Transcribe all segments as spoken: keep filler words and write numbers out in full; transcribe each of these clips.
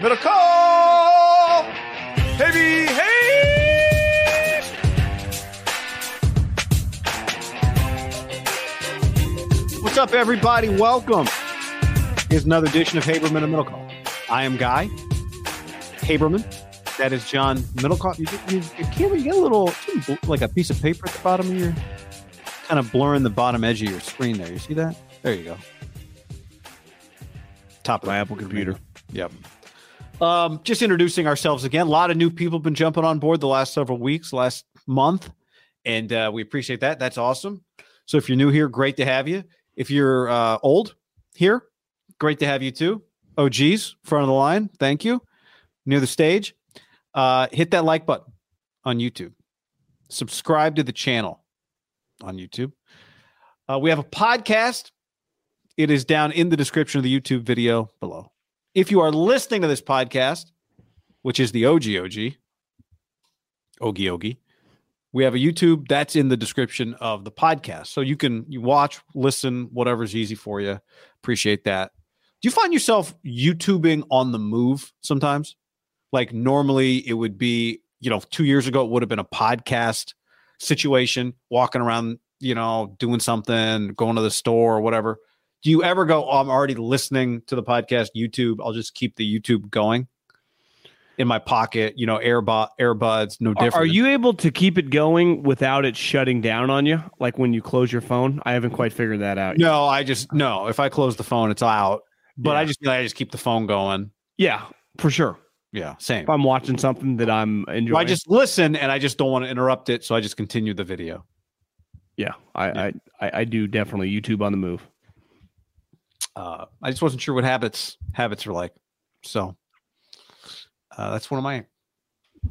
Better call, baby, hey! What's up, everybody? Welcome. Here's another edition of Haberman and Middlecoff. I am Guy Haberman. That is John Middlecoff. You, you, your camera, you get a little, like a piece of paper at the bottom of your, kind of blurring the bottom edge of your screen there. You see that? There you go. Top of my Apple computer. Yep. Um, just introducing ourselves again. A lot of new people have been jumping on board the last several weeks, last month, and uh, we appreciate that. That's awesome. So if you're new here, great to have you. If you're uh, old here, great to have you too. O Gs, front of the line, thank you. Near the stage, uh, hit that like button on YouTube. Subscribe to the channel on YouTube. Uh, we have a podcast. It is down in the description of the YouTube video below. If you are listening to this podcast, which is the O G O G, O G O G, we have a YouTube that's in the description of the podcast. So you can you watch, listen, whatever's easy for you. Appreciate that. Do you find yourself YouTubing on the move sometimes? Like normally it would be, you know, two years ago, it would have been a podcast situation, walking around, you know, doing something, going to the store or whatever. Do you ever go, oh, I'm already listening to the podcast, YouTube. I'll just keep the YouTube going in my pocket, you know, AirBo- AirBuds, no different. Are you able to keep it going without it shutting down on you? Like when you close your phone? I haven't quite figured that out yet. No, I just, no. If I close the phone, it's out. But yeah. I just I just keep the phone going. Yeah, for sure. Yeah, same. If I'm watching something that I'm enjoying. Well, I just listen and I just don't want to interrupt it. So I just continue the video. Yeah, I, yeah. I, I, I do definitely YouTube on the move. Uh, I just wasn't sure what habits habits are like, so uh, that's one of my.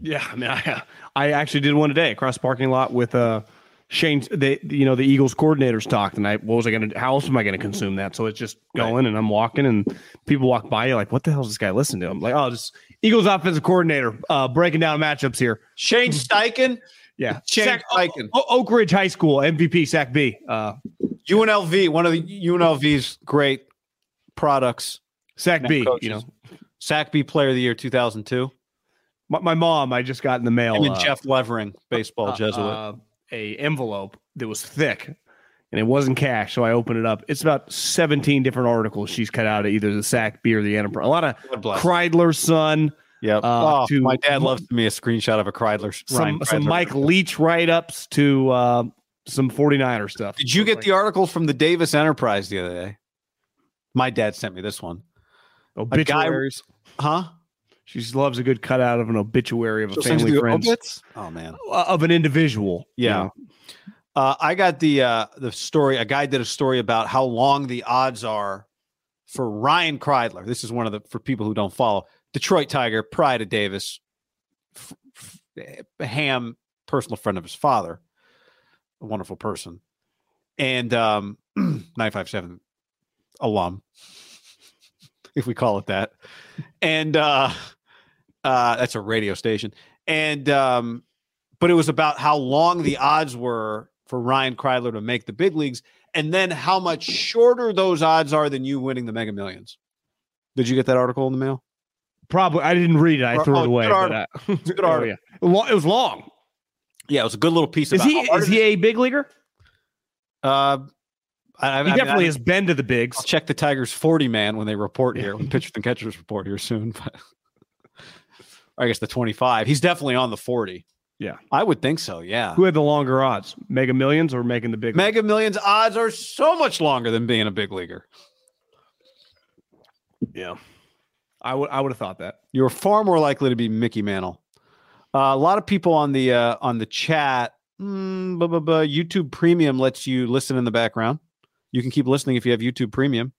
Yeah, I mean, I, I actually did one today across the parking lot with uh, Shane. They, you know, the Eagles coordinators talked, and I, what was I going to? How else am I going to consume that? So it's just going, right. And I'm walking, and people walk by you like, what the hell is this guy listening to? I'm like, oh, just Eagles offensive coordinator uh, breaking down matchups here. Shane Steichen, yeah, Shane Sack, Steichen, o- o- Oak Ridge High School M V P, Sack B. Uh, U N L V, one of the U N L V's great products. Sack B, coaches. You know, Sack B player of the year two thousand two. My, my mom, I just got in the mail. And uh, Jeff Levering, baseball uh, Jesuit. Uh, a envelope that was thick, and it wasn't cash, so I opened it up. It's about seventeen different articles she's cut out of either the Sack B or the Enterprise. A lot of Kreidler Sun. Yeah, uh, oh, my dad loves to me a screenshot of a Kreidler. Some, Kreidler. Some Mike Leach write-ups to uh, some 49er stuff. Did you get like the article from the Davis Enterprise the other day? My dad sent me this one. Obituaries. A guy, huh? She loves a good cutout of an obituary of a family friend. Oh, man. Of an individual. Yeah. You know? uh, I got the uh, the story. A guy did a story about how long the odds are for Ryan Kreidler. This is one of the, for people who don't follow, Detroit Tiger, pride of Davis, f- f- Ham, personal friend of his father, a wonderful person. And um, nine five seven alum, if we call it that, and uh uh that's a radio station, and um but it was about how long the odds were for Ryan Kreidler to make the big leagues, and then how much shorter those odds are than you winning the Mega Millions. Did you get that article in the mail? Probably. I didn't read it. I or, threw oh, it away. Good article. But, uh, good article. Oh, yeah. It was long. Yeah, it was a good little piece. Is about he is he a big leaguer? Uh I, he I definitely mean, I has been to the bigs. I'll check the Tigers forty man when they report here, when pitchers and catchers report here soon. But I guess the twenty-five. He's definitely on the forty. Yeah, I would think so. Yeah. Who had the longer odds, Mega Millions or making the big? Mega Millions odds are so much longer than being a big leaguer. Yeah, I would. I would have thought that you were far more likely to be Mickey Mantle. Uh, a lot of people on the uh, on the chat. Mm, blah, blah, blah. YouTube Premium lets you listen in the background. You can keep listening if you have YouTube Premium.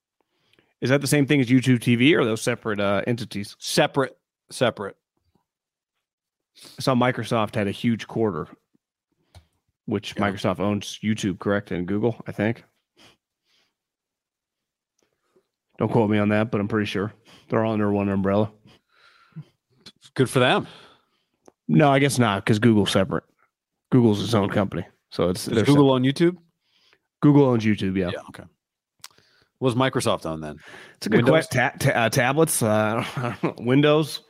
Is that the same thing as YouTube T V, or are those separate uh, entities? Separate, separate. I saw Microsoft had a huge quarter, which yeah. Microsoft owns YouTube, correct? And Google, I think. Don't quote me on that, but I'm pretty sure they're all under one umbrella. Good for them. No, I guess not, because Google's separate. Google's its own company. So it's Google separate. On YouTube? Google owns YouTube, yeah. Yeah, okay. What does Microsoft own then? It's a good Windows? question. Ta- ta- uh, tablets, uh, I don't know. Windows.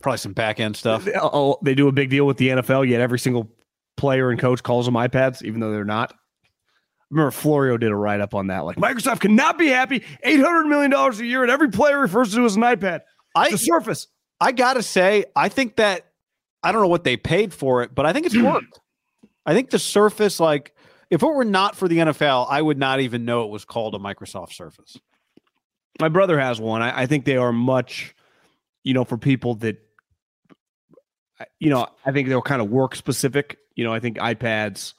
Probably some back-end stuff. Oh, they do a big deal with the N F L, yet every single player and coach calls them iPads, even though they're not. I remember Florio did a write-up on that. Like, Microsoft cannot be happy. eight hundred million dollars a year, and every player refers to it as an iPad. It's a Surface. I got to say, I think that, I don't know what they paid for it, but I think it's worked. I think the Surface, like, if it were not for the N F L, I would not even know it was called a Microsoft Surface. My brother has one. I, I think they are much... You know, for people that, you know, I think they're kind of work specific. You know, I think iPads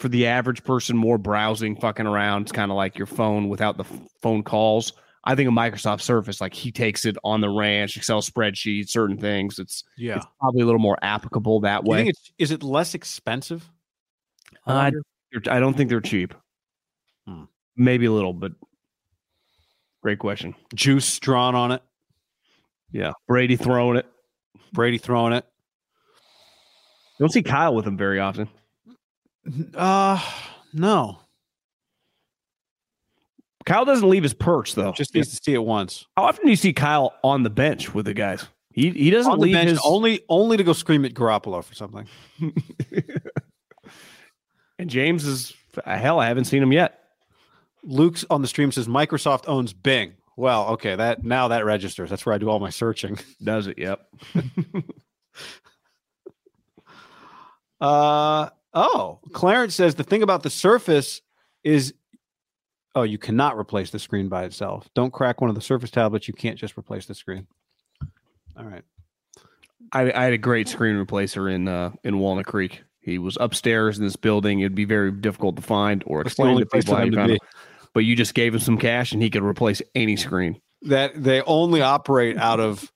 for the average person, more browsing, fucking around. It's kind of like your phone without the phone calls. I think a Microsoft Surface, like he takes it on the ranch, Excel spreadsheets, certain things. It's yeah, it's probably a little more applicable that way. You think it's, is it less expensive? Uh, I don't think they're cheap. Hmm. Maybe a little, but great question. Juice drawn on it. Yeah, Brady throwing it. Brady throwing it. You don't see Kyle with him very often. Uh, no. Kyle doesn't leave his perch, though. Just needs yeah. to see it once. How often do you see Kyle on the bench with the guys? He he doesn't on leave the bench his... Only, only to go scream at Garoppolo for something. And James is... Hell, I haven't seen him yet. Luke's on the stream says, Microsoft owns Bing. Well, okay, that now that registers. That's where I do all my searching. Does it? Yep. uh oh, Clarence says the thing about the Surface is, oh, you cannot replace the screen by itself. Don't crack one of the Surface tablets. You can't just replace the screen. All right. I, I had a great screen replacer in uh, in Walnut Creek. He was upstairs in this building. It'd be very difficult to find or explain to people how you found him. But you just gave him some cash and he could replace any screen. That they only operate out of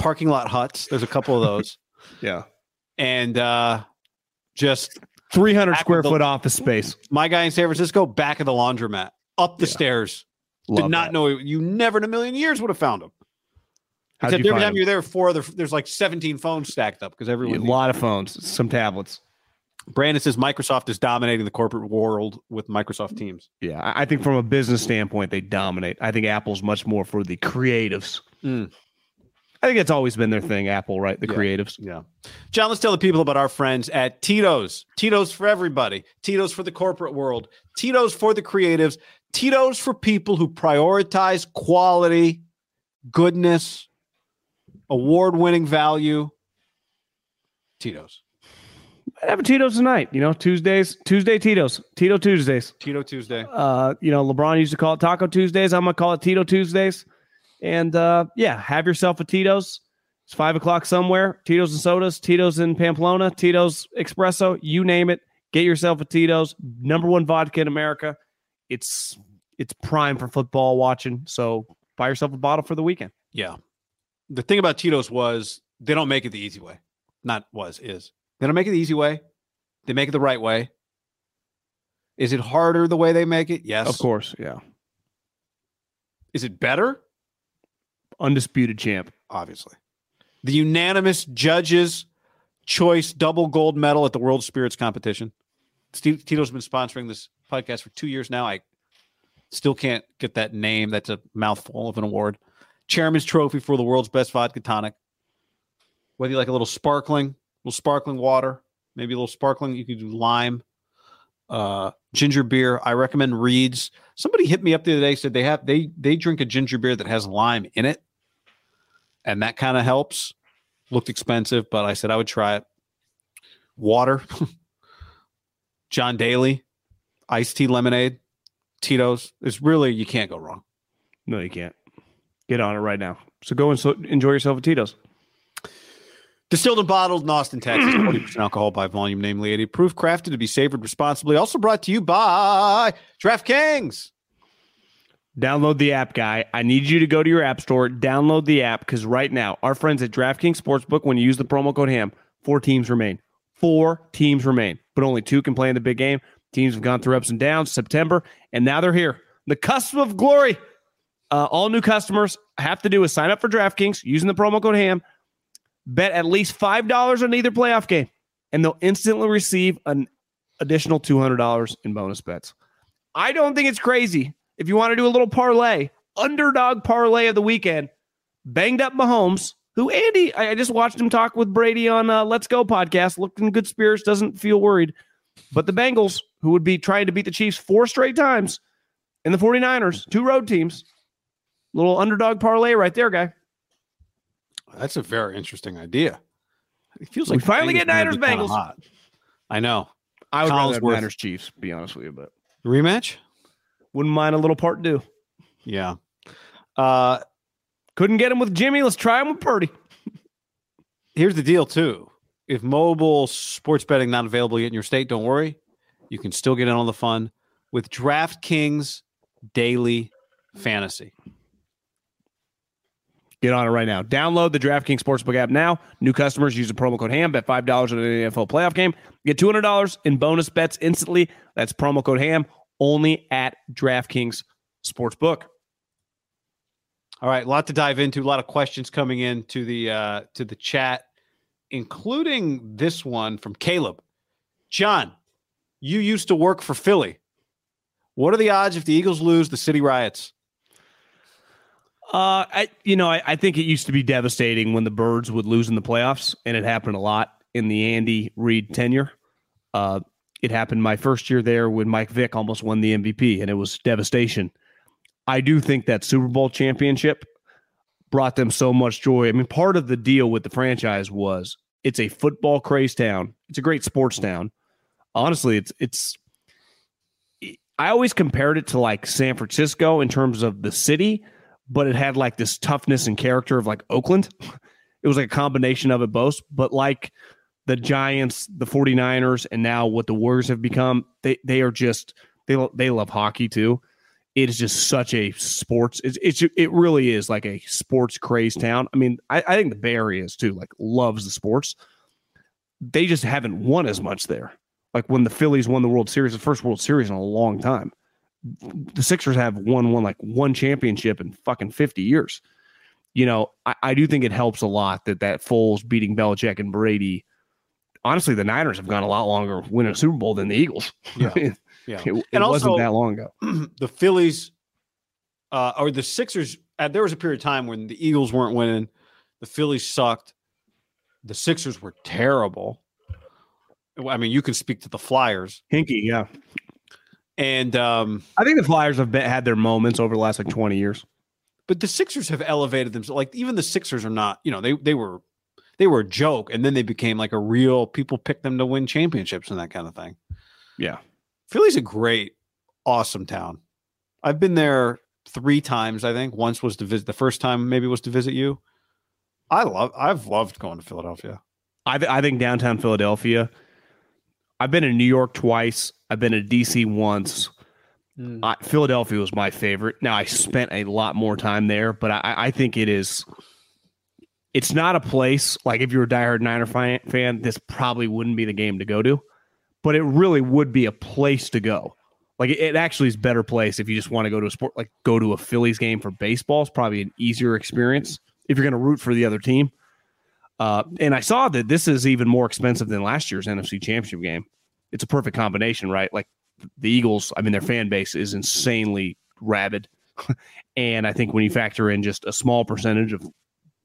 parking lot huts. There's a couple of those. Yeah. And uh, just three hundred square foot the, office space. My guy in San Francisco, back of the laundromat, up the yeah. stairs. Love Did not that. know. You never in a million years would have found him. How'd Except every time him? you're there, four other, there's like seventeen phones stacked up because everyone. Yeah, a lot of phones, some tablets. Brandon says Microsoft is dominating the corporate world with Microsoft Teams. Yeah, I think from a business standpoint, they dominate. I think Apple's much more for the creatives. Mm. I think that's always been their thing, Apple, right? The yeah. creatives. Yeah. John, let's tell the people about our friends at Tito's. Tito's for everybody. Tito's for the corporate world. Tito's for the creatives. Tito's for people who prioritize quality, goodness, award-winning value. Tito's. I'd have a Tito's tonight, you know, Tuesdays, Tuesday Tito's, Tito Tuesdays, Tito Tuesday. Uh, you know, LeBron used to call it Taco Tuesdays. I'm going to call it Tito Tuesdays. And uh, yeah, have yourself a Tito's. It's five o'clock somewhere. Tito's and sodas, Tito's in Pamplona, Tito's espresso, you name it. Get yourself a Tito's, number one vodka in America. It's, it's prime for football watching. So buy yourself a bottle for the weekend. Yeah. The thing about Tito's was they don't make it the easy way. Not was, is. They don't make it the easy way. They make it the right way. Is it harder the way they make it? Yes. Of course, yeah. Is it better? Undisputed champ. Obviously. The unanimous judges' choice double gold medal at the World Spirits Competition. Steve, Tito's been sponsoring this podcast for two years now. I still can't get that name. That's a mouthful of an award. Chairman's Trophy for the world's best vodka tonic. Whether you like a little sparkling, little sparkling water, maybe a little sparkling. You could do lime. Uh, uh, ginger beer. I recommend Reed's. Somebody hit me up the other day, said they have they they drink a ginger beer that has lime in it, and that kind of helps. Looked expensive, but I said I would try it. Water, John Daly, iced tea lemonade, Tito's. It's really, you can't go wrong. No, you can't. Get on it right now. So go and so, enjoy yourself at Tito's. Distilled and bottled in Austin, Texas. forty percent alcohol by volume, namely eighty proof. Crafted to be savored responsibly. Also brought to you by DraftKings. Download the app, guy. I need you to go to your app store. Download the app, because right now, our friends at DraftKings Sportsbook, when you use the promo code HAM, four teams remain. Four teams remain, but only two can play in the big game. Teams have gone through ups and downs, September, and now they're here. The cusp of glory. Uh, all new customers have to do is sign up for DraftKings using the promo code HAM. Bet at least five dollars on either playoff game, and they'll instantly receive an additional two hundred dollars in bonus bets. I don't think it's crazy. If you want to do a little parlay, underdog parlay of the weekend, banged up Mahomes, who Andy, I just watched him talk with Brady on uh, Let's Go podcast, looked in good spirits, doesn't feel worried. But the Bengals, who would be trying to beat the Chiefs four straight times, and the forty-niners, two road teams, little underdog parlay right there, guy. That's a very interesting idea. It feels like we finally get Niners Bengals. Hot. I know. I would rather have Niners Chiefs, to be honest with you, but rematch. Wouldn't mind a little part two. Yeah. Uh, couldn't get him with Jimmy. Let's try him with Purdy. Here's the deal, too. If mobile sports betting not available yet in your state, don't worry. You can still get in on the fun with DraftKings Daily Fantasy. Get on it right now. Download the DraftKings Sportsbook app now. New customers use the promo code HAM. Bet five dollars on an N F L playoff game. Get two hundred dollars in bonus bets instantly. That's promo code HAM only at DraftKings Sportsbook. All right, a lot to dive into. A lot of questions coming in to the, uh, to the chat, including this one from Caleb. John, you used to work for Philly. What are the odds if the Eagles lose the city riots? Uh, I you know, I, I think it used to be devastating when the Birds would lose in the playoffs, and it happened a lot in the Andy Reid tenure. Uh, it happened my first year there when Mike Vick almost won the M V P, and it was devastation. I do think that Super Bowl championship brought them so much joy. I mean, part of the deal with the franchise was it's a football crazed town. It's a great sports town. Honestly, it's it's. I always compared it to like San Francisco in terms of the city, but it had like this toughness and character of like Oakland. It was like a combination of it both, but like the Giants, the forty-niners, and now what the Warriors have become, they they are just, they they love hockey too. It is just such a sports, it's, it's it really is like a sports crazed town. I mean, I, I think the Bay Area is too, like loves the sports. They just haven't won as much there. Like when the Phillies won the World Series, the first World Series in a long time. The Sixers have won one, like one championship in fucking fifty years. You know, I, I do think it helps a lot that that Foles beating Belichick and Brady. Honestly, the Niners have gone a lot longer winning a Super Bowl than the Eagles. Yeah, yeah. It, it and wasn't also, that long ago. The Phillies uh, or the Sixers, uh, there was a period of time when the Eagles weren't winning. The Phillies sucked. The Sixers were terrible. I mean, you can speak to the Flyers. Hinky, yeah. And um, I think the Flyers have been, had their moments over the last like twenty years, but the Sixers have elevated themselves. Like even the Sixers are not, you know, they they were they were a joke, and then they became like a real. People picked them to win championships and that kind of thing. Yeah, Philly's a great, awesome town. I've been there three times. I think once was to visit. The first time maybe was to visit you. I love. I've loved going to Philadelphia. I th- I think downtown Philadelphia. I've been in New York twice. I've been in D C once. Mm. I, Philadelphia was my favorite. Now, I spent a lot more time there, but I, I think it is. It's not a place, like if you're a diehard Niner fan, fan, this probably wouldn't be the game to go to, but it really would be a place to go. Like it, it actually is a better place if you just want to go to a sport, like go to a Phillies game for baseball. It's probably an easier experience if you're going to root for the other team. Uh, and I saw that this is even more expensive than last year's N F C Championship game. It's a perfect combination, right? Like the Eagles, I mean, their fan base is insanely rabid. And I think when you factor in just a small percentage of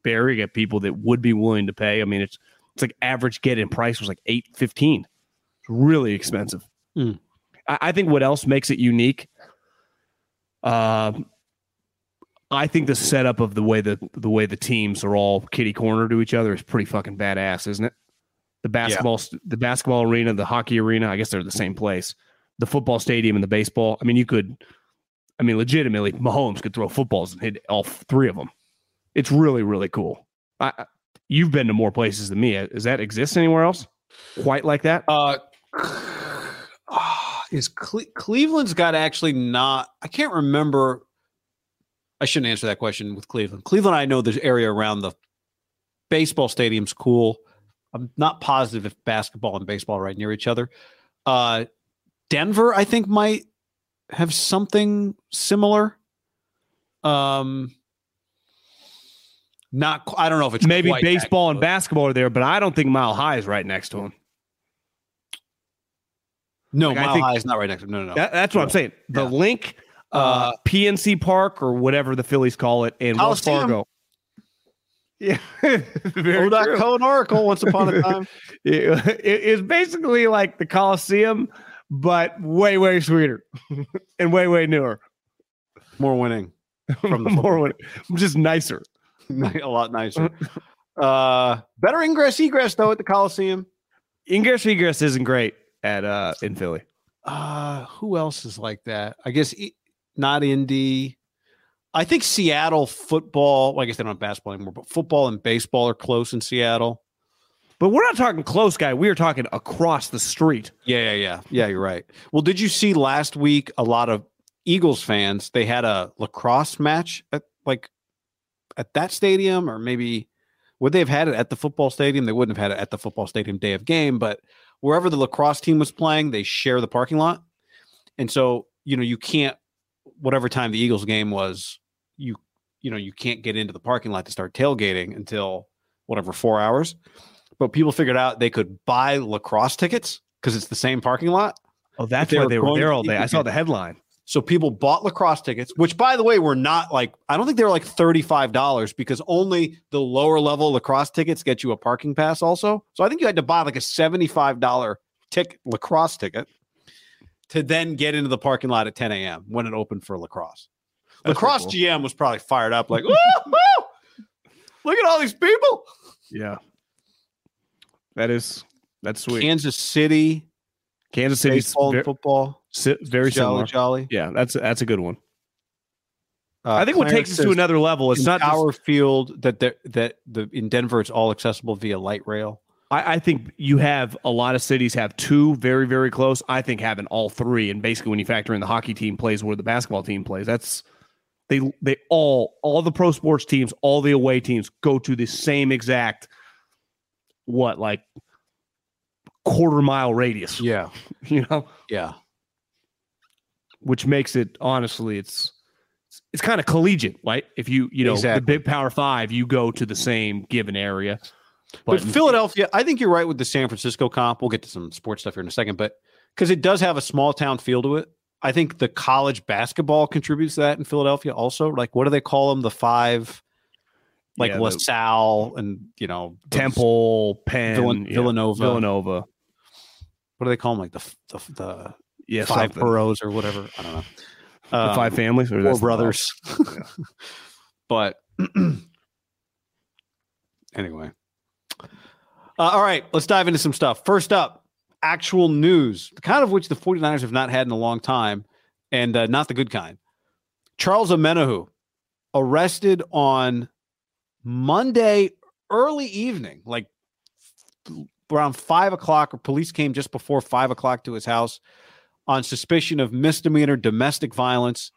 Bay Area people that would be willing to pay, I mean, it's it's like average get-in price was like eight fifteen. It's really expensive. Mm. I, I think what else makes it unique? Uh, I think the setup of the way the the way the teams are all kitty corner to each other is pretty fucking badass, isn't it? The basketball, yeah. the basketball arena, the hockey arena. I guess they're the same place. The football stadium and the baseball. I mean, you could. I mean, legitimately, Mahomes could throw footballs and hit all three of them. It's really, really cool. I, you've been to more places than me. Does that exist anywhere else? Quite like that? Uh, is Cle- Cleveland's got actually not? I can't remember. I shouldn't answer that question with Cleveland. Cleveland, I know the area around the baseball stadium's cool. I'm not positive if basketball and baseball are right near each other. Uh, Denver, I think, might have something similar. Um, not, I don't know if it's maybe baseball and basketball are there, but I don't think Mile High is right next to them. No, like, Mile High is not right next to them. No, no, no. That, that's what no. I'm saying. The yeah. link, uh, uh, P N C Park or whatever the Phillies call it, and Wells Fargo. Yeah, Old Cone Oracle. Once upon a time, it, it is basically like the Coliseum, but way, way sweeter and way, way newer. More winning, from the more winning, just nicer, a lot nicer. Uh, better ingress egress though at the Coliseum. Ingress egress isn't great at uh in Philly. Uh, who else is like that? I guess e- not Indy. I think Seattle football, well, I guess they don't have basketball anymore, but football and baseball are close in Seattle. But we're not talking close, guy. We are talking across the street. Yeah, yeah, yeah. Yeah, you're right. Well, did you see last week a lot of Eagles fans, they had a lacrosse match at like at that stadium, or maybe would they have had it at the football stadium? They wouldn't have had it at the football stadium day of game, but wherever the lacrosse team was playing, they share the parking lot. And so, you know, you can't, whatever time the Eagles game was, you you know, you can't get into the parking lot to start tailgating until whatever, four hours. But people figured out they could buy lacrosse tickets because it's the same parking lot. Oh, that's why they were there all day. I saw the headline. So people bought lacrosse tickets, which, by the way, were not like, I don't think they were like thirty-five dollars because only the lower level lacrosse tickets get you a parking pass also. So I think you had to buy like a seventy-five dollars tick lacrosse ticket to then get into the parking lot at ten a.m. when it opened for lacrosse. That's lacrosse cool. G M was probably fired up, like, woo, woo, look at all these people. Yeah, that is that's sweet. Kansas City, Kansas City baseball and football, si- very jolly, similar. Jolly. Yeah, that's that's a good one. Uh, I think Clarence what takes us to another level is not our just, field that the, that the in Denver it's all accessible via light rail. I think you have a lot of cities have two very, very close. I think having all three, and basically when you factor in the hockey team plays where the basketball team plays, that's they they all all the pro sports teams, all the away teams go to the same exact what like quarter mile radius. Yeah, you know. Yeah, which makes it honestly, it's it's kind of collegiate, right? If you you know exactly. The big Power Five, you go to the same given area. But, but Philadelphia, I think you're right with the San Francisco comp. We'll get to some sports stuff here in a second, but because it does have a small town feel to it, I think the college basketball contributes to that in Philadelphia also. Like, what do they call them? The five, like yeah, LaSalle the, and, you know, Temple, those, Penn, Villan- yeah, Villanova. Villanova. What do they call them? Like the the, the yeah, five something. Boroughs or whatever. I don't know. Um, the five families or four brothers. Yeah. But anyway. Uh, all right, let's dive into some stuff. First up, actual news, the kind of which the 49ers have not had in a long time, and uh, not the good kind. Charles Omenihu arrested on Monday early evening, like around five o'clock, or police came just before five o'clock to his house on suspicion of misdemeanor domestic violence.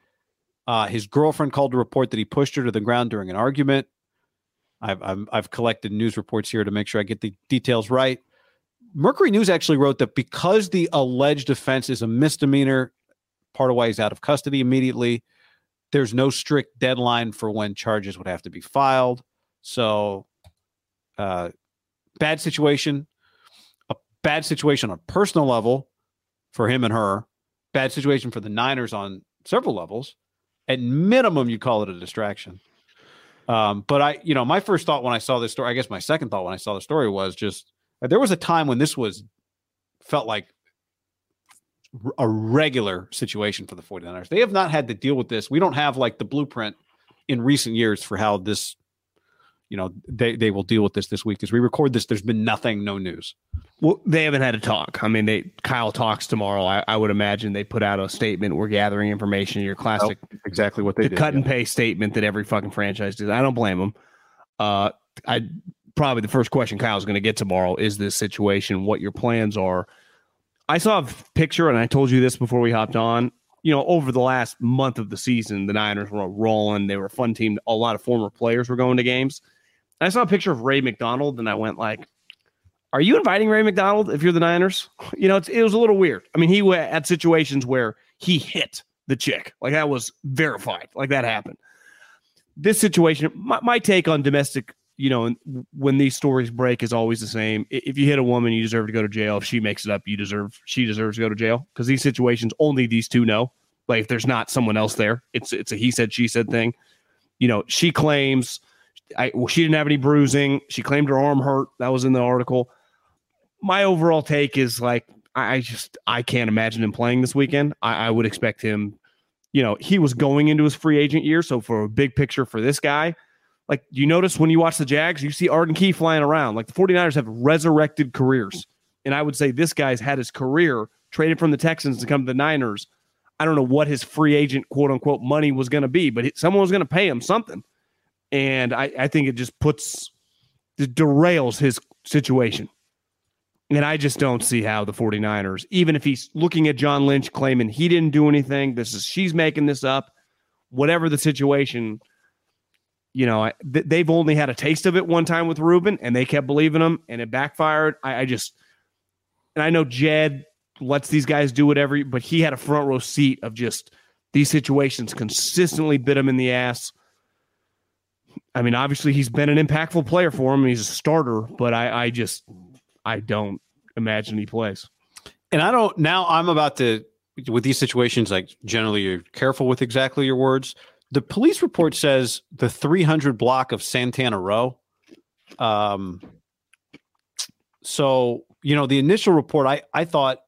Uh, his girlfriend called to report that he pushed her to the ground during an argument. I've, I've I've collected news reports here to make sure I get the details right. Mercury News actually wrote that because the alleged offense is a misdemeanor, part of why he's out of custody immediately. There's no strict deadline for when charges would have to be filed. So, uh, bad situation, a bad situation on a personal level for him and her, bad situation for the Niners on several levels. At minimum, you call it a distraction. Um, but I, you know, my first thought when I saw this story, I guess my second thought when I saw the story was just, there was a time when this was felt like a regular situation for the 49ers. They have not had to deal with this. We don't have like the blueprint in recent years for how this, you know, they, they will deal with this this week. As we record this, there's been nothing, no news. Well, they haven't had a talk. I mean, they Kyle talks tomorrow. I, I would imagine they put out a statement. We're gathering information. Your classic, oh, exactly what they the did, cut yeah. and paste statement that every fucking franchise does. I don't blame them. Uh, I probably the first question Kyle's going to get tomorrow is this situation, what your plans are. I saw a picture, and I told you this before we hopped on. You know, over the last month of the season, the Niners were rolling. They were a fun team. A lot of former players were going to games. And I saw a picture of Ray McDonald, and I went like, are you inviting Ray McDonald if you're the Niners? You know, it's, it was a little weird. I mean, he had situations where he hit the chick. Like, that was verified. Like, that happened. This situation, my, my take on domestic, you know, when these stories break is always the same. If you hit a woman, you deserve to go to jail. If she makes it up, you deserve, she deserves to go to jail, because these situations only these two know. Like, if there's not someone else there, it's, it's a he said, she said thing. You know, she claims I, well, she didn't have any bruising. She claimed her arm hurt. That was in the article. My overall take is like, I, I just, I can't imagine him playing this weekend. I, I would expect him, you know, he was going into his free agent year. So for a big picture for this guy, like, you notice when you watch the Jags, you see Arden Key flying around. Like, the 49ers have resurrected careers. And I would say this guy's had his career traded from the Texans to come to the Niners. I don't know what his free agent, quote-unquote, money was going to be, but it, someone was going to pay him something. And I, I think it just puts – it derails his situation. And I just don't see how the 49ers, even if he's looking at John Lynch claiming he didn't do anything, this is she's making this up, whatever the situation – you know, I, th- they've only had a taste of it one time with Ruben, and they kept believing him, and it backfired. I, I just, and I know Jed lets these guys do whatever, but he had a front row seat of just these situations consistently bit him in the ass. I mean, obviously he's been an impactful player for him, and he's a starter, but I, I just, I don't imagine he plays. And I don't, now I'm about to, with these situations, like, generally you're careful with exactly your words. The police report says the three hundred block of Santana Row. Um, so, you know, the initial report, I, I thought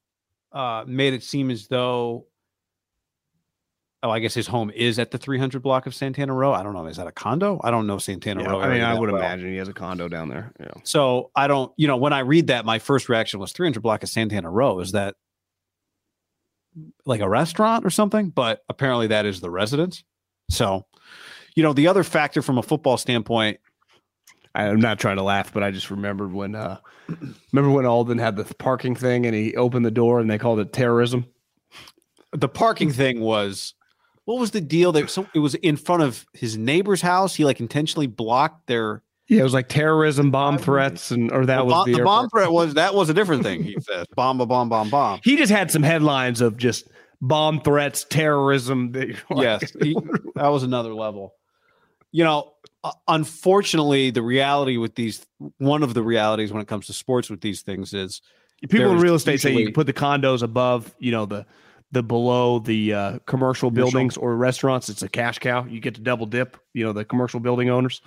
uh, made it seem as though, oh, I guess his home is at the three hundred block of Santana Row. I don't know. Is that a condo? I don't know Santana yeah, Row. I mean, I would well. imagine he has a condo down there. Yeah. So I don't, you know, when I read that, my first reaction was three hundred block of Santana Row. Is that like a restaurant or something? But apparently that is the residence. So, you know, the other factor from a football standpoint, I'm not trying to laugh, but I just remembered when, uh, remember when Alden had the parking thing and he opened the door and they called it terrorism. The parking thing was, what was the deal? That so it was in front of his neighbor's house. He like intentionally blocked their. Yeah, it was like terrorism, bomb threats, and or that well, was the, the bomb threat was that was a different thing. He said bomb, a bomb, bomb, bomb. He just had some headlines of just. Bomb threats, terrorism. That like, yes, he, that was another level. You know, uh, unfortunately, the reality with these, one of the realities when it comes to sports with these things is people in real estate usually, say you can put the condos above, you know, the the below the uh, commercial buildings or restaurants. It's a cash cow. You get to double dip, you know, the commercial building owners.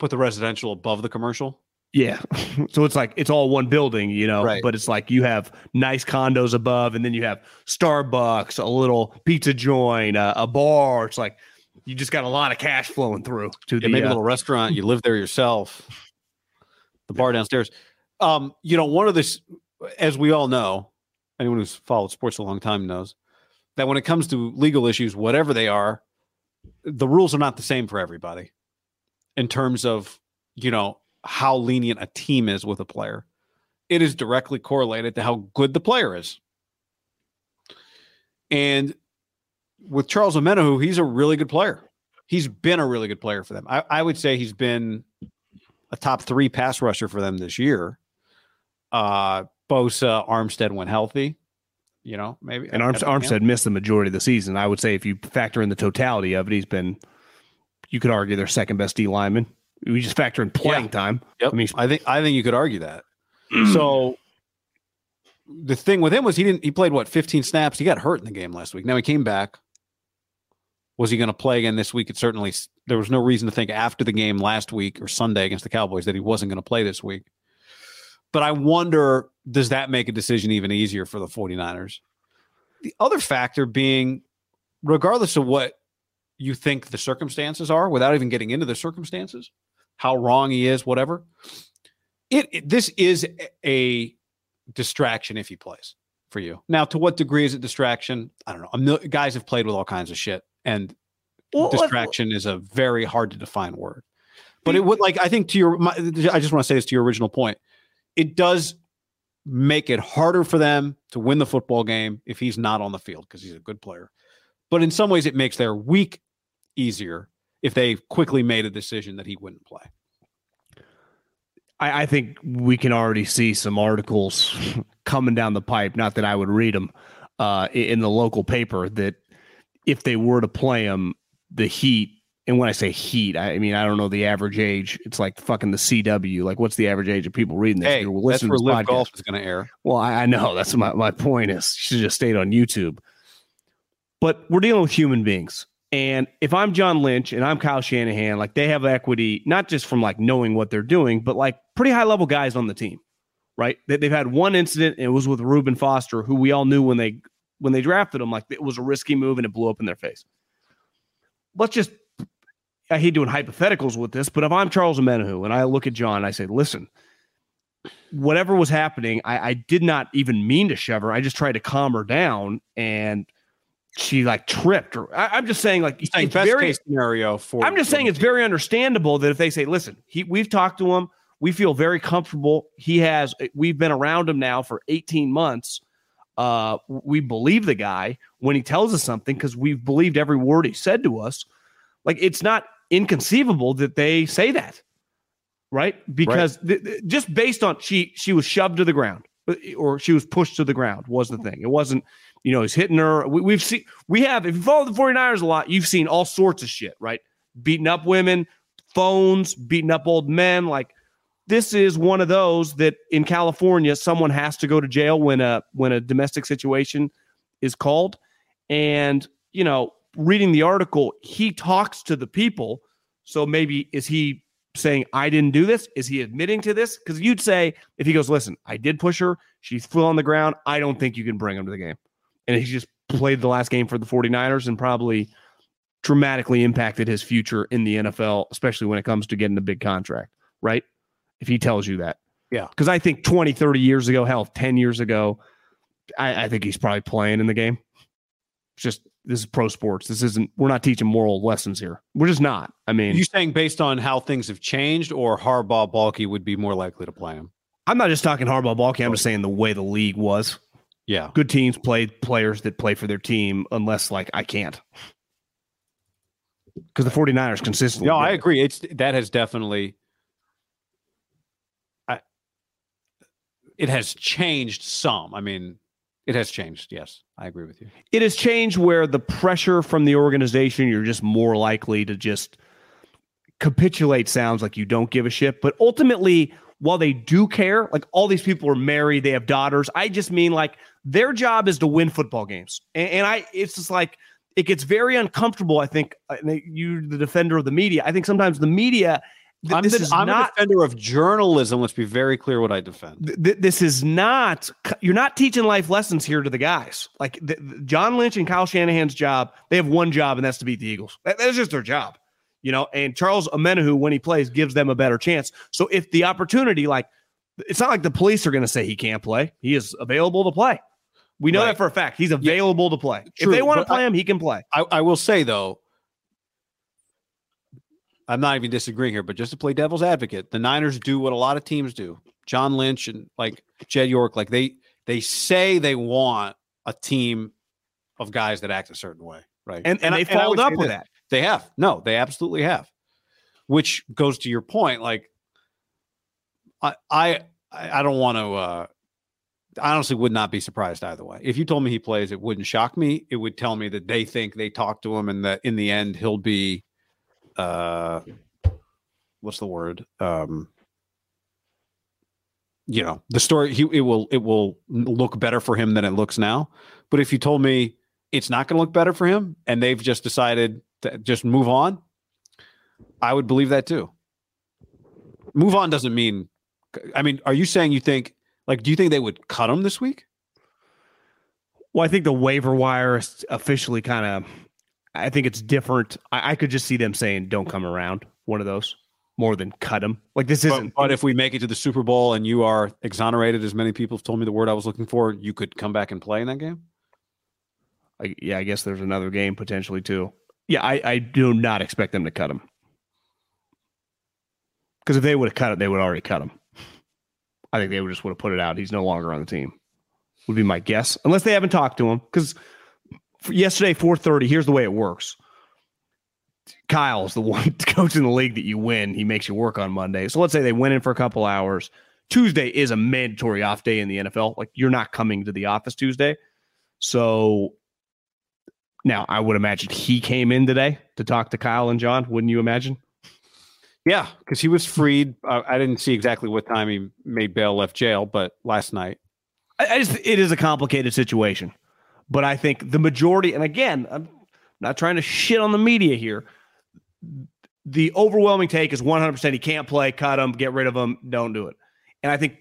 Put the residential above the commercial. Yeah. So it's like it's all one building, you know, right. But it's like you have nice condos above and then you have Starbucks, a little pizza joint, a, a bar. It's like you just got a lot of cash flowing through to yeah, the maybe uh, a little restaurant. You live there yourself. The bar downstairs. Um, you know, one of this, as we all know, anyone who's followed sports a long time knows that when it comes to legal issues, whatever they are, the rules are not the same for everybody in terms of, you know, how lenient a team is with a player. It is directly correlated to how good the player is. And with Charles Omenihu, he's a really good player. He's been a really good player for them. I, I would say he's been a top three pass rusher for them this year. Uh, Bosa, Armstead went healthy, you know, maybe. And Armstead, Armstead missed the majority of the season. I would say if you factor in the totality of it, he's been, you could argue, their second best D lineman. We just factor in playing yeah. time. Yep. I mean, I think I think you could argue that. So the thing with him was he didn't. He played what fifteen snaps. He got hurt in the game last week. Now he came back. Was he going to play again this week? It certainly there was no reason to think after the game last week or Sunday against the Cowboys that he wasn't going to play this week. But I wonder, does that make a decision even easier for the 49ers? The other factor being, regardless of what you think the circumstances are, without even getting into the circumstances, how wrong he is, whatever, it, it this is a distraction if he plays for you. Now, to what degree is it distraction? I don't know. A mil- guys have played with all kinds of shit, and well, distraction well, is a very hard to define word. But it would, like, I think to your, my, I just want to say this to your original point. It does make it harder for them to win the football game if he's not on the field, because he's a good player. But in some ways, it makes their week easier if they quickly made a decision that he wouldn't play. I, I think we can already see some articles coming down the pipe, not that I would read them, uh, in the local paper, that if they were to play him, the Heat, and when I say Heat, I mean, I don't know the average age. It's like fucking the C W. Like, what's the average age of people reading this? Hey, that's where Live Golf is going to air. Well, I, I know. That's my, my point is, you should have just stayed on YouTube. But we're dealing with human beings. And if I'm John Lynch and I'm Kyle Shanahan, like, they have equity, not just from like knowing what they're doing, but like pretty high level guys on the team, right? They, they've had one incident, and it was with Ruben Foster, who we all knew when they, when they drafted him, like, it was a risky move and it blew up in their face. Let's just, I hate doing hypotheticals with this, but if I'm Charles Omenihu and I look at John, I say, listen, whatever was happening, I, I did not even mean to shove her. I just tried to calm her down, and she like tripped. Or I, I'm just saying, like, it's it's best very, case scenario for. I'm just saying it's very understandable that if they say, listen, he, we've talked to him, we feel very comfortable. He has, we've been around him now for eighteen months. Uh, we believe the guy when he tells us something, because we've believed every word he said to us. Like, it's not inconceivable that they say that, right? Because right. Th- th- just based on she she was shoved to the ground, or she was pushed to the ground, was the thing. It wasn't, you know, he's hitting her. We, we've seen, we have, if you follow the 49ers a lot, you've seen all sorts of shit, right? Beating up women, phones, beating up old men. Like, this is one of those that in California, someone has to go to jail when a when a domestic situation is called. And, you know, reading the article, he talks to the people. So maybe, is he saying, I didn't do this? Is he admitting to this? Because you'd say, if he goes, listen, I did push her, she fell on the ground, I don't think you can bring him to the game. And he just played the last game for the 49ers and probably dramatically impacted his future in the N F L, especially when it comes to getting a big contract, right? If he tells you that. Yeah. Because I think twenty, thirty years ago, hell, ten years ago, I, I think he's probably playing in the game. It's just, this is pro sports. This isn't, we're not teaching moral lessons here. We're just not. I mean, you're saying based on how things have changed, or Harbaugh Balky would be more likely to play him? I'm not just talking Harbaugh Balky. I'm just saying the way the league was. Yeah. Good teams play players that play for their team, unless, like, I can't. Because the 49ers consistently. No, I agree. It's, that has definitely, I, it has changed some. I mean, it has changed. Yes, I agree with you. It has changed where the pressure from the organization, you're just more likely to just capitulate. Sounds like you don't give a shit, but ultimately, while they do care, like, all these people are married, they have daughters. I just mean, like, their job is to win football games. And, and I, it's just like, it gets very uncomfortable. I think you, the defender of the media, I think sometimes the media, Th- I'm, the, I'm not, a defender of journalism. Let's be very clear what I defend. Th- th- this is not, you're not teaching life lessons here to the guys. Like, th- th- John Lynch and Kyle Shanahan's job, they have one job, and that's to beat the Eagles. That, that's just their job, you know. And Charles Omenihu, when he plays, gives them a better chance. So if the opportunity, like, it's not like the police are going to say he can't play. He is available to play. We know right. that for a fact. He's available yeah. to play. True. If they want to play I, him, he can play. I, I will say, though, I'm not even disagreeing here, but just to play devil's advocate, the Niners do what a lot of teams do. John Lynch and, like, Jed York, like, they they say they want a team of guys that act a certain way, right? And, and, and they and followed up with that. that. They have. No, they absolutely have. Which goes to your point, like, I I I don't want to uh, I honestly would not be surprised either way. If you told me he plays, it wouldn't shock me. It would tell me that they think they talked to him, and that in the end he'll be Uh, what's the word? Um, you know, the story. He it will it will look better for him than it looks now. But if you told me it's not going to look better for him, and they've just decided to just move on, I would believe that too. Move on doesn't mean. I mean, are you saying you think like? Do you think they would cut him this week? Well, I think the waiver wire is officially kind of, I think it's different. I, I could just see them saying, don't come around, one of those, more than cut them. Like this isn't. But, but if we make it to the Super Bowl and you are exonerated, as many people have told me the word I was looking for, you could come back and play in that game? I, yeah, I guess there's another game potentially too. Yeah, I, I do not expect them to cut him. Because if they would have cut it, they would already cut him. I think they would just would have put it out. He's no longer on the team. Would be my guess, unless they haven't talked to him. Because yesterday, four thirty, here's the way it works. Kyle's the one coach in the league that you win. He makes you work on Monday. So let's say they went in for a couple hours. Tuesday is a mandatory off day in the N F L. Like, you're not coming to the office Tuesday. So now I would imagine he came in today to talk to Kyle and John. Wouldn't you imagine? Yeah, because he was freed. Uh, I didn't see exactly what time he made bail, left jail, but last night. I just, it is a complicated situation, but I think the majority, and again, I'm not trying to shit on the media here. The overwhelming take is one hundred percent he can't play, cut him, get rid of him, don't do it. And I think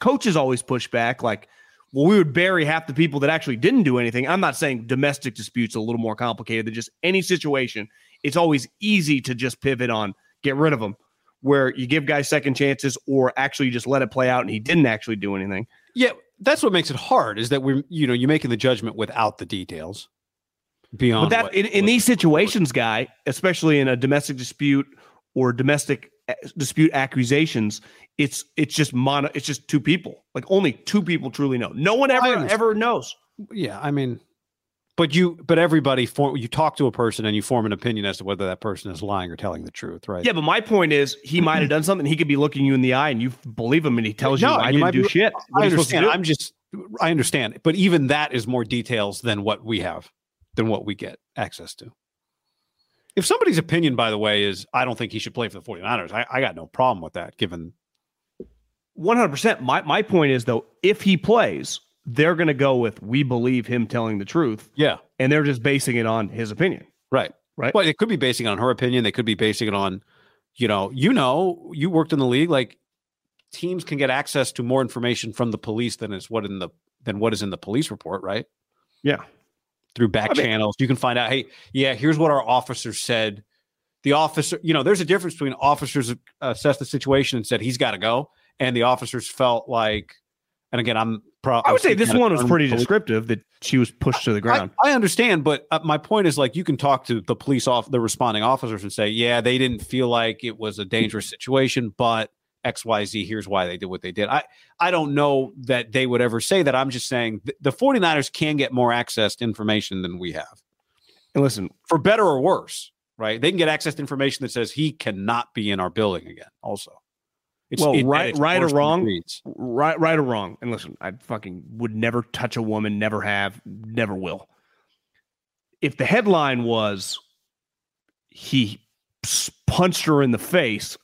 coaches always push back like, well, we would bury half the people that actually didn't do anything. I'm not saying domestic disputes are a little more complicated than just any situation. It's always easy to just pivot on get rid of them, where you give guys second chances or actually you just let it play out and he didn't actually do anything. Yeah. That's what makes it hard is that we're, you know, you're making the judgment without the details beyond but that what, in, in what, these situations, guy, especially in a domestic dispute or domestic dispute accusations, it's, it's just mono, it's just two people. Like only two people truly know. No one ever, ever knows. Yeah. I mean, but you, but everybody form, you talk to a person and you form an opinion as to whether that person is lying or telling the truth. Right. Yeah. But my point is he might've done something. He could be looking you in the eye and you believe him. And he tells no, you, I didn't do shit. I understand. I'm just, I understand. But even that is more details than what we have, than what we get access to. If somebody's opinion, by the way, is, I don't think he should play for the 49ers. I, I got no problem with that. Given one hundred percent. My, my point is though, if he plays, they're going to go with, we believe him telling the truth. Yeah. And they're just basing it on his opinion. Right. Right. Well, it could be basing it on her opinion. They could be basing it on, you know, you know, you worked in the league, like teams can get access to more information from the police than is what in the, than what is in the police report. Right. Yeah. Through back I mean, channels, you can find out, hey, yeah, here's what our officer said. The officer, you know, there's a difference between officers assessed the situation and said, he's got to go. And the officers felt like, and again, I'm, Pro- I would say this one was pretty descriptive that she was pushed to the ground. I, I understand, but uh, my point is like you can talk to the police off the responding officers and say, yeah, they didn't feel like it was a dangerous situation, but X, Y, Z, here's why they did what they did. I, I don't know that they would ever say that. I'm just saying th- the 49ers can get more access to information than we have. And listen, for better or worse, right? They can get access to information that says he cannot be in our building again also. It's, well, it, right, right or wrong, right, right or wrong. And listen, I fucking would never touch a woman, never have, never will. If the headline was he punched her in the face,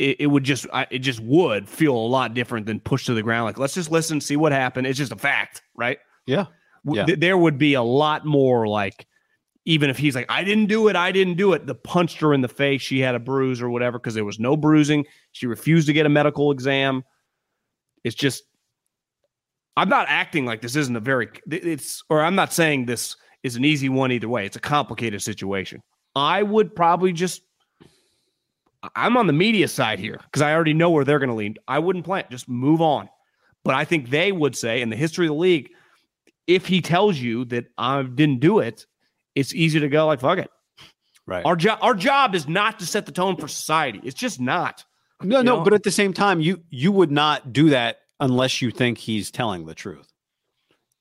it, it would just, I, it just would feel a lot different than pushed to the ground. Like, let's just listen, see what happened. It's just a fact, right? Yeah. yeah. Th- there would be a lot more like, even if he's like, I didn't do it, I didn't do it. The punched her in the face. She had a bruise or whatever because there was no bruising. She refused to get a medical exam. It's just, I'm not acting like this isn't a very, it's, or I'm not saying this is an easy one either way. It's a complicated situation. I would probably just, I'm on the media side here because I already know where they're going to lean. I wouldn't plan, just move on. But I think they would say in the history of the league, if he tells you that I didn't do it, it's easy to go like, fuck it. Right. Our job, our job is not to set the tone for society. It's just not. No, you no. Know? But at the same time, you, you would not do that unless you think he's telling the truth.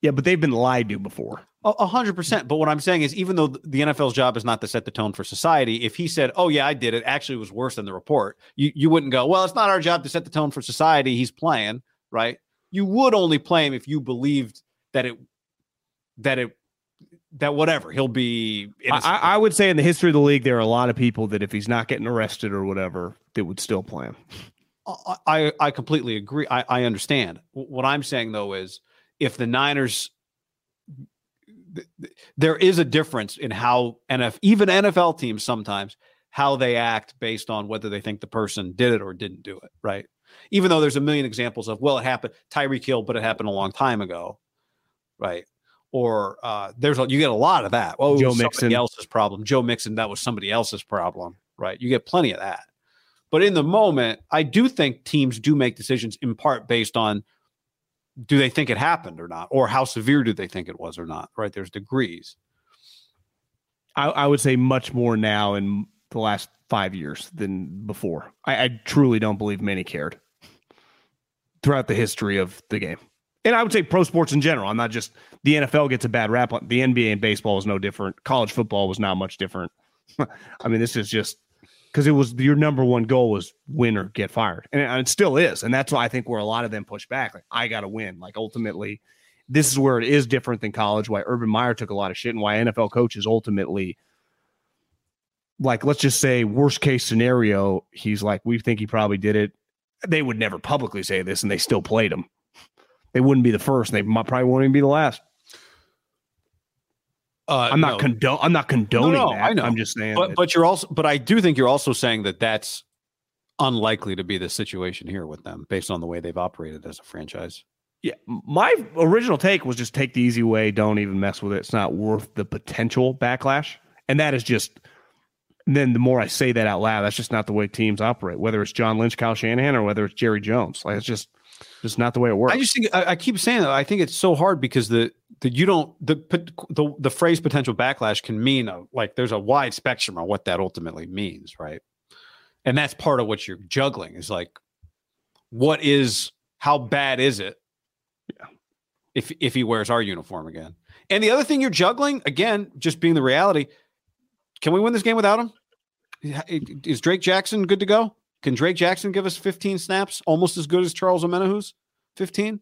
Yeah. But they've been lied to before. A hundred percent. But what I'm saying is even though the N F L's job is not to set the tone for society, if he said, oh yeah, I did it, actually it was worse than the report. You, you wouldn't go, well, it's not our job to set the tone for society. He's playing, right? You would only play him if you believed that it, that it, that whatever he'll be. I, I would say in the history of the league, there are a lot of people that if he's not getting arrested or whatever, that would still play him. I, I, I completely agree. I, I understand. What I'm saying though, is if the Niners, th- th- there is a difference in how N F, even N F L teams, sometimes how they act based on whether they think the person did it or didn't do it. Right. Even though there's a million examples of, well, it happened Tyreek Hill, but it happened a long time ago. Right. or uh, there's a, you get a lot of that. Well, it was somebody else's problem. Joe Mixon, that was somebody else's problem, right? You get plenty of that. But in the moment, I do think teams do make decisions in part based on do they think it happened or not, or how severe do they think it was or not, right? There's degrees. I, I would say much more now in the last five years than before. I, I truly don't believe many cared throughout the history of the game. And I would say pro sports in general. I'm not just the N F L gets a bad rap. The N B A and baseball is no different. College football was not much different. I mean, this is just because it was your number one goal was win or get fired. And it, and it still is. And that's why I think where a lot of them push back. Like, I got to win. Like, ultimately, this is where it is different than college, why Urban Meyer took a lot of shit and why N F L coaches ultimately, like, let's just say worst case scenario, he's like, we think he probably did it. They would never publicly say this, and they still played him. They wouldn't be the first. And they probably won't even be the last. Uh, I'm not no. condone. I'm not condoning no, no, that. I know. I'm just saying. But, that- but you're also. But I do think you're also saying that that's unlikely to be the situation here with them, based on the way they've operated as a franchise. Yeah, my original take was just take the easy way. Don't even mess with it. It's not worth the potential backlash. And that is just. Then the more I say that out loud, that's just not the way teams operate. Whether it's John Lynch, Kyle Shanahan, or whether it's Jerry Jones, like it's just. Just not the way it works. I just think I, I keep saying that. I think it's so hard because the the you don't the the the phrase potential backlash can mean a, like there's a wide spectrum on what that ultimately means, right? And that's part of what you're juggling is like, what is how bad is it? Yeah. If if he wears our uniform again, and the other thing you're juggling again, just being the reality, can we win this game without him? Is Drake Jackson good to go? Can Drake Jackson give us fifteen snaps, almost as good as Charles Omenihu's fifteen?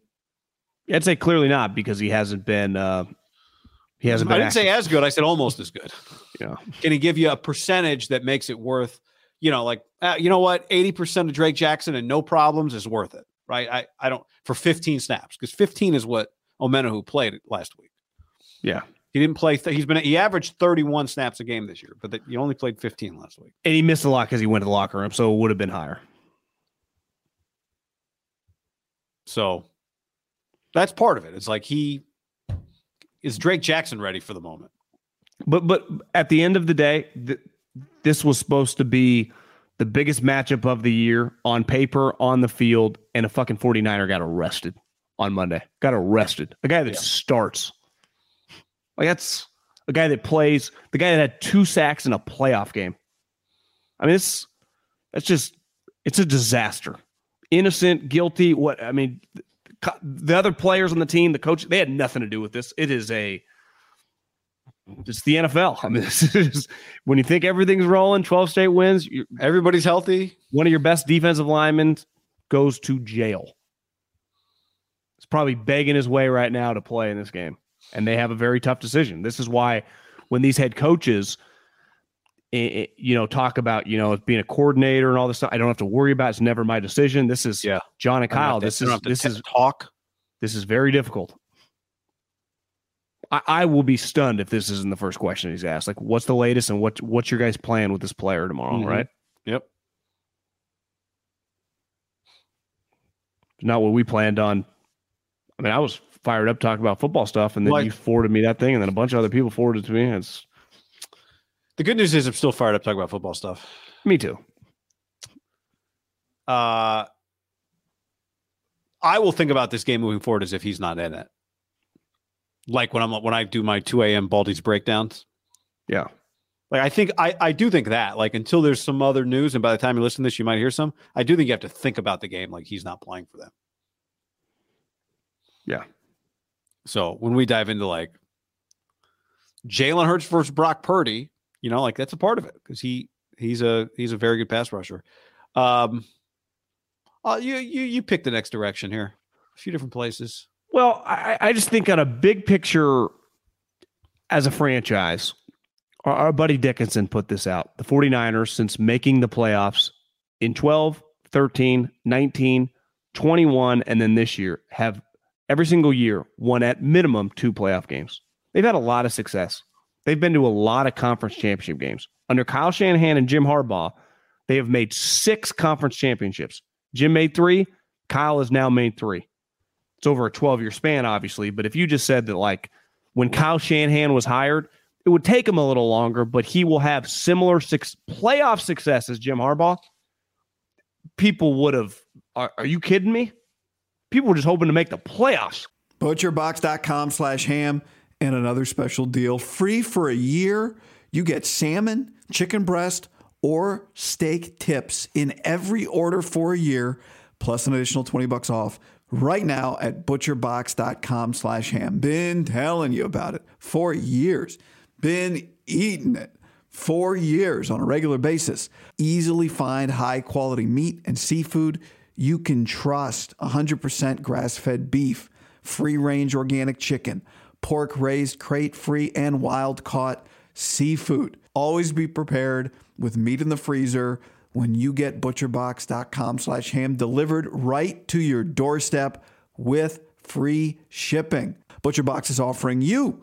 I'd say clearly not because he hasn't been. Uh, he hasn't. I been didn't active. say as good. I said almost as good. Yeah. Can he give you a percentage that makes it worth? You know, like uh, you know what, eighty percent of Drake Jackson and no problems is worth it, right? I, I don't for fifteen snaps because fifteen is what Omenihu played last week. Yeah. He didn't play. Th- he's been he averaged thirty-one snaps a game this year, but the, he only played fifteen last week. And he missed a lot because he went to the locker room, so it would have been higher. So that's part of it. It's like he is Drake Jackson ready for the moment. But but at the end of the day, th- this was supposed to be the biggest matchup of the year on paper, on the field, and a fucking 49er got arrested on Monday. Got arrested. A guy that yeah. starts. Like that's a guy that plays, the guy that had two sacks in a playoff game. I mean, it's that's just it's a disaster. Innocent, guilty. What I mean, the other players on the team, the coach, they had nothing to do with this. It is a it's the N F L. I mean, this is, when you think everything's rolling, twelve straight wins, everybody's healthy. One of your best defensive linemen goes to jail. It's probably begging his way right now to play in this game. And they have a very tough decision. This is why when these head coaches, it, it, you know, talk about, you know, being a coordinator and all this stuff, I don't have to worry about it. It's never my decision. This is yeah. John and Kyle. To, this is this is talk. This is very difficult. I, I will be stunned if this isn't the first question he's asked. Like, what's the latest and what what's your guys' plan with this player tomorrow, mm-hmm. right? Yep. Not what we planned on. I mean, I was fired up talking about football stuff, and then like, you forwarded me that thing, and then a bunch of other people forwarded it to me. It's the good news is I'm still fired up talking about football stuff. Me too. Uh, I will think about this game moving forward as if he's not in it. Like when I'm when I do my two a.m. Baldy's breakdowns. Yeah. Like I think I, I do think that like until there's some other news, and by the time you listen to this, you might hear some. I do think you have to think about the game like he's not playing for them. Yeah. So when we dive into like Jalen Hurts versus Brock Purdy, you know, like that's a part of it because he he's a he's a very good pass rusher. Um, uh, you you you pick the next direction here, a few different places. Well, I, I just think on a big picture, as a franchise, our, our buddy Dickinson put this out: the 49ers, since making the playoffs in twelve, thirteen, nineteen, twenty-one, and then this year have. Every single year, won at minimum two playoff games. They've had a lot of success. They've been to a lot of conference championship games. Under Kyle Shanahan and Jim Harbaugh, they have made six conference championships. Jim made three. Kyle has now made three. It's over a twelve-year span, obviously. But if you just said that, like, when Kyle Shanahan was hired, it would take him a little longer, but he will have similar six playoff success as Jim Harbaugh. People would have, are, are you kidding me? People were just hoping to make the playoffs. Butcherbox.com slash ham and another special deal. Free for a year. You get salmon, chicken breast, or steak tips in every order for a year, plus an additional twenty bucks off right now at butcherbox.com slash ham. Been telling you about it for years. Been eating it for years on a regular basis. Easily find high-quality meat and seafood you can trust. one hundred percent grass-fed beef, free-range organic chicken, pork raised crate-free, and wild-caught seafood. Always be prepared with meat in the freezer when you get butcherbox.com slash ham delivered right to your doorstep with free shipping. ButcherBox is offering you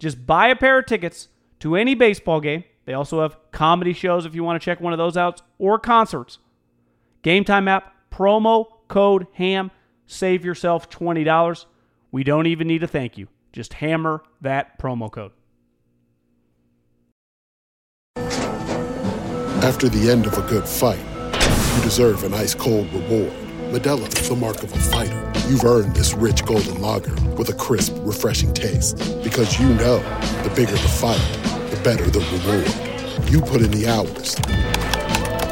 Just buy a pair of tickets to any baseball game. They also have comedy shows if you want to check one of those out, or concerts. Game Time app, promo code HAM, save yourself twenty dollars. We don't even need a thank you. Just hammer that promo code. After the end of a good fight, you deserve an ice-cold reward. Medela, the mark of a fighter. You've earned this rich golden lager with a crisp, refreshing taste. Because you know, the bigger the fight, the better the reward. You put in the hours,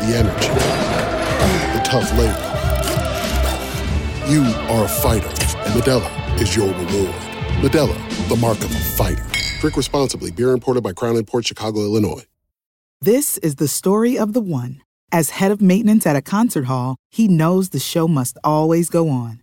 the energy, the tough labor. You are a fighter, and Medela is your reward. Medela, the mark of a fighter. Drink responsibly. Beer imported by Crown Imports, Chicago, Illinois. This is the story of the one. As head of maintenance at a concert hall, he knows the show must always go on.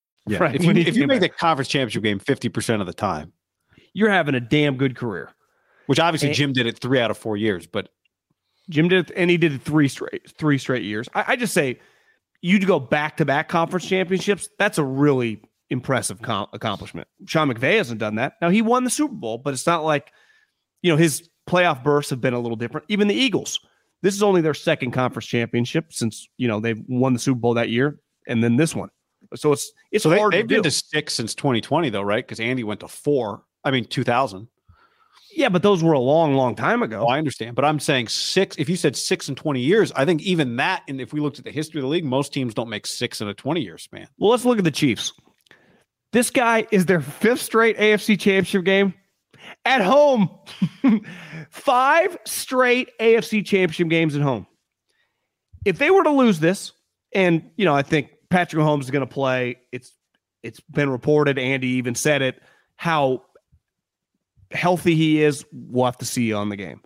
Yeah. Right. If you, if you make the conference championship game fifty percent of the time, you're having a damn good career. Which obviously and, Jim did it three out of four years, but Jim did it, and he did it three straight three straight years. I, I just say you go back to back conference championships. That's a really impressive com- accomplishment. Sean McVay hasn't done that. Now he won the Super Bowl, but it's not like, you know, his playoff bursts have been a little different. Even the Eagles, this is only their second conference championship since, you know, they've won the Super Bowl that year and then this one. So it's it's so they, hard they've to do. They've been to six since twenty twenty, though, right? Because Andy went to four. I mean, two thousand. Yeah, but those were a long, long time ago. Oh, I understand. But I'm saying six. If you said six in twenty years, I think even that, and if we looked at the history of the league, most teams don't make six in a twenty-year span. Well, let's look at the Chiefs. This guy is their fifth straight A F C championship game at home. Five straight A F C championship games at home. If they were to lose this, and, you know, I think Patrick Mahomes is going to play. It's it's been reported. Andy even said it. How healthy he is, we'll have to see on the game.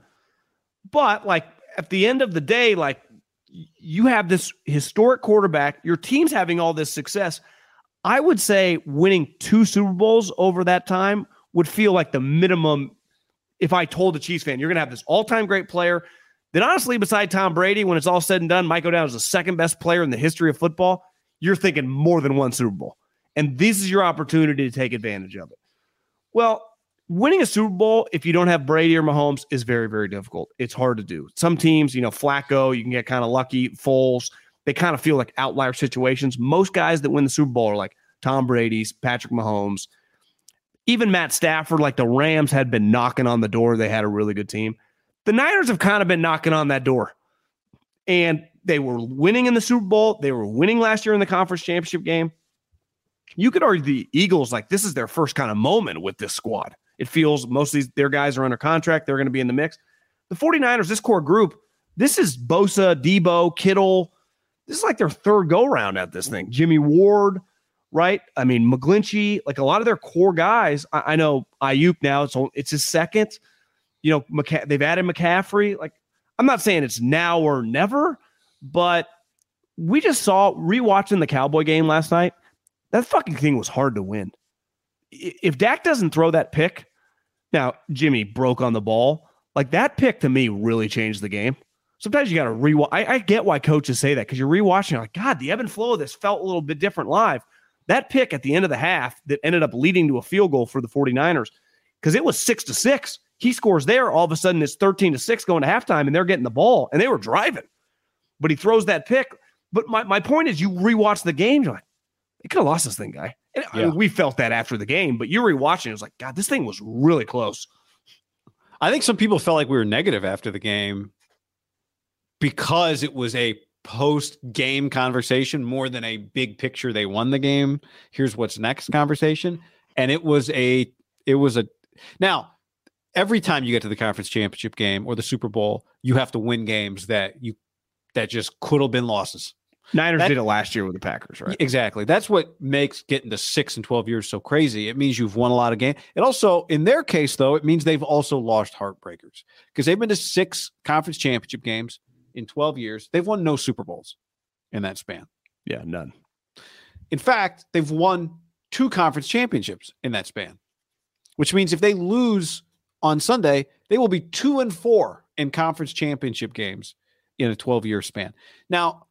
But like at the end of the day, like you have this historic quarterback, your team's having all this success. I would say winning two Super Bowls over that time would feel like the minimum. If I told a Chiefs fan, you're going to have this all-time great player, then honestly, beside Tom Brady, when it's all said and done, Mike O'Donnell is the second best player in the history of football. You're thinking more than one Super Bowl. And this is your opportunity to take advantage of it. Well, winning a Super Bowl, if you don't have Brady or Mahomes, is very, very difficult. It's hard to do. Some teams, you know, Flacco, you can get kind of lucky. Foles, they kind of feel like outlier situations. Most guys that win the Super Bowl are like Tom Brady's, Patrick Mahomes, even Matt Stafford. Like the Rams had been knocking on the door. They had a really good team. The Niners have kind of been knocking on that door. And they were winning in the Super Bowl. They were winning last year in the conference championship game. You could argue the Eagles, like this is their first kind of moment with this squad. It feels most of these, their guys are under contract. They're going to be in the mix. The 49ers, this core group, this is Bosa, Debo, Kittle. This is like their third go-round at this thing. Jimmy Ward, right? I mean, McGlinchey, like a lot of their core guys. I, I know Ayuk now, it's, it's his second. You know, McCa- they've added McCaffrey. Like, I'm not saying it's now or never, but we just saw, rewatching the Cowboy game last night, that fucking thing was hard to win. If Dak doesn't throw that pick, now Jimmy broke on the ball. Like that pick to me really changed the game. Sometimes you got to rewatch. I, I get why coaches say that because you're rewatching. You're like, God, the ebb and flow of this felt a little bit different live. That pick at the end of the half that ended up leading to a field goal for the 49ers because it was six to six. He scores there. All of a sudden, it's thirteen to six going to halftime, and they're getting the ball, and they were driving. But he throws that pick. But my, my point is, you rewatch the game. You're like, they could have lost this thing, guy. And yeah. I mean, we felt that after the game, but you rewatching it, it was like, God, this thing was really close. I think some people felt like we were negative after the game because it was a post-game conversation more than a big picture. They won the game. Here's what's next conversation. And it was a, it was a, now every time you get to the conference championship game or the Super Bowl, you have to win games that you, that just could have been losses. Niners that, did it last year with the Packers, right? Exactly. That's what makes getting to six and twelve years so crazy. It means you've won a lot of games. It also, in their case, though, it means they've also lost heartbreakers because they've been to six conference championship games in twelve years. They've won no Super Bowls in that span. Yeah, none. In fact, they've won two conference championships in that span, which means if they lose on Sunday, they will be two and four in conference championship games in a twelve-year span. Now,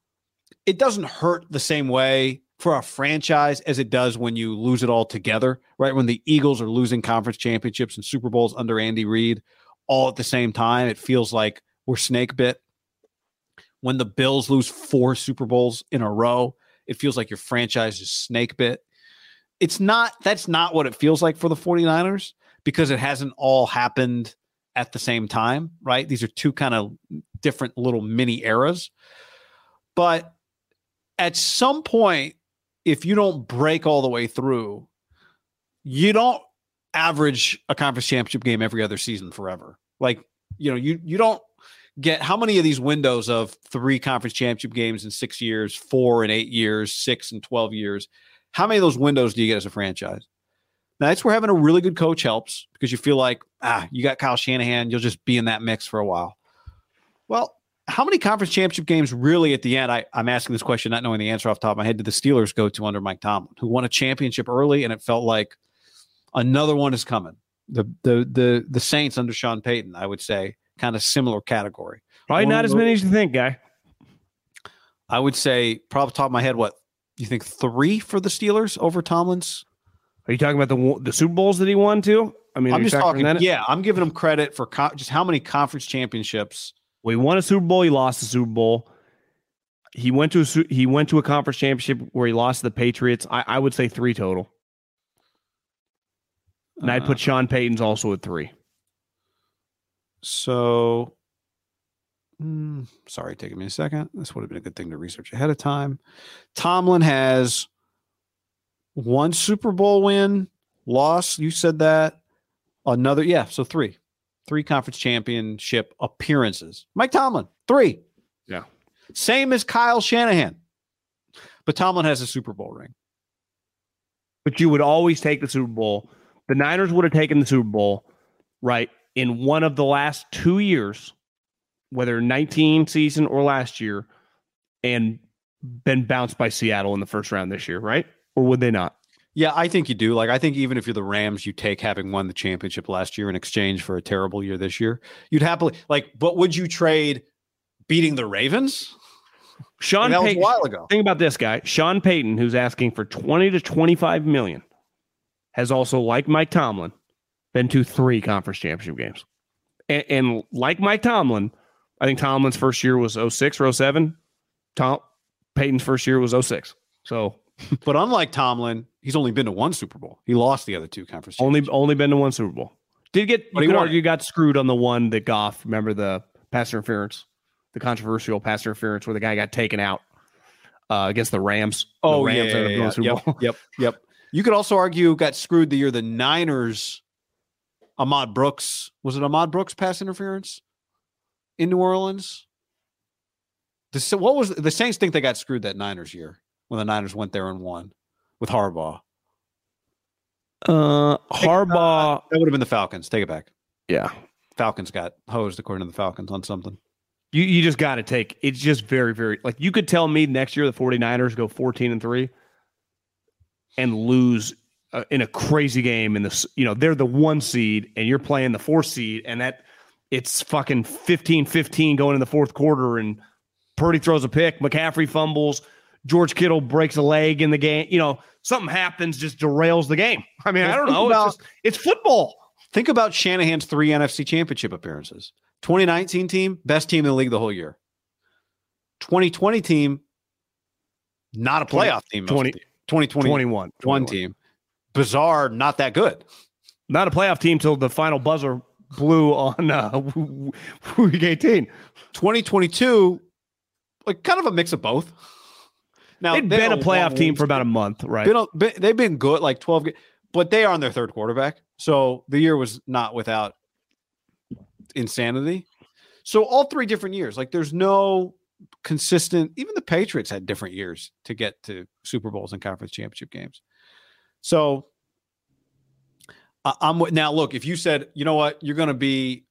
it doesn't hurt the same way for a franchise as it does when you lose it all together, right? When the Eagles are losing conference championships and Super Bowls under Andy Reid all at the same time, it feels like we're snake bit. When the Bills lose four Super Bowls in a row, it feels like your franchise is snake bit. It's not, that's not what it feels like for the 49ers because it hasn't all happened at the same time, right? These are two kind of different little mini eras. But at some point, if you don't break all the way through, you don't average a conference championship game every other season forever. Like, you know, you you don't get how many of these windows of three conference championship games in six years, four in eight years, six in twelve years. How many of those windows do you get as a franchise? Now, that's where having a really good coach helps because you feel like, ah, you got Kyle Shanahan. You'll just be in that mix for a while. Well, how many conference championship games really at the end? I, I'm asking this question, not knowing the answer off the top of my head. Did the Steelers go to under Mike Tomlin, who won a championship early and it felt like another one is coming? The the the the Saints under Sean Payton, I would say, kind of similar category. Probably one, not as many as you think, Guy. I would say, probably top of my head, what you think? Three for the Steelers over Tomlin's? Are you talking about the the Super Bowls that he won too? I mean, I'm just talking. Yeah, I'm giving him credit for co- just how many conference championships. We won a Super Bowl. He lost the Super Bowl. He went to a, he went to a conference championship where he lost to the Patriots. I, I would say three total. And uh, I'd put Sean Payton's also at three. So, mm, sorry, taking me a second. This would have been a good thing to research ahead of time. Tomlin has one Super Bowl win, loss. You said that. Another, yeah, so three. Three conference championship appearances. Mike Tomlin, three. Yeah. Same as Kyle Shanahan. But Tomlin has a Super Bowl ring. But you would always take the Super Bowl. The Niners would have taken the Super Bowl, right, in one of the last two years, whether nineteen season or last year, and been bounced by Seattle in the first round this year, right? Or would they not? Yeah, I think you do. Like, I think even if you're the Rams, you take having won the championship last year in exchange for a terrible year this year. You'd happily, like, but would you trade beating the Ravens? Sean I mean, Payton, a while ago. Think about this guy. Sean Payton, who's asking for twenty to twenty-five million, has also, like Mike Tomlin, been to three conference championship games. And, and like Mike Tomlin, I think Tomlin's first year was oh six or oh seven. Tom Payton's first year was oh six. So, but unlike Tomlin, he's only been to one Super Bowl. He lost the other two conference championships. Only, only been to one Super Bowl. Did get, but you could argue, got screwed on the one that Goff, remember the pass interference, the controversial pass interference where the guy got taken out uh, against the Rams. Oh, the Rams yeah. yeah, yeah. Super yep, Bowl. yep, yep. You could also argue got screwed the year the Niners, Ahmad Brooks. Was it Ahmad Brooks pass interference in New Orleans? The, what was the Saints think they got screwed that Niners year when the Niners went there and won with Harbaugh? Uh, Harbaugh. That would have been the Falcons. Take it back. Yeah. Falcons got hosed according to the Falcons on something. You you just got to take, it's just very, very, like, you could tell me next year the 49ers go fourteen and three and lose uh, in a crazy game in this, you know, they're the one seed and you're playing the four seed and that it's fucking fifteen fifteen going in the fourth quarter and Purdy throws a pick, McCaffrey fumbles, George Kittle breaks a leg in the game. You know, something happens, just derails the game. I mean, I don't know. About, it's, just, it's football. Think about Shanahan's three N F C championship appearances. twenty nineteen team, best team in the league the whole year. twenty twenty team, not a playoff team. twenty, twenty twenty, twenty-one. One team. Bizarre, not that good. Not a playoff team till the final buzzer blew on uh, week eighteen. twenty twenty-two, like kind of a mix of both. Now, they've been a playoff team for about a month, right? Been a, they've been good, like twelve, but they are on their third quarterback. So the year was not without insanity. So all three different years, like there's no consistent, even the Patriots had different years to get to Super Bowls and conference championship games. So uh, I'm now look, if you said, you know what, you're going to be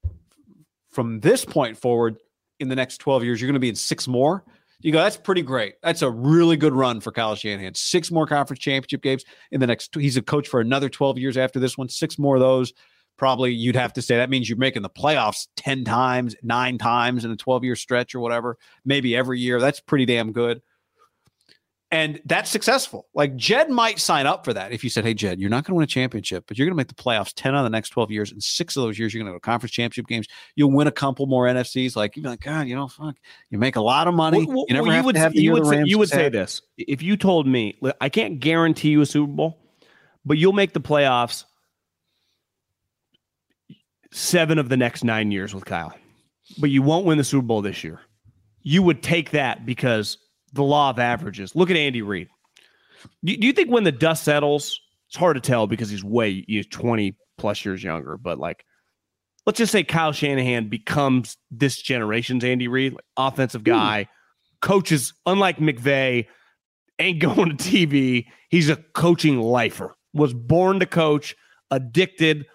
from this point forward in the next twelve years, you're going to be in six more. You go, that's pretty great. That's a really good run for Kyle Shanahan. Six more conference championship games in the next. He's a coach for another twelve years after this one. Six more of those. Probably you'd have to say that means you're making the playoffs ten times, nine times in a twelve-year stretch or whatever, maybe every year. That's pretty damn good. And that's successful. Like Jed might sign up for that if you said, hey, Jed, you're not going to win a championship, but you're going to make the playoffs ten out of the next twelve years. And six of those years, you're going to go to conference championship games. You'll win a couple more N F Cs. Like, you'd be like, God, you know, fuck, you make a lot of money. Well, you never well, have you would, to have the year the Rams. You would say this. If you told me, I can't guarantee you a Super Bowl, but you'll make the playoffs seven of the next nine years with Kyle, but you won't win the Super Bowl this year. You would take that because the law of averages. Look at Andy Reid. Do, do you think when the dust settles, it's hard to tell because he's way he's twenty plus years younger, but like, let's just say Kyle Shanahan becomes this generation's Andy Reid, like offensive guy, mm. coaches, unlike McVay, ain't going to T V. He's a coaching lifer, was born to coach, addicted.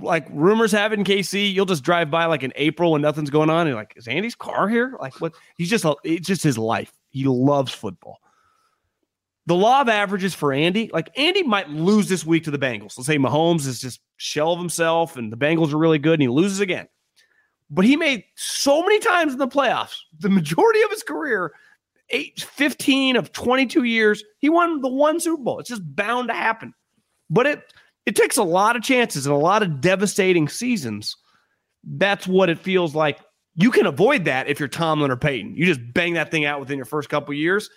Like rumors have in K C, you'll just drive by like in April and nothing's going on. And you're like, is Andy's car here? Like what? He's just, it's just his life. He loves football. The law of averages for Andy, like Andy might lose this week to the Bengals. Let's say Mahomes is just shell of himself and the Bengals are really good and he loses again. But he made so many times in the playoffs, the majority of his career, eight, fifteen of twenty-two years, he won the one Super Bowl. It's just bound to happen. But it, It takes a lot of chances and a lot of devastating seasons. That's what it feels like. You can avoid that if you're Tomlin or Payton. You just bang that thing out within your first couple of years.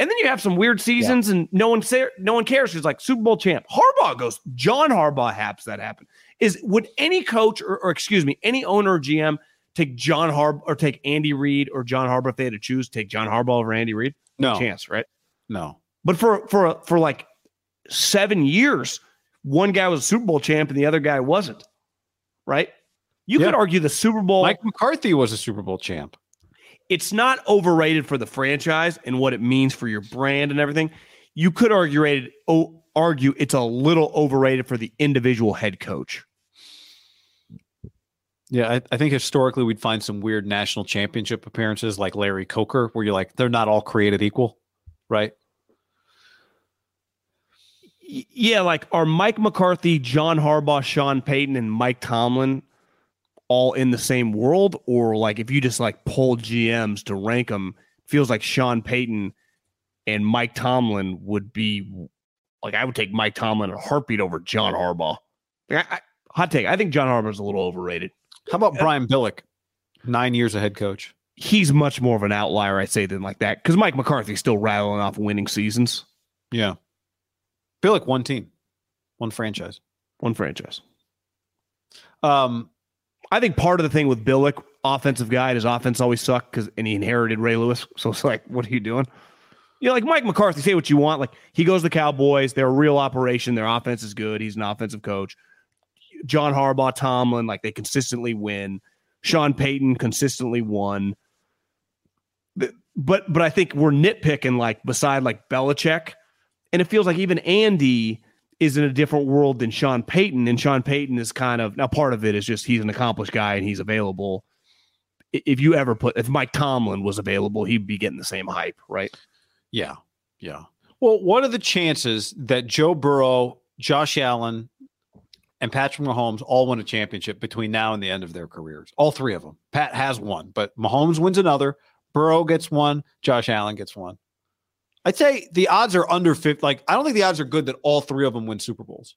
And then you have some weird seasons yeah. and no one ser- no one cares. It's like Super Bowl champ. Harbaugh goes, John Harbaugh haps that happen. Is would any coach or, or excuse me, any owner or G M take John Harbaugh or take Andy Reid or John Harbaugh if they had to choose, take John Harbaugh over Andy Reid? No. No chance, right? No. But for for for like seven years, one guy was a Super Bowl champ and the other guy wasn't, right? You yeah. could argue the Super Bowl. Mike McCarthy was a Super Bowl champ. It's not overrated for the franchise and what it means for your brand and everything. You could argue, argue it's a little overrated for the individual head coach. Yeah, I, I think historically we'd find some weird national championship appearances like Larry Coker, where you're like, they're not all created equal, right? Yeah, like are Mike McCarthy, John Harbaugh, Sean Payton, and Mike Tomlin all in the same world? Or like if you just like poll G Ms to rank them, it feels like Sean Payton and Mike Tomlin would be like, I would take Mike Tomlin in a heartbeat over John Harbaugh. Like, I, I, hot take. I think John Harbaugh's a little overrated. How about Brian Billick, nine years a head coach? He's much more of an outlier, I'd say, than like that, because Mike McCarthy's still rattling off winning seasons. Yeah. Billick, one team, one franchise. One franchise. Um, I think part of the thing with Billick, offensive guy, his offense always sucked, because and he inherited Ray Lewis. So it's like, what are you doing? You know, like Mike McCarthy, say what you want. Like, he goes to the Cowboys. They're a real operation. Their offense is good. He's an offensive coach. John Harbaugh, Tomlin, like they consistently win. Sean Payton consistently won. But but I think we're nitpicking, like, beside like Belichick. And it feels like even Andy is in a different world than Sean Payton. And Sean Payton is kind of, now part of it is just he's an accomplished guy and he's available. If you ever put, if Mike Tomlin was available, he'd be getting the same hype, right? Yeah, yeah. Well, what are the chances that Joe Burrow, Josh Allen, and Patrick Mahomes all win a championship between now and the end of their careers? All three of them. Pat has one, but Mahomes wins another. Burrow gets one. Josh Allen gets one. I'd say the odds are under fifty. Like, I don't think the odds are good that all three of them win Super Bowls,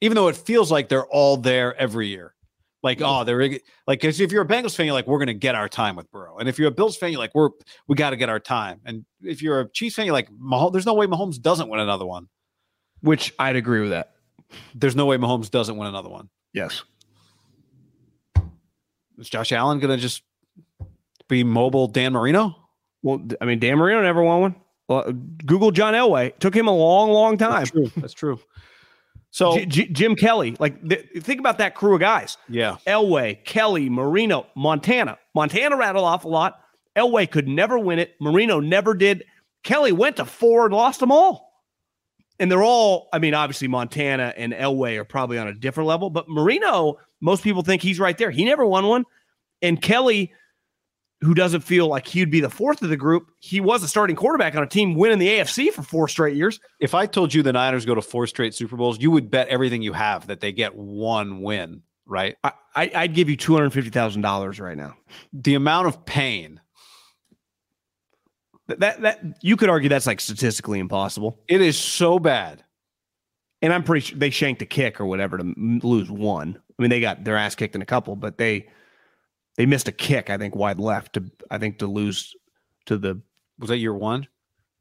even though it feels like they're all there every year. Like, oh, they're like, cause if you're a Bengals fan, you're like, we're going to get our time with Burrow. And if you're a Bills fan, you're like, we're, we got to get our time. And if you're a Chiefs fan, you're like, Mahomes, there's no way Mahomes doesn't win another one. Which I'd agree with that. There's no way Mahomes doesn't win another one. Yes. Is Josh Allen going to just be mobile Dan Marino? Well, I mean, Dan Marino never won one. Well, Google John Elway. It took him a long, long time. That's true. That's true. So G- G- Jim Kelly, like th- think about that crew of guys. Yeah. Elway, Kelly, Marino, Montana. Montana rattled off a lot. Elway could never win it. Marino never did. Kelly went to four and lost them all. And they're all, I mean, obviously Montana and Elway are probably on a different level, but Marino, most people think he's right there. He never won one. And Kelly, who doesn't feel like he'd be the fourth of the group, he was a starting quarterback on a team winning the A F C for four straight years. If I told you the Niners go to four straight Super Bowls, you would bet everything you have that they get one win, right? I, I, I'd give you two hundred fifty thousand dollars right now. The amount of pain. That that you could argue that's like statistically impossible. It is so bad, and I'm pretty sure they shanked a kick or whatever to lose one. I mean, they got their ass kicked in a couple, but they they missed a kick. I think wide left to I think to lose to the was that year one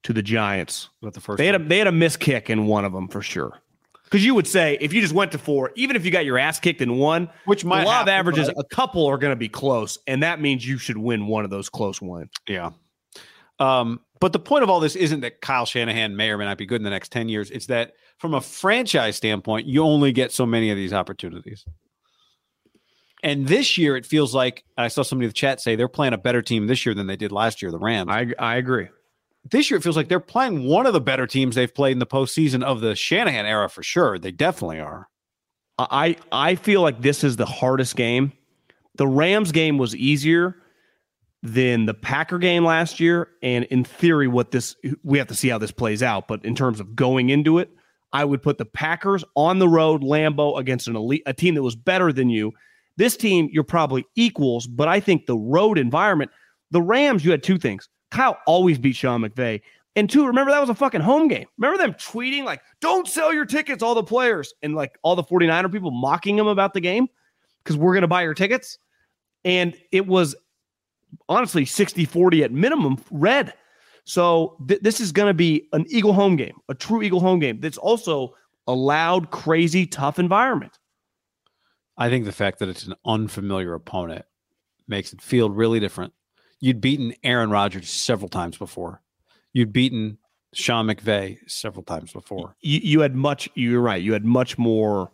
to the Giants. Was that the first they had one? a they had a missed kick in one of them for sure. Because you would say if you just went to four, even if you got your ass kicked in one, which might the law happen, of averages, but... a couple are going to be close, and that means you should win one of those close ones. Yeah. Um, but the point of all this isn't that Kyle Shanahan may or may not be good in the next ten years. It's that from a franchise standpoint, you only get so many of these opportunities. And this year, it feels like I saw somebody in the chat say they're playing a better team this year than they did last year, the Rams. I, I agree. This year, it feels like they're playing one of the better teams they've played in the postseason of the Shanahan era for sure. They definitely are. I, I feel like this is the hardest game. The Rams game was easier than the Packer game last year, and in theory, what this we have to see how this plays out. But in terms of going into it, I would put the Packers on the road, Lambeau against an elite a team that was better than you. This team, you're probably equals, but I think the road environment, the Rams, you had two things. Kyle always beat Sean McVay, and two, remember that was a fucking home game. Remember them tweeting like, "Don't sell your tickets," all the players and like all the 49er people mocking them about the game because we're gonna buy your tickets, and it was. Honestly, sixty forty at minimum red. So th- this is going to be an Eagle home game, a true Eagle home game. That's also a loud, crazy, tough environment. I think the fact that it's an unfamiliar opponent makes it feel really different. You'd beaten Aaron Rodgers several times before. You'd beaten Sean McVay several times before. You, you had much. You're right. You had much more.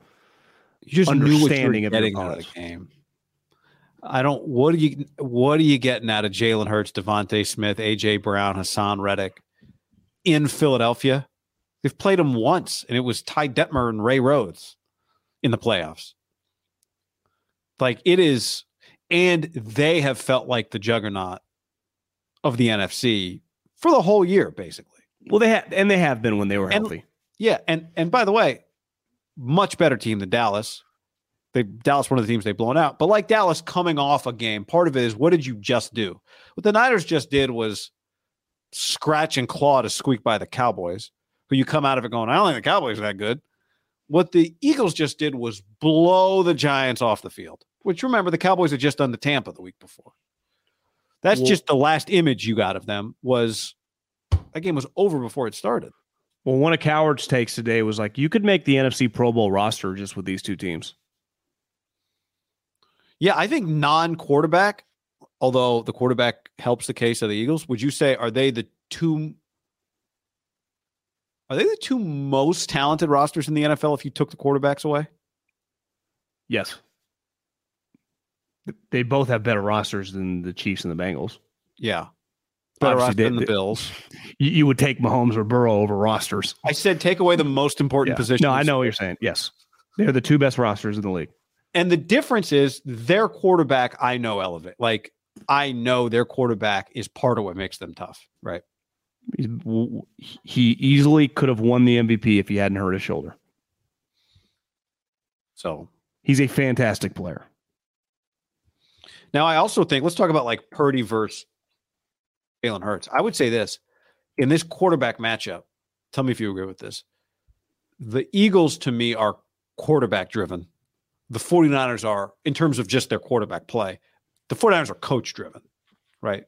You just understanding knew what you were getting out of the game. I don't. What are you? What are you getting out of Jalen Hurts, Devontae Smith, A J Brown, Hassan Reddick in Philadelphia? They've played them once, and it was Ty Detmer and Ray Rhodes in the playoffs. Like it is, and they have felt like the juggernaut of the N F C for the whole year, basically. Well, they have, and they have been when they were healthy. And, yeah, and and by the way, much better team than Dallas. They Dallas, one of the teams they've blown out. But like Dallas, coming off a game, part of it is what did you just do? What the Niners just did was scratch and claw to squeak by the Cowboys, who you come out of it going, I don't think the Cowboys are that good. What the Eagles just did was blow the Giants off the field, which remember the Cowboys had just done the Tampa the week before. That's well, just the last image you got of them was that game was over before it started. Well, one of Coward's takes today was like, you could make the N F C Pro Bowl roster just with these two teams. Yeah, I think non-quarterback, although the quarterback helps the case of the Eagles, would you say are they the two are they the two most talented rosters in the N F L if you took the quarterbacks away? Yes. They both have better rosters than the Chiefs and the Bengals. Yeah. Better roster than the Bills. You would take Mahomes or Burrow over rosters. I said take away the most important yeah. positions. No, I know what you're saying. Yes. They're the two best rosters in the league. And the difference is their quarterback, I know, elevate. Like, I know their quarterback is part of what makes them tough, right? He easily could have won the M V P if he hadn't hurt his shoulder. So he's a fantastic player. Now, I also think, let's talk about like Purdy versus Jalen Hurts. I would say this, in this quarterback matchup, tell me if you agree with this. The Eagles, to me, are quarterback-driven. The 49ers are, in terms of just their quarterback play, the 49ers are coach-driven, right?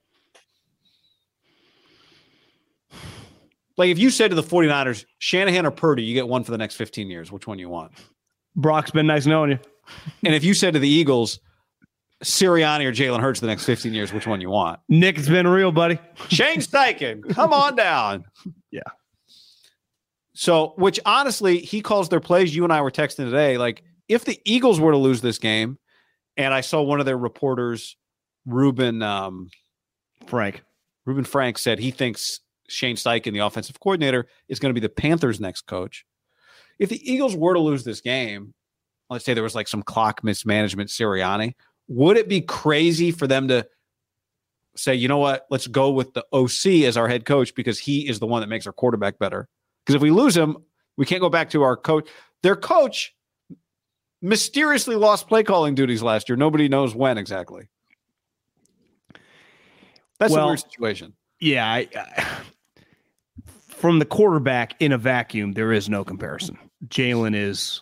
Like, if you said to the 49ers, Shanahan or Purdy, you get one for the next fifteen years. Which one you want? Brock's been nice knowing you. And if you said to the Eagles, Sirianni or Jalen Hurts the next fifteen years, which one you want? Nick, it's been real, buddy. Shane Steichen, come on down. Yeah. So, which, honestly, he calls their plays. You and I were texting today, like, if the Eagles were to lose this game, and I saw one of their reporters, Ruben um, Frank, Ruben Frank said he thinks Shane Steichen, the offensive coordinator, is going to be the Panthers' next coach. If the Eagles were to lose this game, let's say there was like some clock mismanagement, Sirianni, would it be crazy for them to say, you know what, let's go with the O C as our head coach because he is the one that makes our quarterback better? Because if we lose him, we can't go back to our coach. Their coach mysteriously lost play calling duties last year. Nobody knows when exactly. That's well, a weird situation. Yeah. I, I, from the quarterback in a vacuum, there is no comparison. Jalen is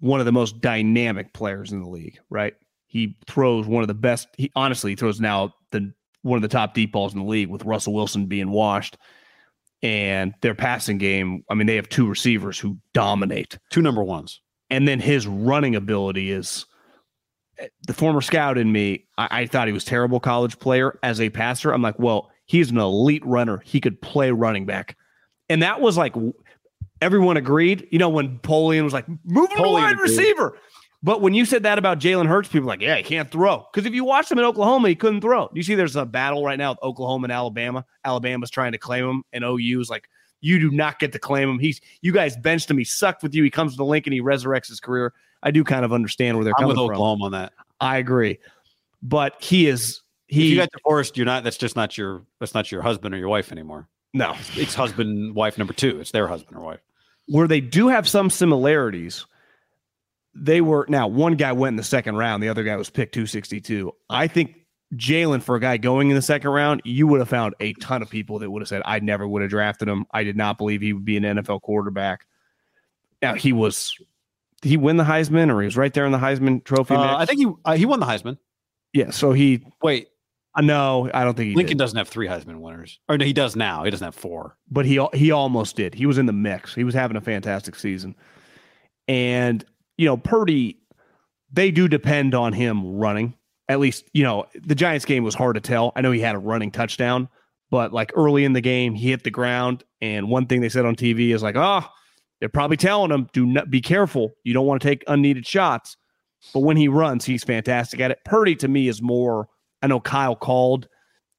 one of the most dynamic players in the league, right? He throws one of the best. He honestly he throws now the one of the top deep balls in the league with Russell Wilson being washed. And their passing game, I mean, they have two receivers who dominate. Two number ones. And then his running ability is the former scout in me. I, I thought he was a terrible college player as a passer. I'm like, well, he's an elite runner. He could play running back. And that was like, everyone agreed, you know, when Polian was like, move him to wide receiver. But when you said that about Jalen Hurts, people were like, yeah, he can't throw. Because if you watched him in Oklahoma, he couldn't throw. You see, there's a battle right now with Oklahoma and Alabama. Alabama's trying to claim him, and O U is like, you do not get to claim him. He's you guys benched him. He sucked with you. He comes to the link and he resurrects his career. I do kind of understand where they're I'm coming with Oklahoma from on that. I agree, but he is he. If you got divorced, you're not. That's just not your. That's not your husband or your wife anymore. No, it's, it's husband wife number two. It's their husband or wife. Where they do have some similarities. They were now one guy went in the second round. The other guy was picked two sixty-two. I think Jalen, for a guy going in the second round, you would have found a ton of people that would have said, I never would have drafted him. I did not believe he would be an N F L quarterback. Now, he was, did he win the Heisman or he was right there in the Heisman trophy? Uh, mix? I think he uh, he won the Heisman. Yeah, so he, wait. Uh, no, I don't think he Lincoln did. Doesn't have three Heisman winners. Or no, he does now. He doesn't have four. But he he almost did. He was in the mix. He was having a fantastic season. And, you know, Purdy, they do depend on him running. At least, you know, the Giants game was hard to tell. I know he had a running touchdown, but like early in the game, he hit the ground. And one thing they said on T V is like, oh, they're probably telling him, do not be careful. You don't want to take unneeded shots. But when he runs, he's fantastic at it. Purdy, to me, is more, I know Kyle called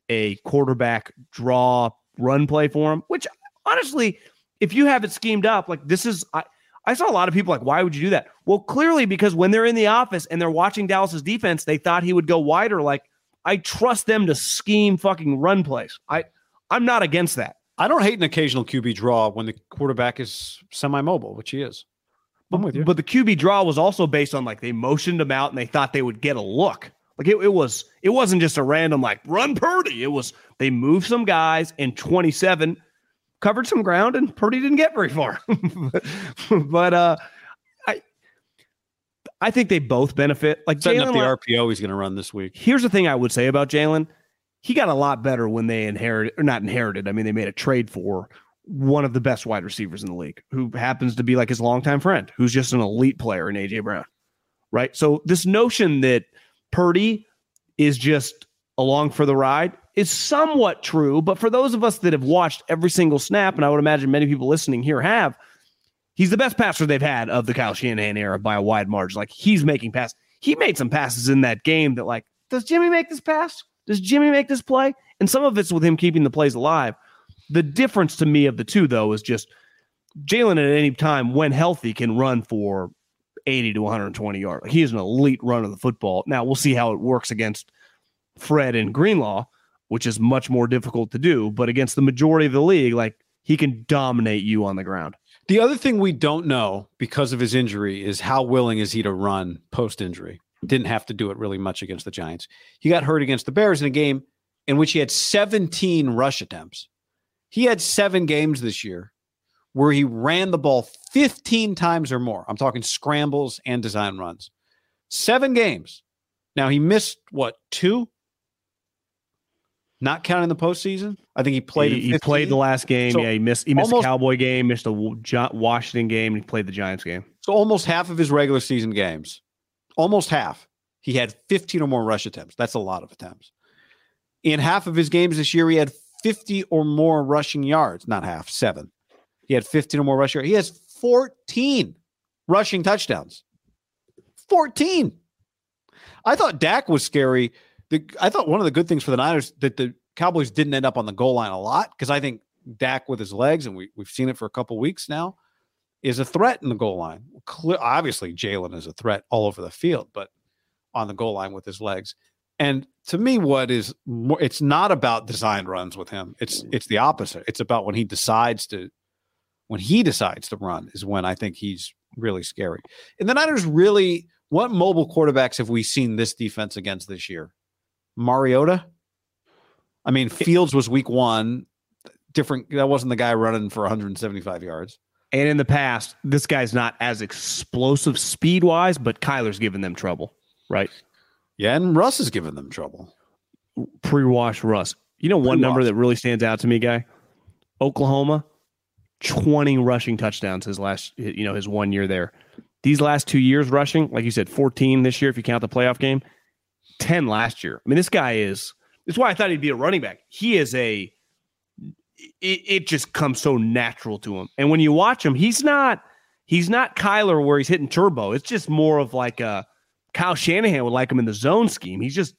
a quarterback draw run play for him, which honestly, if you have it schemed up, like this is, I, I saw a lot of people like, why would you do that? Well, clearly because when they're in the office and they're watching Dallas's defense, they thought he would go wider. Like, I trust them to scheme fucking run plays. I, I'm not against that. I don't hate an occasional Q B draw when the quarterback is semi-mobile, which he is. I'm with you. But the Q B draw was also based on, like, they motioned him out and they thought they would get a look. Like, it, it was, it wasn't just a random, like, run Purdy. It was, they moved some guys in twenty-seven, covered some ground, and Purdy didn't get very far. but, but uh, I I think they both benefit. Like, setting Jaylen, up the like, R P O he's going to run this week. Here's the thing I would say about Jaylen. He got a lot better when they inherited, or not inherited, I mean, they made a trade for one of the best wide receivers in the league, who happens to be like his longtime friend, who's just an elite player in A J Brown, right? So this notion that Purdy is just along for the ride is somewhat true, but for those of us that have watched every single snap, and I would imagine many people listening here have, he's the best passer they've had of the Kyle Shanahan era by a wide margin. Like, he's making passes. He made some passes in that game that, like, does Jimmy make this pass? Does Jimmy make this play? And some of it's with him keeping the plays alive. The difference to me of the two, though, is just Jaylen at any time when healthy can run for eighty to one hundred twenty yards. He is an elite run of the football. Now, we'll see how it works against Fred and Greenlaw, which is much more difficult to do. But against the majority of the league, like, he can dominate you on the ground. The other thing we don't know because of his injury is how willing is he to run post-injury. Didn't have to do it really much against the Giants. He got hurt against the Bears in a game in which he had seventeen rush attempts. He had seven games this year where he ran the ball fifteen times or more. I'm talking scrambles and design runs. Seven games. Now, he missed, what, two? Not counting the postseason? I think he played He, he played the last game. So yeah, he missed He missed almost, the Cowboy game, missed the Washington game, and he played the Giants game. So almost half of his regular season games, almost half, he had fifteen or more rush attempts. That's a lot of attempts. In half of his games this year, he had fifty or more rushing yards, not half, seven. He had fifteen or more rushing yards. He has fourteen rushing touchdowns. fourteen. I thought Dak was scary. The, I thought one of the good things for the Niners that the Cowboys didn't end up on the goal line a lot, because I think Dak with his legs, and we, we've seen it for a couple weeks now, is a threat in the goal line. Cle- obviously, Jaylen is a threat all over the field, but on the goal line with his legs. And to me, what is more, it's not about design runs with him. It's it's the opposite. It's about when he decides to when he decides to run is when I think he's really scary. And the Niners really, what mobile quarterbacks have we seen this defense against this year? Mariota? I mean, Fields was week one. Different. That wasn't the guy running for one hundred seventy-five yards. And in the past, this guy's not as explosive speed-wise, but Kyler's giving them trouble, right? Yeah, and Russ is giving them trouble. Pre-wash Russ. You know one Pre-wash. number that really stands out to me, guy? Oklahoma, twenty rushing touchdowns his last, you know, his one year there. These last two years rushing, like you said, fourteen this year if you count the playoff game, ten last year. I mean, this guy is, that's why I thought he'd be a running back. He is a, it, it just comes so natural to him. And when you watch him, he's not, he's not Kyler where he's hitting turbo. It's just more of like a, Kyle Shanahan would like him in the zone scheme. He's just,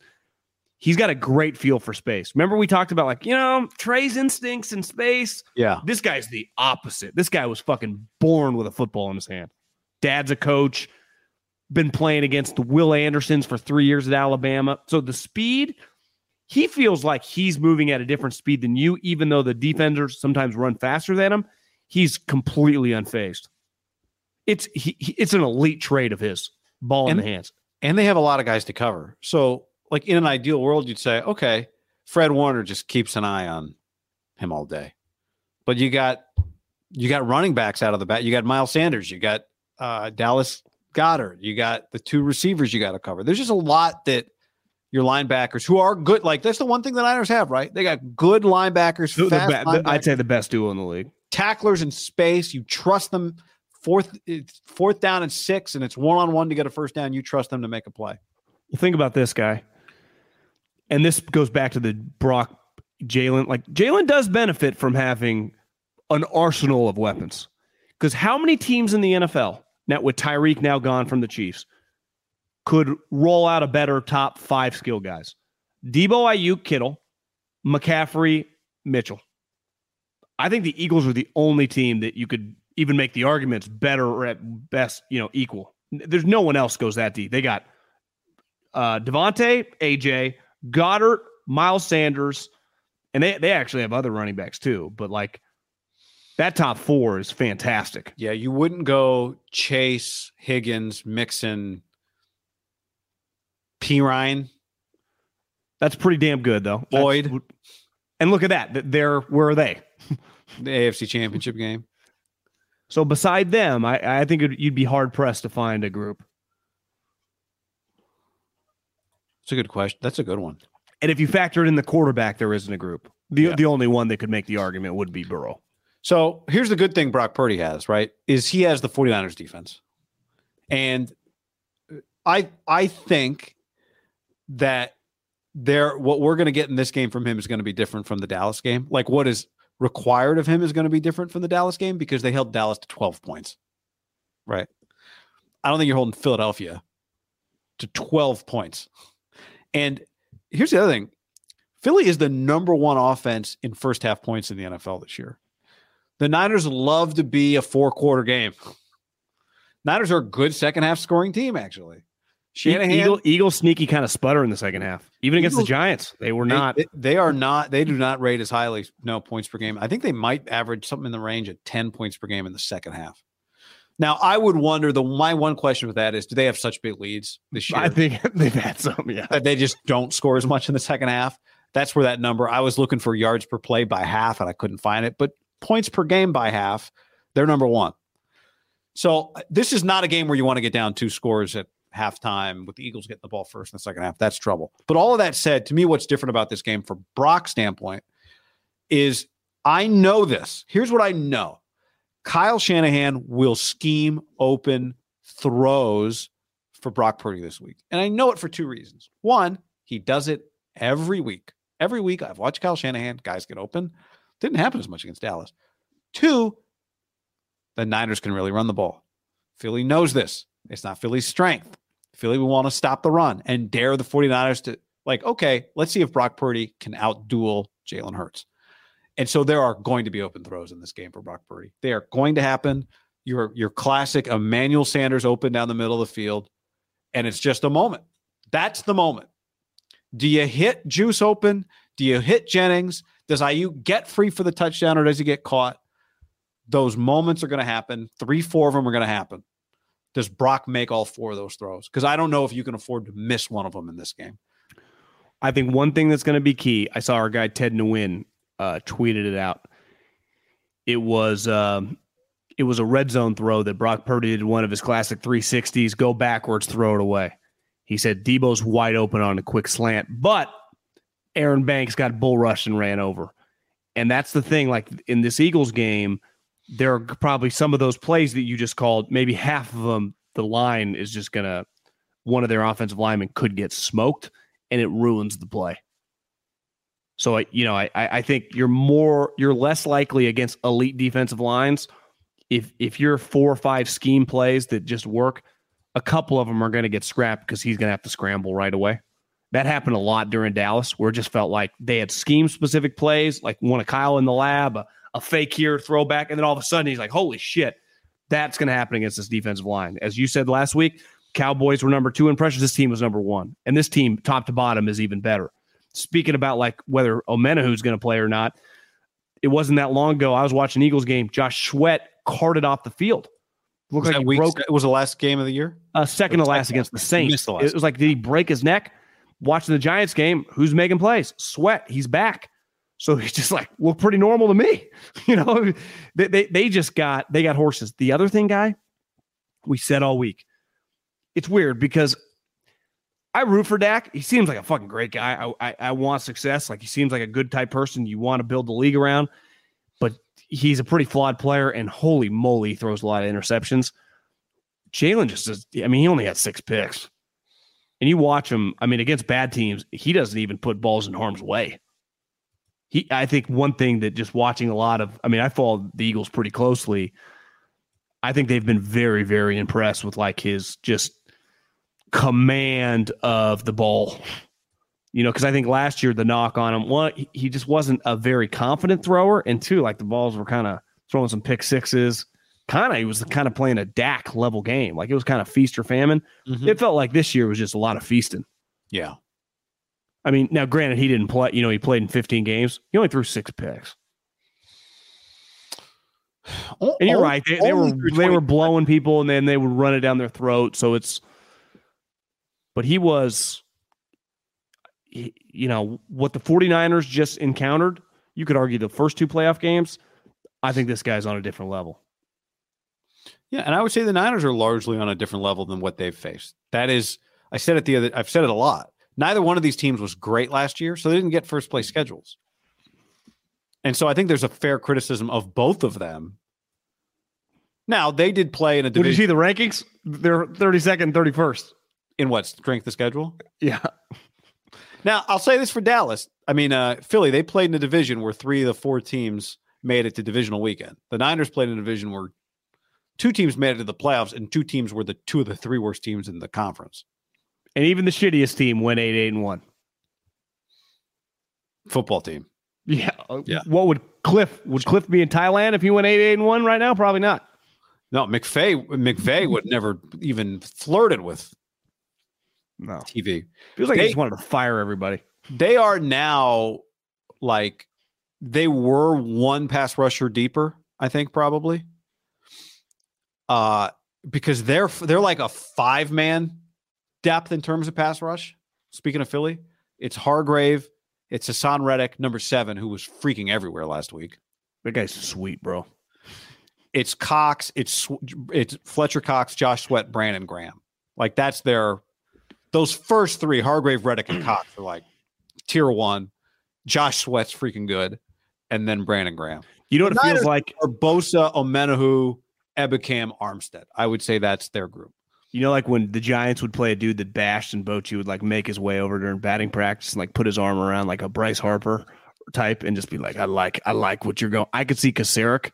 he's got a great feel for space. Remember we talked about, like, you know, Trey's instincts in space. Yeah. This guy's the opposite. This guy was fucking born with a football in his hand. Dad's a coach, been playing against the Will Andersons for three years at Alabama. So the speed, he feels like he's moving at a different speed than you, even though the defenders sometimes run faster than him. He's completely unfazed. It's, he, it's an elite trait of his, ball and, in the hands. And they have a lot of guys to cover. So, like, in an ideal world, you'd say, okay, Fred Warner just keeps an eye on him all day. But you got you got running backs out of the bat. You got Miles Sanders. You got uh, Dallas Goedert. You got the two receivers you got to cover. There's just a lot that your linebackers, who are good, like, that's the one thing the Niners have, right? They got good linebackers. The, fast the, linebackers, I'd say the best duo in the league. Tacklers in space. You trust them. Fourth, it's fourth down and six, and it's one-on-one to get a first down. You trust them to make a play. Well, think about this, guy. And this goes back to the Brock, Jaylen. Like, Jaylen does benefit from having an arsenal of weapons. Because how many teams in the N F L, now with Tyreek now gone from the Chiefs, could roll out a better top five skill guys? Deebo, Ayuk, Kittle, McCaffrey, Mitchell. I think the Eagles are the only team that you could even make the arguments better or at best, you know, equal. There's no one else goes that deep. They got uh, Devontae, A J, Goddard, Miles Sanders, and they, they actually have other running backs too. But like that top four is fantastic. Yeah, you wouldn't go Chase, Higgins, Mixon, P. Ryan. That's pretty damn good though. Boyd. That's, and look at that. They're, where are they? The A F C Championship game. So beside them, I, I think it, you'd be hard pressed to find a group. It's a good question. That's a good one. And if you factor in the quarterback, there isn't a group. The yeah. the only one that could make the argument would be Burrow. So here's the good thing Brock Purdy has, right? Is he has the 49ers defense. And I I think that there what we're going to get in this game from him is going to be different from the Dallas game. Like what is required of him is going to be different from the Dallas game because they held Dallas to twelve points, right? I don't think you're holding Philadelphia to twelve points. And here's the other thing. Philly is the number one offense in first half points in the N F L this year. The Niners love to be a four quarter game. Niners are a good second half scoring team, actually. Shanahan, Eagle, Eagle sneaky kind of sputter in the second half, even Eagles, against the Giants. They were not. They, they are not. They do not rate as highly. No points per game. I think they might average something in the range of ten points per game in the second half. Now, I would wonder. The my one question with that is, do they have such big leads this year? I think they've had some. Yeah, that they just don't score as much in the second half. That's where that number. I was looking for yards per play by half, and I couldn't find it. But points per game by half, they're number one. So this is not a game where you want to get down two scores at halftime with the Eagles getting the ball first in the second half. That's trouble. But all of that said, to me, what's different about this game from Brock's standpoint is I know this. Here's what I know. Kyle Shanahan will scheme open throws for Brock Purdy this week. And I know it for two reasons. One, he does it every week. Every week I've watched Kyle Shanahan. Guys get open. Didn't happen as much against Dallas. Two, the Niners can really run the ball. Philly knows this. It's not Philly's strength. Philly will want to stop the run and dare the 49ers to, like, okay, let's see if Brock Purdy can outduel Jalen Hurts. And so there are going to be open throws in this game for Brock Purdy. They are going to happen. Your, your classic Emmanuel Sanders open down the middle of the field, and it's just a moment. That's the moment. Do you hit Juice open? Do you hit Jennings? Does I U get free for the touchdown, or does he get caught? Those moments are going to happen. Three, four of them are going to happen. Does Brock make all four of those throws? Because I don't know if you can afford to miss one of them in this game. I think one thing that's going to be key, I saw our guy Ted Nguyen uh, tweeted it out. It was um, it was a red zone throw that Brock Purdy did, one of his classic three sixties, go backwards, throw it away. He said Debo's wide open on a quick slant, but Aaron Banks got bull rushed and ran over. And that's the thing, like in this Eagles game, there are probably some of those plays that you just called, maybe half of them, the line is just going to, one of their offensive linemen could get smoked, and it ruins the play. So, I, you know, I I think you're more, you're less likely against elite defensive lines. If if you're four or five scheme plays that just work, a couple of them are going to get scrapped because he's going to have to scramble right away. That happened a lot during Dallas, where it just felt like they had scheme-specific plays, like one of Kyle in the lab, a, a fake here, throwback, and then all of a sudden he's like, holy shit, that's going to happen against this defensive line. As you said last week, Cowboys were number two in pressures. This team was number one. And this team, top to bottom, is even better. Speaking about like whether Omenihu's going to play or not, it wasn't that long ago. I was watching Eagles game. Josh Sweat carted off the field. Looked was like he broke. It was the last game of the year? Uh, second to last against the Saints. The it was like, did he break his neck? Watching the Giants game, who's making plays? Sweat. He's back. So he's just like, well, pretty normal to me. You know, they, they they just got, they got horses. The other thing, guy, we said all week, it's weird because I root for Dak. He seems like a fucking great guy. I, I, I want success. Like, he seems like a good type person you want to build the league around, but he's a pretty flawed player, and holy moly, he throws a lot of interceptions. Jalen just is, I mean, he only had six picks. And you watch him, I mean, against bad teams, he doesn't even put balls in harm's way. He, I think one thing that just watching a lot of, I mean, I follow the Eagles pretty closely. I think they've been very, very impressed with like his just command of the ball, you know, because I think last year the knock on him, one, he just wasn't a very confident thrower. And two, like the balls were kind of throwing some pick sixes, kind of, he was kind of playing a Dak level game. Like it was kind of feast or famine. Mm-hmm. It felt like this year was just a lot of feasting. Yeah. I mean, now granted, he didn't play, you know, he played in fifteen games. He only threw six picks. And you're only, right. They, they were, they were blowing people and then they would run it down their throat. So it's, but he was, you know, what the 49ers just encountered. You could argue the first two playoff games. I think this guy's on a different level. Yeah, and I would say the Niners are largely on a different level than what they've faced. That is, I said it the other, I've said it a lot. Neither one of these teams was great last year, so they didn't get first place schedules. And so I think there's a fair criticism of both of them. Now, they did play in a division. Did you see the rankings? They're thirty-second, thirty-first. In what, strength of schedule? Yeah. Now, I'll say this for Dallas. I mean, uh, Philly, they played in a division where three of the four teams made it to divisional weekend. The Niners played in a division where two teams made it to the playoffs, and two teams were the two of the three worst teams in the conference. And even the shittiest team went eight, eight, and one. Football team. Yeah. Yeah. What would Cliff would Cliff be in Thailand if he went eight, eight, and one right now? Probably not. No, McVay McVay would never even flirted with no T V. Feels like they, he just wanted to fire everybody. They are now like they were one pass rusher deeper, I think probably. Uh, because they're they're like a five man depth in terms of pass rush. Speaking of Philly, it's Hargrave, it's Hassan Reddick, number seven, who was freaking everywhere last week. That guy's sweet, bro. It's Cox, it's it's Fletcher Cox, Josh Sweat, Brandon Graham. Like that's their those first three, Hargrave, Reddick, and Cox are like tier one. Josh Sweat's freaking good, and then Brandon Graham. You know what it feels like? Or Bosa, Omenihu, Ebicam, Armstead. I would say that's their group. You know, like when the Giants would play a dude that bashed and Bochy would like make his way over during batting practice and like put his arm around like a Bryce Harper type and just be like, I like, I like what you're going. I could see Kaseric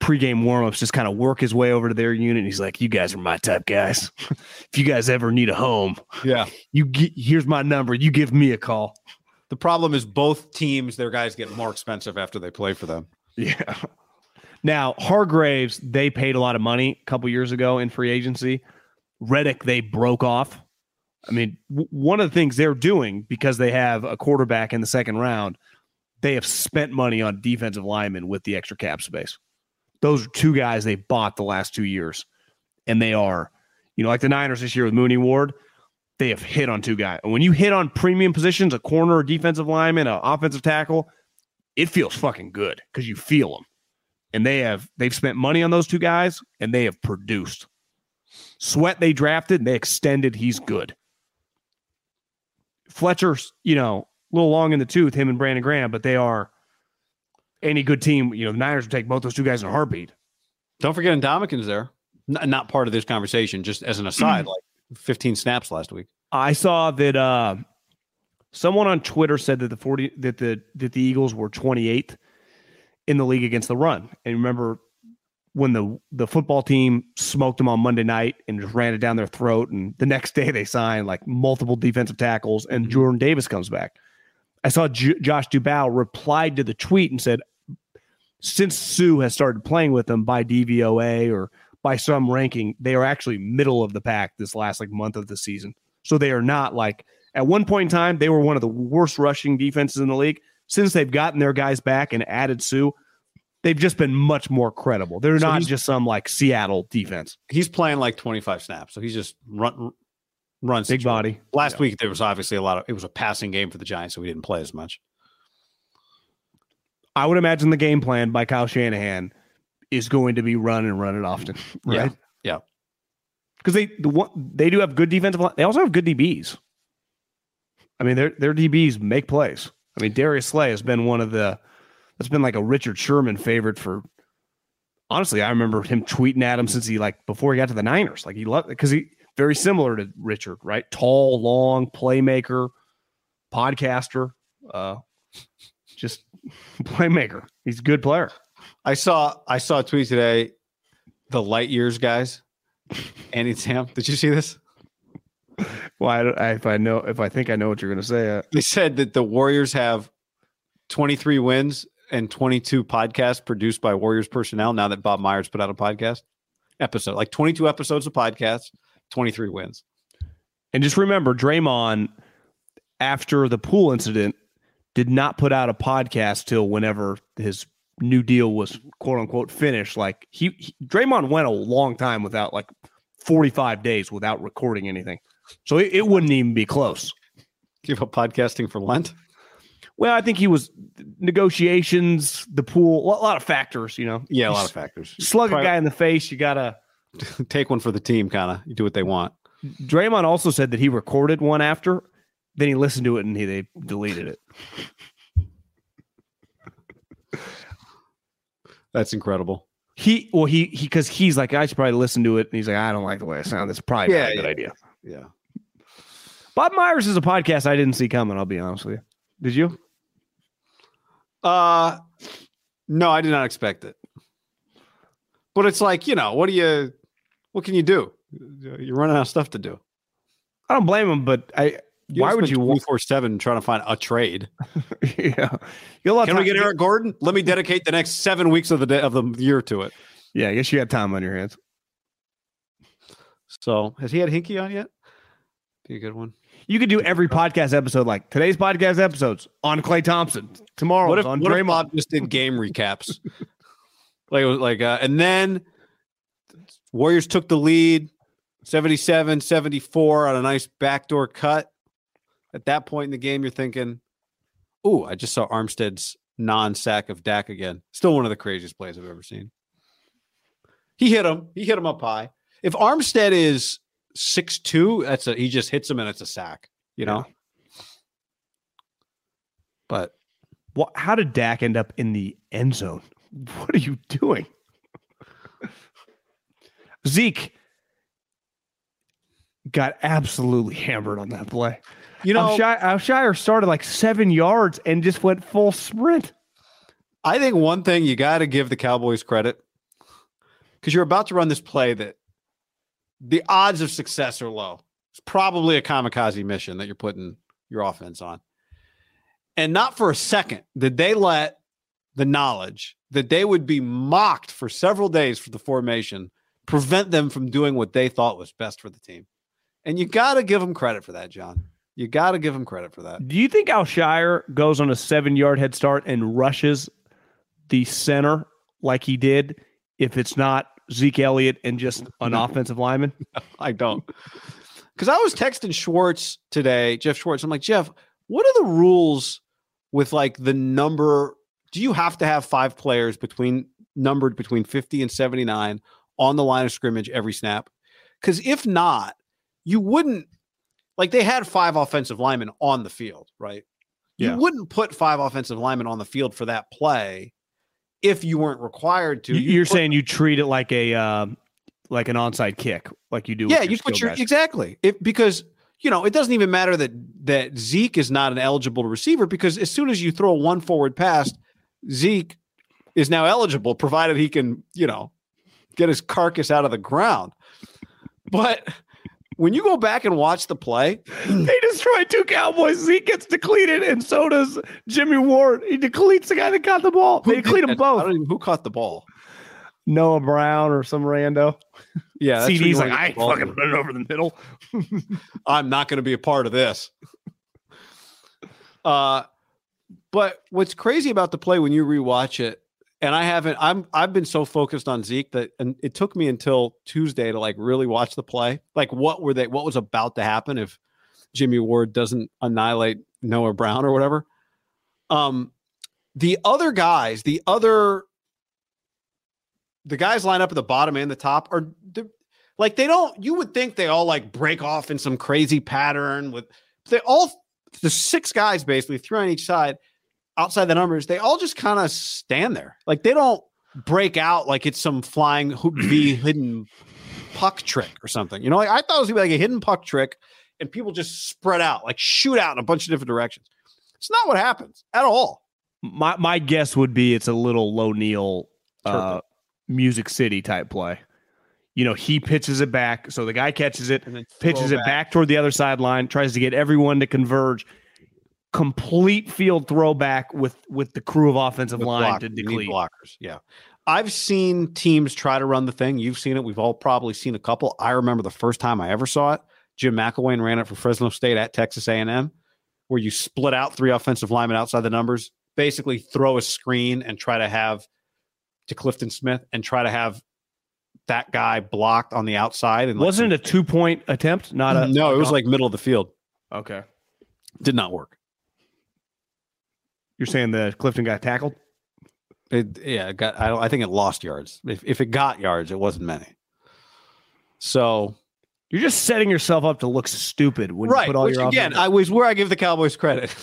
pregame warmups just kind of work his way over to their unit. And he's like, you guys are my type guys. If you guys ever need a home, yeah, you get, here's my number. You give me a call. The problem is both teams, their guys get more expensive after they play for them. Yeah. Now, Hargraves, they paid a lot of money a couple years ago in free agency. Reddick, they broke off. I mean, w- one of the things they're doing, because they have a quarterback in the second round, they have spent money on defensive linemen with the extra cap space. Those are two guys they bought the last two years, and they are, you know, like the Niners this year with Mooney Ward, they have hit on two guys. And when you hit on premium positions, a corner, a defensive lineman, an offensive tackle, it feels fucking good because you feel them. And they have they've spent money on those two guys, and they have produced. Sweat they drafted, and they extended. He's good. Fletcher's, you know, a little long in the tooth, him and Brandon Graham, but they are any good team. You know, the Niners would take both those two guys in a heartbeat. Don't forget Ndamukong's there. N- not part of this conversation, just as an aside, like fifteen snaps last week. I saw that uh, someone on Twitter said that the forty that the that the Eagles were twenty-eighth. In the league against the run. And remember when the, the football team smoked them on Monday night and just ran it down their throat. And the next day they signed like multiple defensive tackles and Jordan Davis comes back. I saw J- Josh Dubow replied to the tweet and said, since Sue has started playing with them by D V O A or by some ranking, they are actually middle of the pack this last like month of the season. So they are not like at one point in time, they were one of the worst rushing defenses in the league. Since they've gotten their guys back and added Sue, they've just been much more credible. They're so not just some like Seattle defense. He's playing like twenty-five snaps, so he's just run, runs big situation. Body. Last yeah. week there was obviously a lot of it was a passing game for the Giants, so we didn't play as much. I would imagine the game plan by Kyle Shanahan is going to be run and run it often, right? Yeah, because yeah. they the one, they do have good defensive line. They also have good D Bs. I mean, their their D Bs make plays. I mean, Darius Slay has been one of the, that's been like a Richard Sherman favorite for, honestly, I remember him tweeting at him since he like, before he got to the Niners, like he loved it. Cause he very similar to Richard, right? Tall, long playmaker, podcaster, uh, just playmaker. He's a good player. I saw, I saw a tweet today, the light years guys, Andy Tam. Did you see this? Well, I don't, I, if I know, if I think I know what you're going to say, uh, they said that the Warriors have twenty-three wins and twenty-two podcasts produced by Warriors personnel now that Bob Myers put out a podcast episode, like twenty-two episodes of podcasts, twenty-three wins. And just remember, Draymond, after the pool incident, did not put out a podcast till whenever his new deal was quote unquote finished. Like he, he Draymond went a long time without, like forty-five days without recording anything. So it, it wouldn't even be close. Give up podcasting for Lent? Well, I think he was negotiations, the pool, a lot of factors, you know. Yeah, a lot of factors. Slug Probably, a guy in the face, you got to take one for the team, kind of. You do what they want. Draymond also said that he recorded one after, then he listened to it and he, they deleted it. That's incredible. He, well, he, he, because he's like, I should probably listen to it. And he's like, I don't like the way I sound. That's probably yeah, not a good yeah. idea. Yeah. Bob Myers is a podcast I didn't see coming, I'll be honest with you. Did you? Uh, no, I did not expect it. But it's like, you know, what do you, what can you do? You're running out of stuff to do. I don't blame him, but I, you why would you twenty-four seven trying to find a trade? Yeah. Can we get Eric get... Gordon? Let me dedicate the next seven weeks of the day, of the year to it. Yeah, I guess you got time on your hands. So has he had Hinkie on yet? Be a good one. You could do every podcast episode, like today's podcast episodes on Clay Thompson. Tomorrow's what if, on what Draymond. If Bob just did game recaps. Like, like, uh, and then Warriors took the lead seventy-seven seventy-four on a nice backdoor cut. At that point in the game, you're thinking, ooh, I just saw Armstead's non-sack of Dak again. Still one of the craziest plays I've ever seen. He hit him. He hit him up high. If Armstead is six two, that's a, he just hits him and it's a sack, you know? Yeah. But what, how did Dak end up in the end zone? What are you doing? Zeke got absolutely hammered on that play. You know, Alshire started like seven yards and just went full sprint. I think one thing you got to give the Cowboys credit, because you're about to run this play that the odds of success are low. It's probably a kamikaze mission that you're putting your offense on. And not for a second did they let the knowledge that they would be mocked for several days for the formation prevent them from doing what they thought was best for the team. And you got to give them credit for that, John. You got to give them credit for that. Do you think Alshire goes on a seven-yard head start and rushes the center like he did if it's not Zeke Elliott and just an offensive lineman? No, I don't. Because I was texting Schwartz today, Jeff Schwartz. I'm like, Jeff, what are the rules with like the number? Do you have to have five players between numbered between fifty and seventy-nine on the line of scrimmage every snap? Because if not, you wouldn't like they had five offensive linemen on the field, right? Yeah. You wouldn't put five offensive linemen on the field for that play. If you weren't required to, you're you put, saying you treat it like a uh, like an onside kick, like you do. Yeah, with your you put your guys. Exactly it, because you know it doesn't even matter that that Zeke is not an eligible receiver, because as soon as you throw one forward pass, Zeke is now eligible, provided he can you know get his carcass out of the ground. But when you go back and watch the play, they destroy two Cowboys. Zeke gets depleted, and so does Jimmy Ward. He depletes the guy that caught the ball. Who they deplete them both. I don't even who caught the ball. Noah Brown or some rando. Yeah, that's C D's like, I ain't fucking put it over the middle. I'm not going to be a part of this. Uh, but what's crazy about the play when you rewatch it, and I haven't, I'm, I've been so focused on Zeke that, and it took me until Tuesday to like really watch the play. Like, what were they, what was about to happen if Jimmy Ward doesn't annihilate Noah Brown or whatever? Um, the other guys, the other, the guys line up at the bottom and the top are like, they don't, you would think they all like break off in some crazy pattern with, they all, the six guys basically, three on each side. Outside the numbers, they all just kind of stand there. Like they don't break out like it's some flying hoop V hidden puck trick or something. You know, like I thought it was gonna be like a hidden puck trick and people just spread out, like shoot out in a bunch of different directions. It's not what happens at all. My my guess would be it's a little low Neal uh, Music City type play. You know, he pitches it back. So the guy catches it and then pitches it back toward the other sideline, tries to get everyone to converge. complete field throwback with with the crew of offensive with line block, to deplete blockers. Yeah. I've seen teams try to run the thing. You've seen it. We've all probably seen a couple. I remember the first time I ever saw it. Jim McElwain ran it for Fresno State at Texas A and M, where you split out three offensive linemen outside the numbers, basically throw a screen and try to have to Clifton Smith and try to have that guy blocked on the outside. And wasn't like, it a two point attempt? Not a no. It was like middle of the field. Okay, did not work. You're saying that Clifton got tackled? It, yeah, it got. I, I think it lost yards. If if it got yards, it wasn't many. So you're just setting yourself up to look stupid when right, you put all which your again. I was where I give the Cowboys credit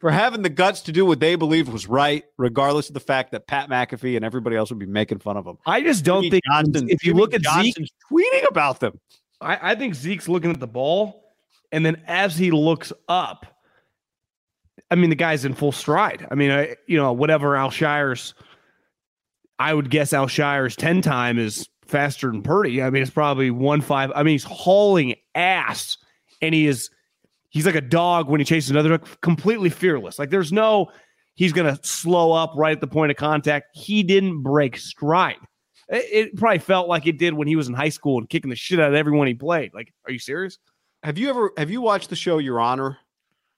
for having the guts to do what they believe was right, regardless of the fact that Pat McAfee and everybody else would be making fun of them. I just don't Jimmy think Johnson, if you Jimmy look at Johnson's Zeke tweeting about them, I, I think Zeke's looking at the ball, and then as he looks up. I mean, the guy's in full stride. I mean, I, you know, whatever Al Shire's, I would guess Al Shire's ten time is faster than Purdy. I mean, it's probably one five. I mean, he's hauling ass, and he is, he's like a dog when he chases another, completely fearless. Like there's no, he's going to slow up right at the point of contact. He didn't break stride. It, it probably felt like it did when he was in high school and kicking the shit out of everyone he played. Like, are you serious? Have you ever, have you watched the show Your Honor,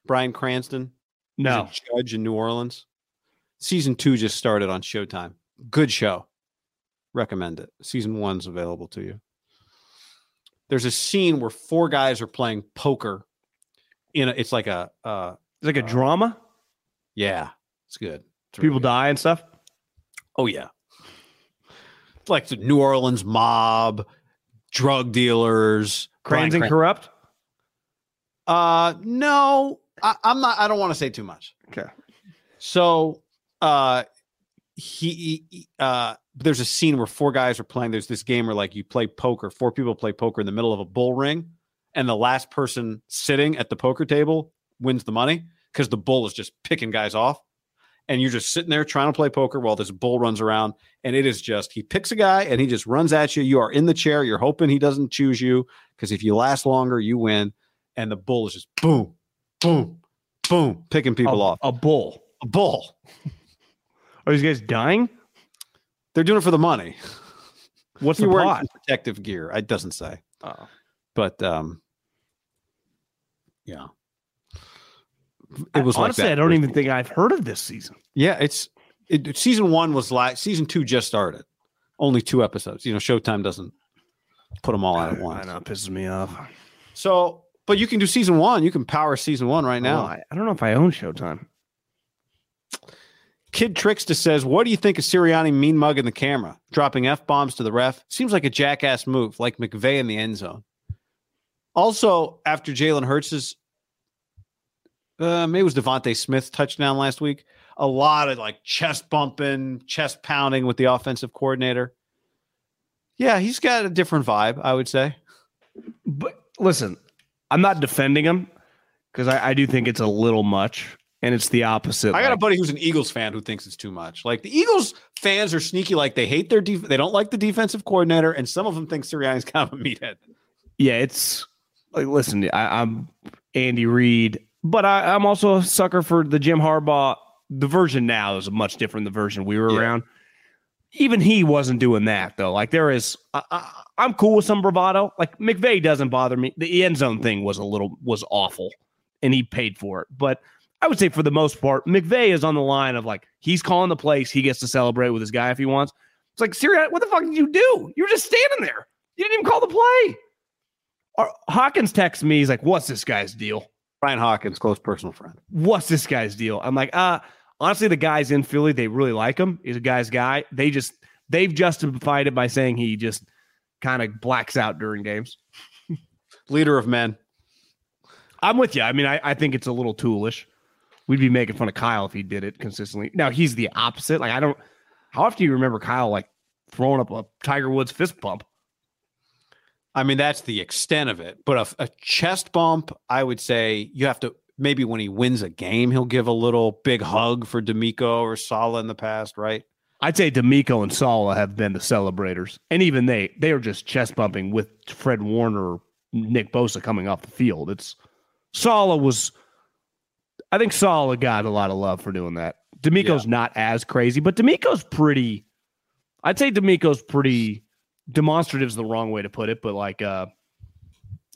Bryan Cranston? No. He's a judge in New Orleans. Season two just started on Showtime. Good show. Recommend it. Season one's available to you. There's a scene where four guys are playing poker. In a, it's like a uh, it's like a uh, drama. Yeah, it's good. It's really People good. Die and stuff. Oh yeah, it's like the New Orleans mob, drug dealers, crimes and corrupt. Uh, no. I, I'm not, I don't want to say too much. Okay. So, uh, he, he, uh, there's a scene where four guys are playing. There's this game where like you play poker, four people play poker in the middle of a bull ring. And the last person sitting at the poker table wins the money because the bull is just picking guys off. And you're just sitting there trying to play poker while this bull runs around. And it is just, he picks a guy and he just runs at you. You are in the chair. You're hoping he doesn't choose you because if you last longer, you win. And the bull is just boom. Boom, boom, picking people a, off. A bull. A bull. Are these guys dying? They're doing it for the money. What's the plot? Protective gear. It doesn't say. Uh-oh. But, um, yeah. It was I, like honestly, that. I don't even think I've heard of this season. Yeah, it's it, season one was like season two just started. Only two episodes. You know, Showtime doesn't put them all out at once. I know, it pisses me off. So... But you can do season one. You can power season one right now. Oh, I, I don't know if I own Showtime. Kid Tricksta says, what do you think of Sirianni mean mugging the camera? Dropping F-bombs to the ref? Seems like a jackass move, like McVay in the end zone. Also, after Jalen Hurts' uh, maybe it was Devontae Smith's touchdown last week, a lot of like chest bumping, chest pounding with the offensive coordinator. Yeah, he's got a different vibe, I would say. But listen... I'm not defending him because I, I do think it's a little much, and it's the opposite. I got like, a buddy who's an Eagles fan who thinks it's too much. Like the Eagles fans are sneaky, like they hate their def- they don't like the defensive coordinator, and some of them think Sirianni's kind of a meathead. Yeah, it's like listen, I, I'm Andy Reid, but I, I'm also a sucker for the Jim Harbaugh. The version now is much different than the version we were yeah. around. Even he wasn't doing that though. Like there is. I, I, I'm cool with some bravado. Like McVay doesn't bother me. The end zone thing was a little was awful, and he paid for it. But I would say for the most part, McVay is on the line of like he's calling the plays. He gets to celebrate with his guy if he wants. It's like Sirianni, what the fuck did you do? You were just standing there. You didn't even call the play. Or, Hawkins texts me. He's like, "What's this guy's deal?" Brian Hawkins, close personal friend. What's this guy's deal? I'm like, uh, honestly, the guys in Philly, they really like him. He's a guy's guy. They just they've justified it by saying he just. Kind of blacks out during games. Leader of men. I'm with you. I mean, I, I think it's a little toolish. We'd be making fun of Kyle if he did it consistently. Now he's the opposite. Like I don't. How often do you remember Kyle like throwing up a Tiger Woods fist bump? I mean, that's the extent of it. But a, a chest bump, I would say you have to. Maybe when he wins a game, he'll give a little big hug for D'Amico or Saleh in the past, right? I'd say D'Amico and Saleh have been the celebrators, and even they, they are just chest bumping with Fred Warner, Nick Bosa coming off the field. It's Saleh was I think Saleh got a lot of love for doing that. D'Amico's yeah. not as crazy, but D'Amico's pretty. I'd say D'Amico's pretty demonstrative is the wrong way to put it, but like uh,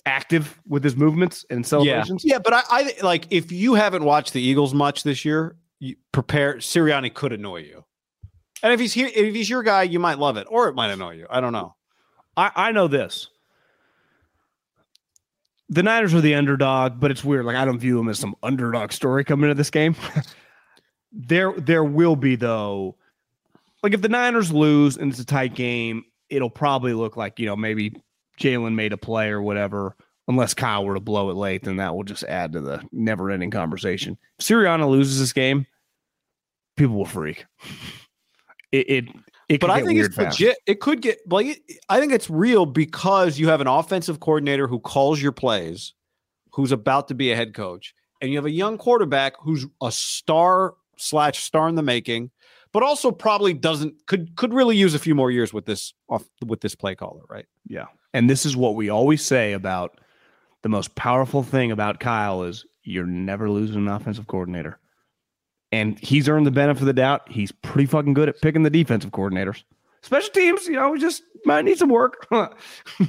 active with his movements and celebrations. Yeah, yeah but I, I like if you haven't watched the Eagles much this year, you prepare. Sirianni could annoy you, and if he's here, if he's your guy, you might love it, or it might annoy you. I don't know. I, I know this. The Niners are the underdog, but it's weird. Like I don't view them as some underdog story coming into this game. There, there will be though. Like if the Niners lose and it's a tight game, it'll probably look like, you know, maybe Jalen made a play or whatever. Unless Kyle were to blow it late, then that will just add to the never-ending conversation. If Sirianni loses this game, people will freak. It, it, it but I think it's fast. legit. It could get like it, I think it's real because you have an offensive coordinator who calls your plays, who's about to be a head coach, and you have a young quarterback who's a star slash star in the making. But also probably doesn't could could really use a few more years with this off with this play caller, right? Yeah. And this is what we always say about the most powerful thing about Kyle is you're never losing an offensive coordinator. And he's earned the benefit of the doubt. He's pretty fucking good at picking the defensive coordinators. Special teams, you know, we just might need some work.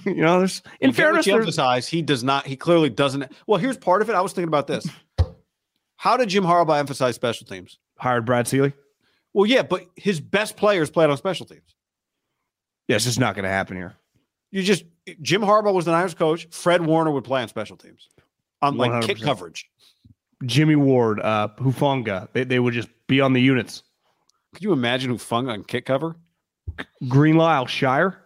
you know, there's in you fairness. He emphasize he does not, he clearly doesn't. Well, here's part of it. I was thinking about this. How did Jim Harbaugh emphasize special teams? Hired Brad Seeley. Well, yeah, but his best players played on special teams. Yeah, it's just not going to happen here. You just Jim Harbaugh was the Niners coach. Fred Warner would play on special teams, on like one hundred percent kick coverage. Jimmy Ward, uh, Hufanga, they they would just be on the units. Could you imagine Hufanga on kick cover? Green Lyle Shire.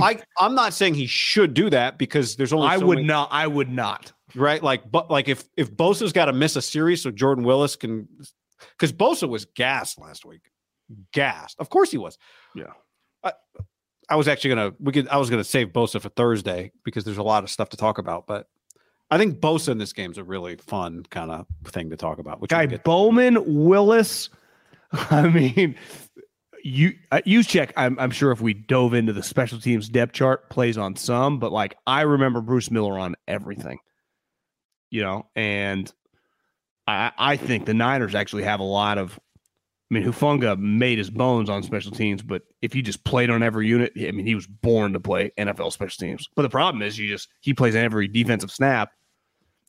I I'm not saying he should do that because there's only. I so would many- not. I would not. Right, like but like if if Bosa's got to miss a series so Jordan Willis can. Because Bosa was gassed last week, gassed. Of course he was. Yeah, I, I was actually gonna we could I was gonna save Bosa for Thursday because there's a lot of stuff to talk about. But I think Bosa in this game is a really fun kind of thing to talk about. Which guy Bowman to. Willis, I mean, you uh, you check. I'm I'm sure if we dove into the special teams depth chart, plays on some, but like I remember Bruce Miller on everything, you know, and. I, I think the Niners actually have a lot of, I mean, Hufanga made his bones on special teams, but if you just played on every unit, I mean, he was born to play N F L special teams. But the problem is you just, he plays on every defensive snap.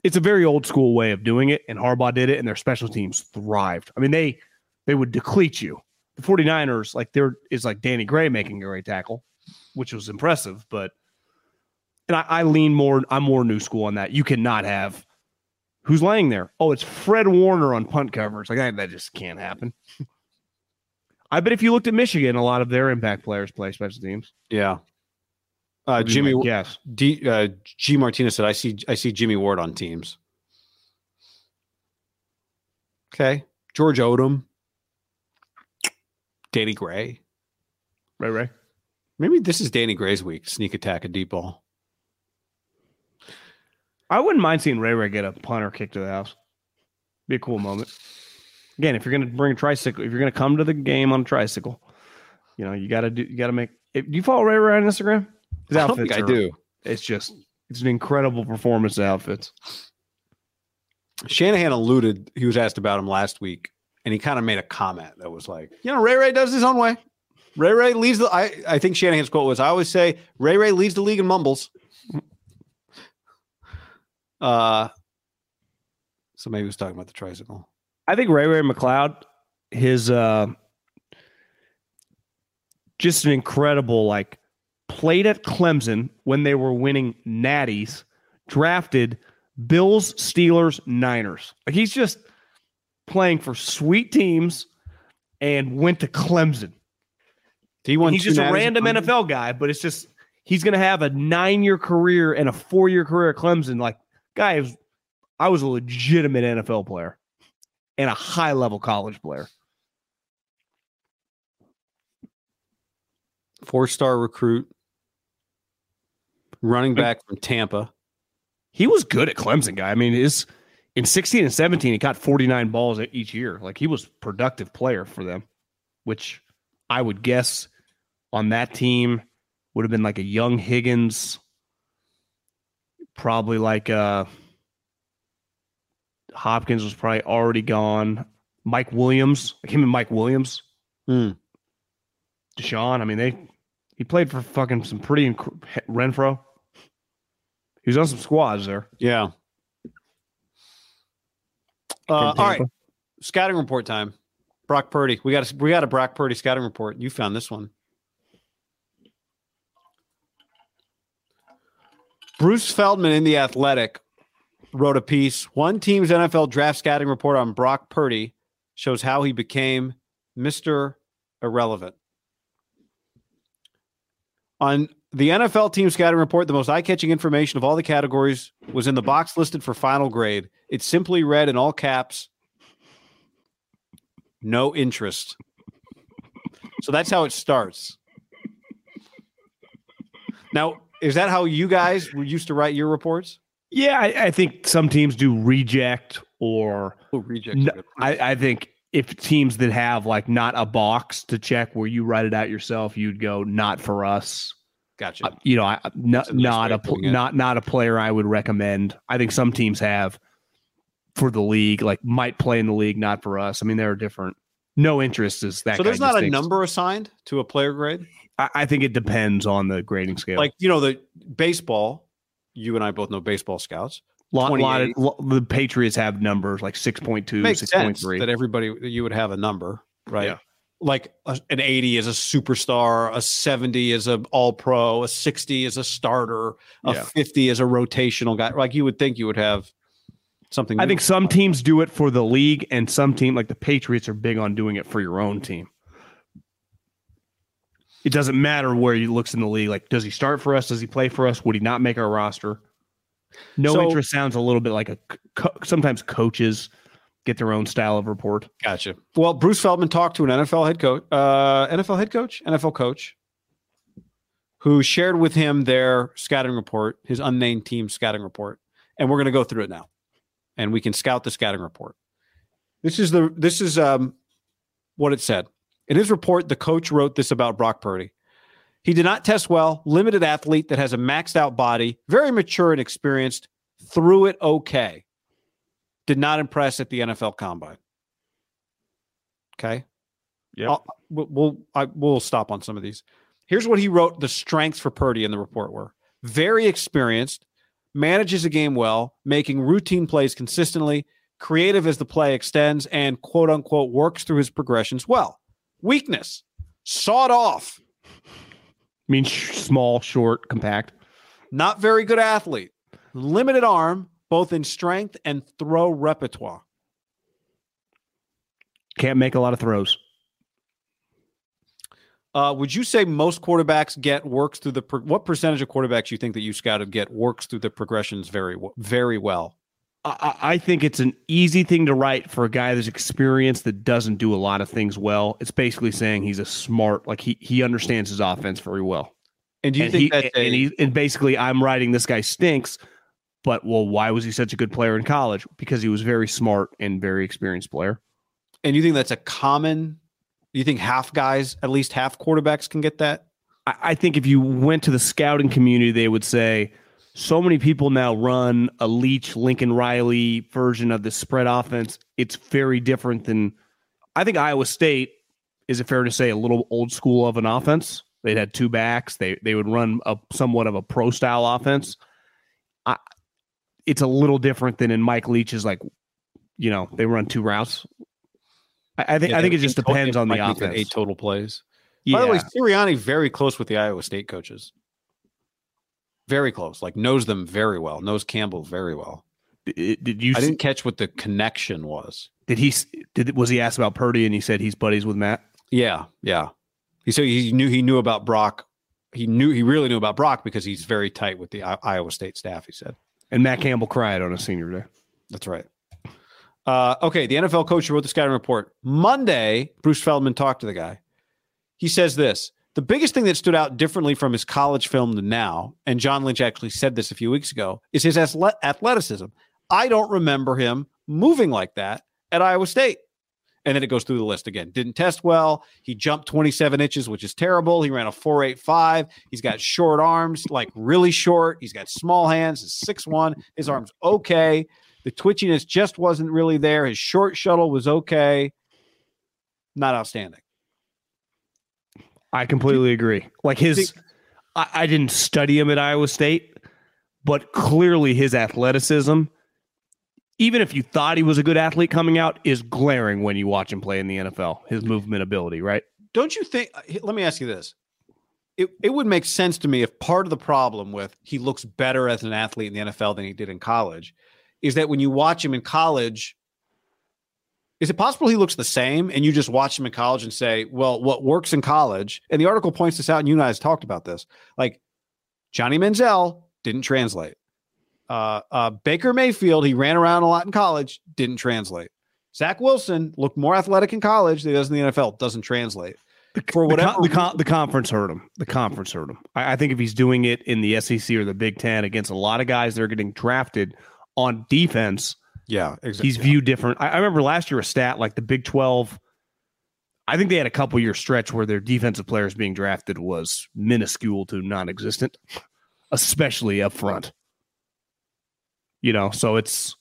It's a very old school way of doing it. And Harbaugh did it and their special teams thrived. I mean, they, they would deplete you. The 49ers, like there is like Danny Gray making a great tackle, which was impressive, but, and I, I lean more, I'm more new school on that. You cannot have, who's laying there? Oh, it's Fred Warner on punt coverage. Like that, that just can't happen. I bet if you looked at Michigan, a lot of their impact players play special teams. Yeah. Uh, Jimmy, yes. D, uh, G Martinez said, "I see, I see Jimmy Ward on teams." Okay, George Odom, Danny Gray, Ray Ray. Maybe this is Danny Gray's week. Sneak attack a deep ball. I wouldn't mind seeing Ray Ray get a punt or kick to the house. Be a cool moment. Again, if you're going to bring a tricycle, if you're going to come to the game on a tricycle, you know, you got to do, you got to make it. Do you follow Ray Ray on Instagram? His I don't think are, I do. It's just, it's an incredible performance of outfits. Shanahan alluded, he was asked about him last week, and he kind of made a comment that was like, you know, Ray Ray does his own way. Ray Ray leads the, I, I think Shanahan's quote was, I always say, Ray Ray leads the league in mumbles. Uh, somebody was talking about the tricycle. I think Ray Ray McLeod, his uh, just an incredible like played at Clemson when they were winning natties, drafted Bills, Steelers, Niners. Like he's just playing for sweet teams and went to Clemson. He won he's just a random N F L guy, but it's just he's going to have a nine year career and a four year career at Clemson. Like. Guy, was, I was a legitimate N F L player and a high-level college player. Four-star recruit, running back from Tampa. He was good at Clemson, guy. I mean, his, in sixteen and seventeen, he caught forty-nine balls each year. Like, he was a productive player for them, which I would guess on that team would have been like a young Higgins. Probably like uh Hopkins was probably already gone. Mike Williams, him and Mike Williams. Hmm. Deshaun, I mean, they he played for fucking some pretty inc- Renfro. He was on some squads there. Yeah. Uh, all right. Scouting report time. Brock Purdy. We got a, we got a Brock Purdy scouting report. You found this one. Bruce Feldman in The Athletic wrote a piece. One team's N F L draft scouting report on Brock Purdy shows how he became Mister Irrelevant. On the N F L team scouting report, the most eye-catching information of all the categories was in the box listed for final grade. It simply read in all caps, no interest. So that's how it starts. Now, is that how you guys were used to write your reports? Yeah, I, I think some teams do reject or oh, reject. N- I, I think if teams that have like not a box to check where you write it out yourself, you'd go not for us. Gotcha. Uh, you know, I, not not a pl- not not a player I would recommend. I think some teams have for the league, like might play in the league, not for us. I mean, there are different. No interest is that. So there's not a number assigned to a player grade. I, I think it depends on the grading scale. Like you know, the baseball. You and I both know baseball scouts. Lot, lot of, lot, the Patriots have numbers like six point two, makes six point three. Sense that everybody, you would have a number, right? Yeah. Like a, an eighty is a superstar, a seventy is an all-pro, a sixty is a starter, a yeah. fifty is a rotational guy. Like you would think you would have something. I think some about. teams do it for the league, and some team, like the Patriots, are big on doing it for your own team. It doesn't matter where he looks in the league. Like, does he start for us? Does he play for us? Would he not make our roster? No so, interest sounds a little bit like a co- sometimes coaches get their own style of report. Gotcha. Well, Bruce Feldman talked to an N F L head coach, uh, N F L head coach, N F L coach, who shared with him their scouting report, his unnamed team scouting report, and we're going to go through it now, and we can scout the scouting report. This is the this is um, what it said. In his report, the coach wrote this about Brock Purdy. He did not test well, limited athlete that has a maxed out body, very mature and experienced, threw it okay. Did not impress at the N F L Combine. Okay? Yeah. We'll, I, we'll stop on some of these. Here's what he wrote the strengths for Purdy in the report were. Very experienced, manages a game well, making routine plays consistently, creative as the play extends, and quote-unquote works through his progressions well. Weakness, sawed off. Means sh- small, short, compact. Not very good athlete. Limited arm, both in strength and throw repertoire. Can't make a lot of throws. Uh, would you say most quarterbacks get works through the... Pro- what percentage of quarterbacks you think that you scouted get works through the progressions very, very well? I think it's an easy thing to write for a guy that's experienced that doesn't do a lot of things well. It's basically saying he's a smart, like he he understands his offense very well. And do you and think that and, and, and basically I'm writing this guy stinks, but well, why was he such a good player in college? Because he was very smart and very experienced player. And you think that's a common? You think half guys, at least half quarterbacks, can get that? I, I think if you went to the scouting community, they would say. So many people now run a Leach, Lincoln Riley version of the spread offense. It's very different than I think Iowa State, is it fair to say, a little old school of an offense. They'd had two backs. They they would run a somewhat of a pro style offense. I, it's a little different than in Mike Leach's, like, you know, they run two routes. I, I think yeah, I think it just depends on Mike the offense. Eight total plays. Yeah. By the way, Sirianni very close with the Iowa State coaches. Very close, like knows them very well, knows Campbell very well. Did, did you? I didn't catch what the connection was. Did he? Did was he asked about Purdy and he said he's buddies with Matt? Yeah, yeah. He said he knew he knew about Brock. He knew he really knew about Brock because he's very tight with the I- Iowa State staff. He said, and Matt Campbell cried on his senior day. That's right. Uh, okay, the N F L coach who wrote the scouting report Monday. Bruce Feldman talked to the guy. He says this. The biggest thing that stood out differently from his college film to now, and John Lynch actually said this a few weeks ago, is his athleticism. I don't remember him moving like that at Iowa State. And then it goes through the list again. Didn't test well. He jumped twenty-seven inches, which is terrible. He ran a four eighty-five. He's got short arms, like really short. He's got small hands. He's six one. His arm's okay. The twitchiness just wasn't really there. His short shuttle was okay. Not outstanding. I completely agree. Like his, I, I didn't study him at Iowa State, but clearly his athleticism, even if you thought he was a good athlete coming out, is glaring when you watch him play in the N F L, his movement ability, right? Don't you think, let me ask you this. It it would make sense to me if part of the problem with he looks better as an athlete in the N F L than he did in college is that when you watch him in college, is it possible he looks the same and you just watch him in college and say, well, what works in college, and the article points this out and you and I have talked about this, like Johnny Manziel didn't translate. Uh, uh, Baker Mayfield, he ran around a lot in college, didn't translate. Zach Wilson looked more athletic in college than he does in the N F L, doesn't translate. For whatever the, con- the conference hurt him. The conference hurt him. I, I think if he's doing it in the S E C or the Big Ten against a lot of guys that are getting drafted on defense, yeah, exactly. He's viewed different. I, I remember last year a stat like the Big twelve. I think they had a couple year stretch where their defensive players being drafted was minuscule to non-existent, especially up front. You know, so it's,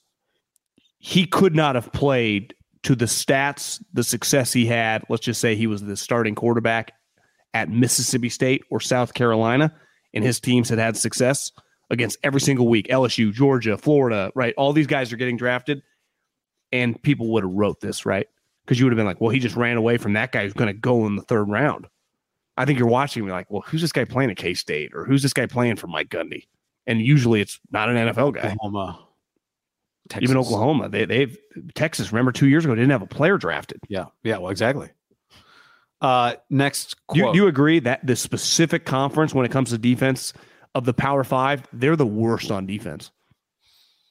he could not have played to the stats, the success he had. Let's just say he was the starting quarterback at Mississippi State or South Carolina, and his teams had had success against every single week. L S U, Georgia, Florida, right? All these guys are getting drafted, and people would have wrote this, right? Because you would have been like, well, he just ran away from that guy who's going to go in the third round. I think you're watching me like, well, who's this guy playing at K-State? Or who's this guy playing for Mike Gundy? And usually it's not an N F L guy. Oklahoma, Texas. Even Oklahoma. They, they've Texas, remember two years ago, didn't have a player drafted. Yeah. Yeah. Well, exactly. Uh, next quote. Do you, you agree that the specific conference when it comes to defense of the Power Five, they're the worst on defense?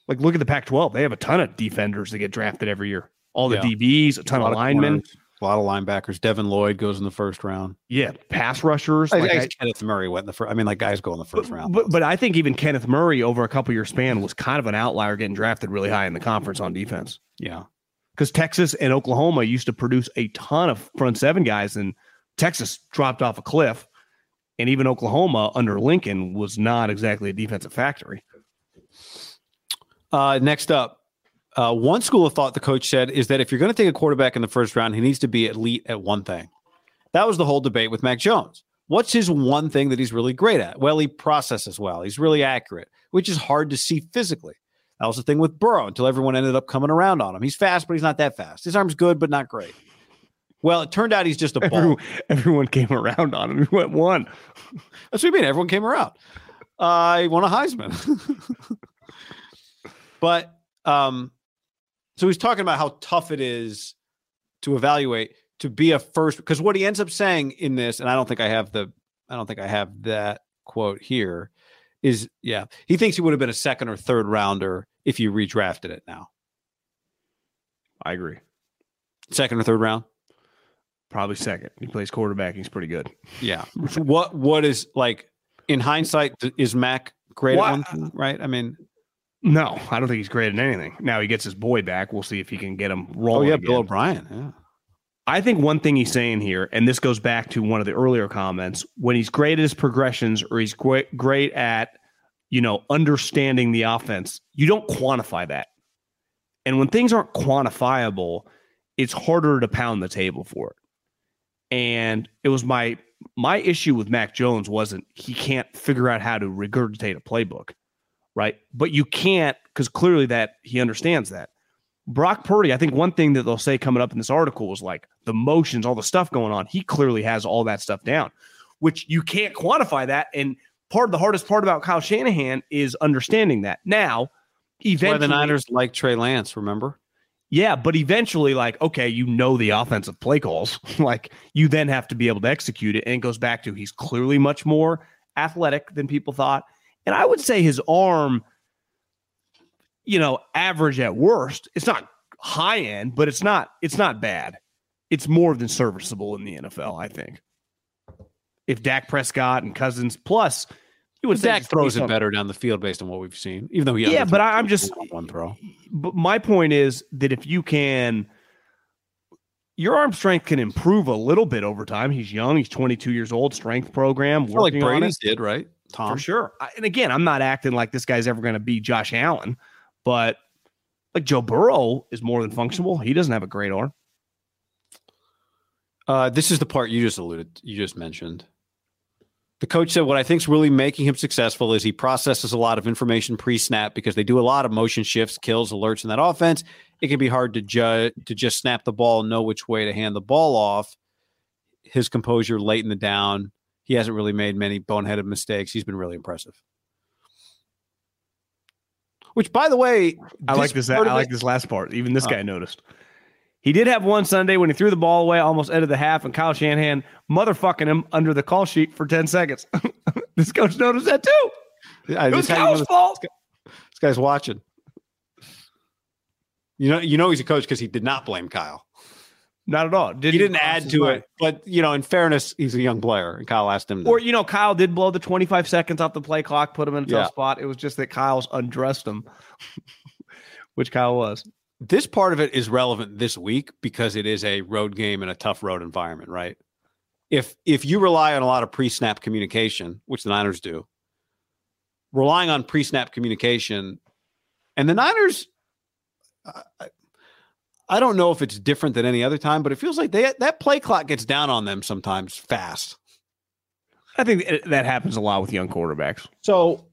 Like, look at the Pac twelve. They have a ton of defenders that get drafted every year. All the yeah. D Bs, a ton a of linemen. Corners, a lot of linebackers. Devin Lloyd goes in the first round. Yeah, pass rushers. I, like I, I, Kenneth Murray went in the first. I mean, like guys go in the first but, round. But but I think even Kenneth Murray over a couple year span was kind of an outlier, getting drafted really high in the conference on defense. Yeah, because Texas and Oklahoma used to produce a ton of front seven guys, and Texas dropped off a cliff, and even Oklahoma under Lincoln was not exactly a defensive factory. Uh, next up. Uh, one school of thought the coach said is that if you're going to take a quarterback in the first round, he needs to be elite at one thing. That was the whole debate with Mac Jones. What's his one thing that he's really great at? Well, he processes well. He's really accurate, which is hard to see physically. That was the thing with Burrow until everyone ended up coming around on him. He's fast, but he's not that fast. His arm's good, but not great. Well, it turned out he's just a ball. Everyone, everyone came around on him. He went one. That's what you mean. Everyone came around. Uh, he won a Heisman. but um. So he's talking about how tough it is to evaluate, to be a first, because what he ends up saying in this, and I don't think I have the, I don't think I have that quote here is, yeah, he thinks he would have been a second or third rounder if you redrafted it now. I agree. Second or third round? Probably second. He plays quarterback. He's pretty good. Yeah. what, what is like in hindsight, is Mac great what? at one thing, right? I mean, no, I don't think he's great at anything. Now he gets his boy back. We'll see if he can get him rolling. Oh, yeah, Bill O'Brien. Yeah. I think one thing he's saying here, and this goes back to one of the earlier comments, when he's great at his progressions or he's great at, you know, understanding the offense, you don't quantify that. And when things aren't quantifiable, it's harder to pound the table for it. And it was my my issue with Mac Jones wasn't he can't figure out how to regurgitate a playbook. Right. But you can't, because clearly that he understands that. Brock Purdy, I think one thing that they'll say coming up in this article was like the motions, all the stuff going on. He clearly has all that stuff down, which you can't quantify that. And part of the hardest part about Kyle Shanahan is understanding that. Now, eventually, why the Niners like Trey Lance, remember? Yeah. But eventually, like, OK, you know, the offensive play calls, like you then have to be able to execute it. And it goes back to he's clearly much more athletic than people thought. And I would say his arm, you know, average at worst. It's not high end, but it's not it's not bad. It's more than serviceable in the N F L, I think. If Dak Prescott and Cousins, plus, you would say Dak throws it better down the field based on what we've seen, even though he yeah. But I'm just one throw. But my point is that if you can your arm strength can improve a little bit over time. He's young. He's twenty-two years old, strength program. Working like Brady's did, right, Tom? For sure. I, and again, I'm not acting like this guy's ever going to be Josh Allen, but like Joe Burrow is more than functional. He doesn't have a great arm. Uh, this is the part you just alluded, you just mentioned. The coach said, what I think is really making him successful is he processes a lot of information pre-snap because they do a lot of motion shifts, kills, alerts in that offense. It can be hard to ju- to just snap the ball and know which way to hand the ball off. His composure late in the down. He hasn't really made many boneheaded mistakes. He's been really impressive. Which, by the way, I like this. I like this last part. Even this uh, guy noticed. He did have one Sunday when he threw the ball away almost end of the half, and Kyle Shanahan motherfucking him under the call sheet for ten seconds. This coach noticed that too. Yeah, it was Kyle's fault. This guy's watching. You know, you know he's a coach because he did not blame Kyle. Not at all. Didn't he didn't add to mind. it. But, you know, in fairness, he's a young player, and Kyle asked him. To, or, you know, Kyle did blow the twenty-five seconds off the play clock, put him in a yeah. tough spot. It was just that Kyle's undressed him, which Kyle was. This part of it is relevant this week because it is a road game in a tough road environment, right? If if you rely on a lot of pre-snap communication, which the Niners do, relying on pre-snap communication, and the Niners, I, I don't know if it's different than any other time, but it feels like they that play clock gets down on them sometimes fast. I think that happens a lot with young quarterbacks. So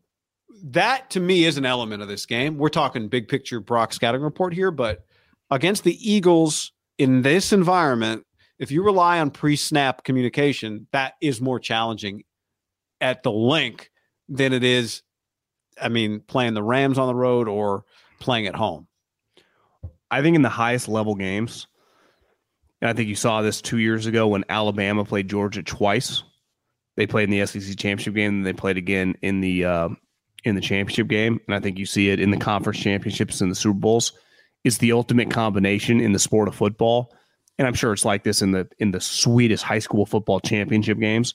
that, to me, is an element of this game. We're talking big picture Brock scouting report here, but against the Eagles in this environment, if you rely on pre-snap communication, that is more challenging at the link than it is, I mean, playing the Rams on the road or playing at home. I think in the highest level games, and I think you saw this two years ago when Alabama played Georgia twice. They played in the S E C championship game, and they played again in the uh, in the championship game, and I think you see it in the conference championships and the Super Bowls. It's the ultimate combination in the sport of football, and I'm sure it's like this in the in the sweetest high school football championship games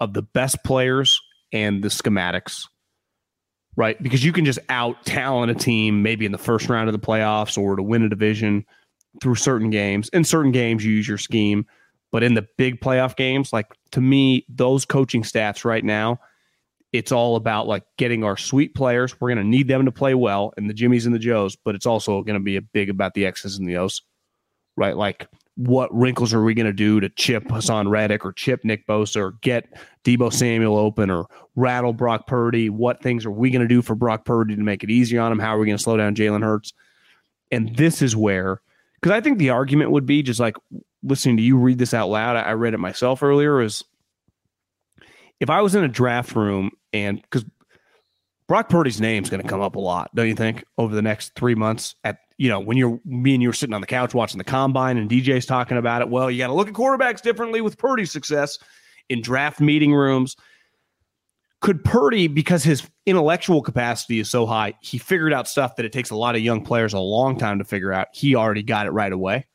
of the best players and the schematics, right? Because you can just out-talent a team maybe in the first round of the playoffs or to win a division through certain games. In certain games, you use your scheme, but in the big playoff games, like to me, those coaching staffs right now, it's all about like getting our sweet players. We're going to need them to play well and the Jimmies and the Joes, but it's also going to be a big about the X's and the O's, right? Like what wrinkles are we going to do to chip Hassan Reddick or chip Nick Bosa or get Debo Samuel open or rattle Brock Purdy? What things are we going to do for Brock Purdy to make it easier on him? How are we going to slow down Jalen Hurts? And this is where, because I think the argument would be just like listening to you read this out loud. I read it myself earlier is, if I was in a draft room and because Brock Purdy's name's going to come up a lot, don't you think, over the next three months at, you know, when you're me and you were sitting on the couch watching the combine and D J's talking about it. Well, you got to look at quarterbacks differently with Purdy's success in draft meeting rooms. Could Purdy, because his intellectual capacity is so high, he figured out stuff that it takes a lot of young players a long time to figure out. He already got it right away.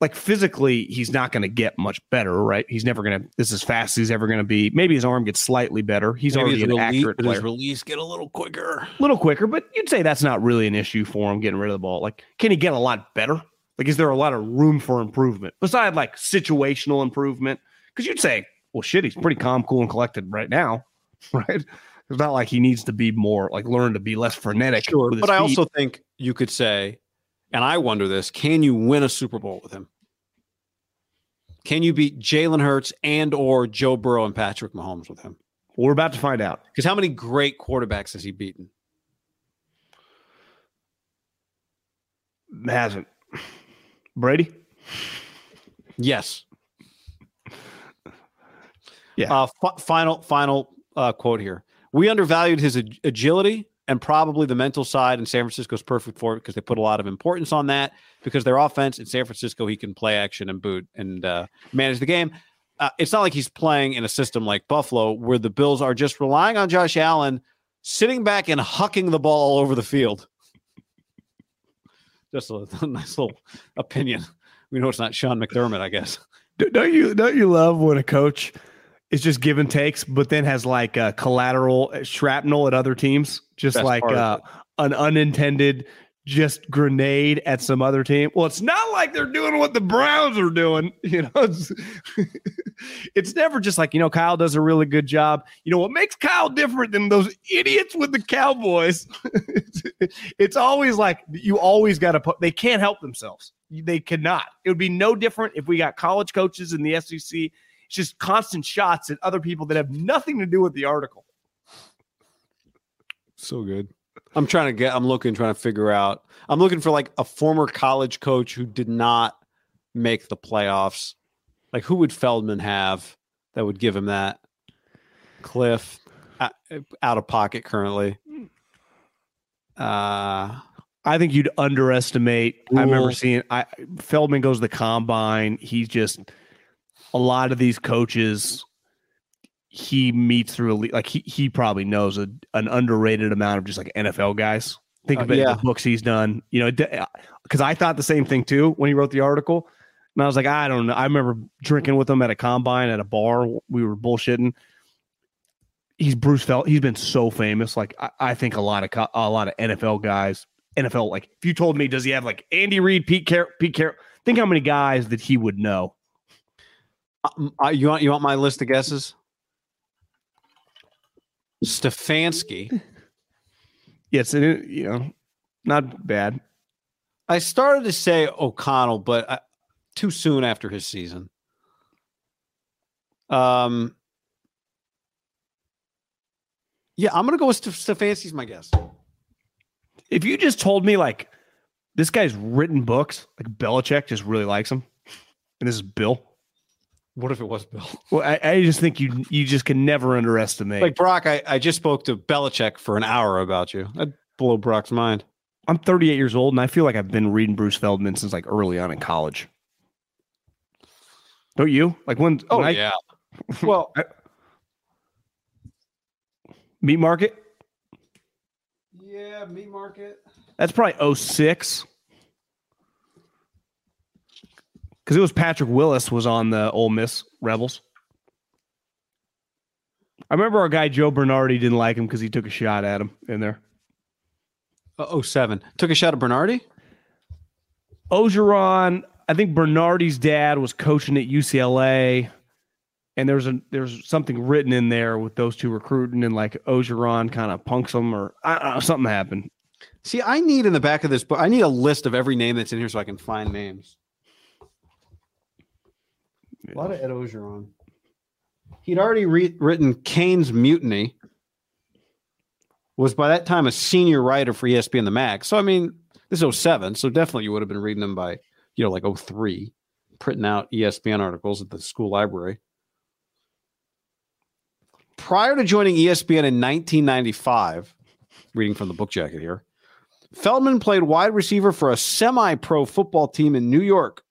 Like physically, he's not going to get much better, right? He's never going to. This is fast as he's ever going to be. Maybe his arm gets slightly better. He's Maybe already an release, accurate player. His release get a little quicker, a little quicker. But you'd say that's not really an issue for him getting rid of the ball. Like, can he get a lot better? Like, is there a lot of room for improvement besides like situational improvement? Because you'd say, well, shit, he's pretty calm, cool, and collected right now, right? It's not like he needs to be more like learn to be less frenetic. Sure, but I feet. also think you could say. And I wonder this, can you win a Super Bowl with him? Can you beat Jalen Hurts and or Joe Burrow and Patrick Mahomes with him? Well, we're about to find out. Because how many great quarterbacks has he beaten? Hasn't. Brady? Yes. Yeah. Uh, f- final final uh, quote here. We undervalued his ag- agility. And probably the mental side, and San Francisco's perfect for it because they put a lot of importance on that because their offense in San Francisco, he can play action and boot and uh, manage the game. Uh, it's not like he's playing in a system like Buffalo where the Bills are just relying on Josh Allen sitting back and hucking the ball all over the field. Just a, a nice little opinion. We know it's not Sean McDermott, I guess. Don't you, don't you love when a coach is just give and takes, but then has like a collateral shrapnel at other teams? Just Best like uh, an unintended just grenade at some other team. Well, it's not like they're doing what the Browns are doing. You know, it's, it's never just like, you know, Kyle does a really good job. You know, what makes Kyle different than those idiots with the Cowboys? it's, it's always like you always got to put, they can't help themselves. They cannot. It would be no different if we got college coaches in the S E C. It's just constant shots at other people that have nothing to do with the article. So good. I'm trying to get, I'm looking, trying to figure out, I'm looking for like a former college coach who did not make the playoffs. Like who would Feldman have that would give him that? Cliff out, out of pocket currently. Uh, I think you'd underestimate. Cool. I remember seeing I Feldman goes to the combine. He's just a lot of these coaches he meets through elite, like he he probably knows a, an underrated amount of just like N F L guys. Think about uh, yeah. the books he's done, you know, because I thought the same thing too when he wrote the article, and I was like, I don't know. I remember drinking with him at a combine at a bar. We were bullshitting. He's Bruce Feldman. He's been so famous. Like I, I think a lot of co- a lot of N F L guys. N F L, like if you told me, does he have like Andy Reid, Pete Carroll, Pete Carroll? Think how many guys that he would know. Uh, you want you want my list of guesses? Stefanski. Yes, it, you know, not bad. I started to say O'Connell, but I, too soon after his season. Um. Yeah, I'm gonna go with Stefanski's my guess. If you just told me, like, this guy's written books, like Belichick just really likes him, and this is Bill. What if it was Bill? Well, I, I just think you you just can never underestimate. Like, Brock, I, I just spoke to Belichick for an hour about you. That'd blow Brock's mind. I'm thirty-eight years old, and I feel like I've been reading Bruce Feldman since, like, early on in college. Don't you? Like, when? Oh, when yeah. I, well, I, Meat Market? Yeah, Meat Market. That's probably oh six. Because it was Patrick Willis was on the Ole Miss Rebels. I remember our guy Joe Bernardi didn't like him because he took a shot at him in there. Uh, oh seven. Took a shot at Bernardi? Ogeron. I think Bernardi's dad was coaching at U C L A. And there's a there's something written in there with those two recruiting, and like Ogeron kind of punks them, or I don't know, something happened. See, I need in the back of this book, I need a list of every name that's in here so I can find names. Yeah. A lot of Ed Ogeron. He'd already re- written Kane's Mutiny. Was by that time a senior writer for E S P N the Mac. So I mean, this is oh seven, so definitely you would have been reading them by, you know, like oh three, printing out E S P N articles at the school library. Prior to joining E S P N in nineteen ninety-five, reading from the book jacket here, Feldman played wide receiver for a semi-pro football team in New York.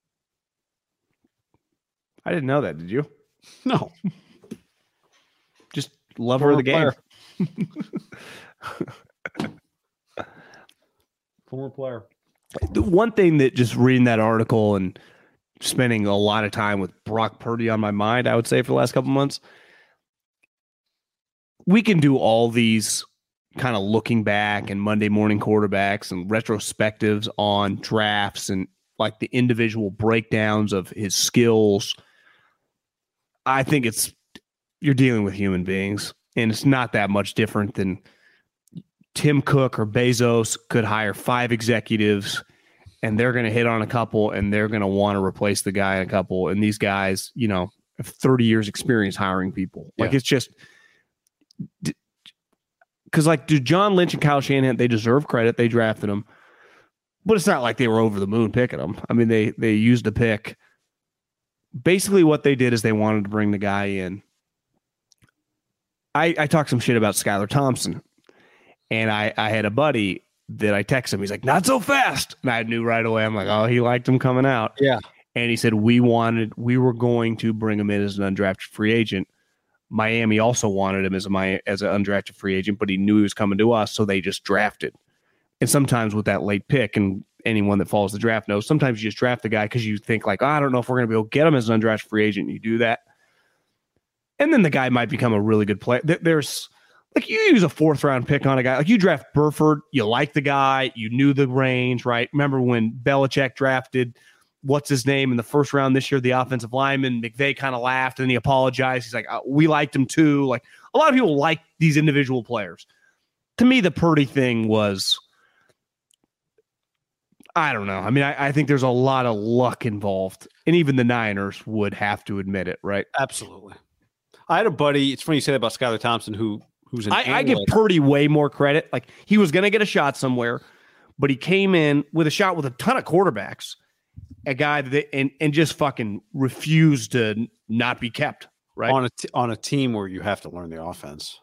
I didn't know that, did you? No. Just lover of the game. Former player. The one thing that just reading that article and spending a lot of time with Brock Purdy on my mind, I would say, for the last couple months, we can do all these kind of looking back and Monday morning quarterbacks and retrospectives on drafts and like the individual breakdowns of his skills. I think it's, you're dealing with human beings, and it's not that much different than Tim Cook or Bezos could hire five executives, and they're going to hit on a couple, and they're going to want to replace the guy in a couple. And these guys, you know, have thirty years experience hiring people. Like yeah. It's just, because like, do John Lynch and Kyle Shanahan, they deserve credit. They drafted them, but it's not like they were over the moon picking them. I mean, they they used the pick. Basically, what they did is they wanted to bring the guy in. I, I talked some shit about Skylar Thompson, and I, I had a buddy that I texted him. He's like, not so fast. And I knew right away. I'm like, oh, he liked him coming out. Yeah. And he said, we wanted, we were going to bring him in as an undrafted free agent. Miami also wanted him as a as an undrafted free agent, but he knew he was coming to us, so they just drafted. And sometimes with that late pick, and anyone that follows the draft knows, sometimes you just draft the guy because you think like, oh, I don't know if we're going to be able to get him as an undrafted free agent. You do that, and then the guy might become a really good player. There's Like, you use a fourth round pick on a guy. Like, you draft Burford, you like the guy, you knew the range, right? Remember when Belichick drafted what's his name in the first round this year, the offensive lineman? McVay kind of laughed and then he apologized. He's like, we liked him too. Like, a lot of people like these individual players. To me, the Purdy thing was, I don't know. I mean, I, I think there's a lot of luck involved, and even the Niners would have to admit it, right? Absolutely. I had a buddy. It's funny you say that about Skylar Thompson, who who's an I, I give Purdy way more credit. Like, he was going to get a shot somewhere, but he came in with a shot with a ton of quarterbacks, a guy that they, and and just fucking refused to not be kept, right? On a t- on a team where you have to learn the offense,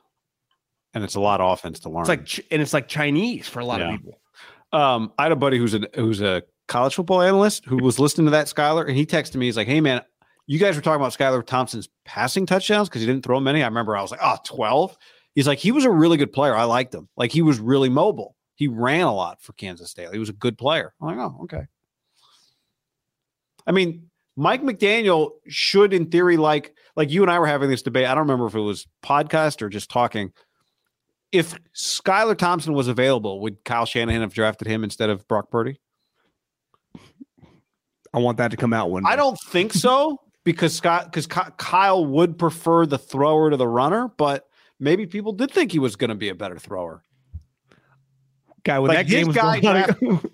and it's a lot of offense to learn. It's like ch- and it's like Chinese for a lot yeah. of people. Um, I had a buddy who's a who's a college football analyst who was listening to that, Skylar, and he texted me. He's like, "Hey man, you guys were talking about Skylar Thompson's passing touchdowns because he didn't throw many." I remember I was like, "Oh, twelve." He's like, "He was a really good player. I liked him. Like, he was really mobile. He ran a lot for Kansas State. He was a good player." I'm like, "Oh, okay." I mean, Mike McDaniel should, in theory, like like you and I were having this debate. I don't remember if it was podcast or just talking. If Skylar Thompson was available, would Kyle Shanahan have drafted him instead of Brock Purdy? I want that to come out one day. I don't think so, because Scott, because Kyle would prefer the thrower to the runner, but maybe people did think he was going to be a better thrower. Guy, when like that game was guy going draft- on,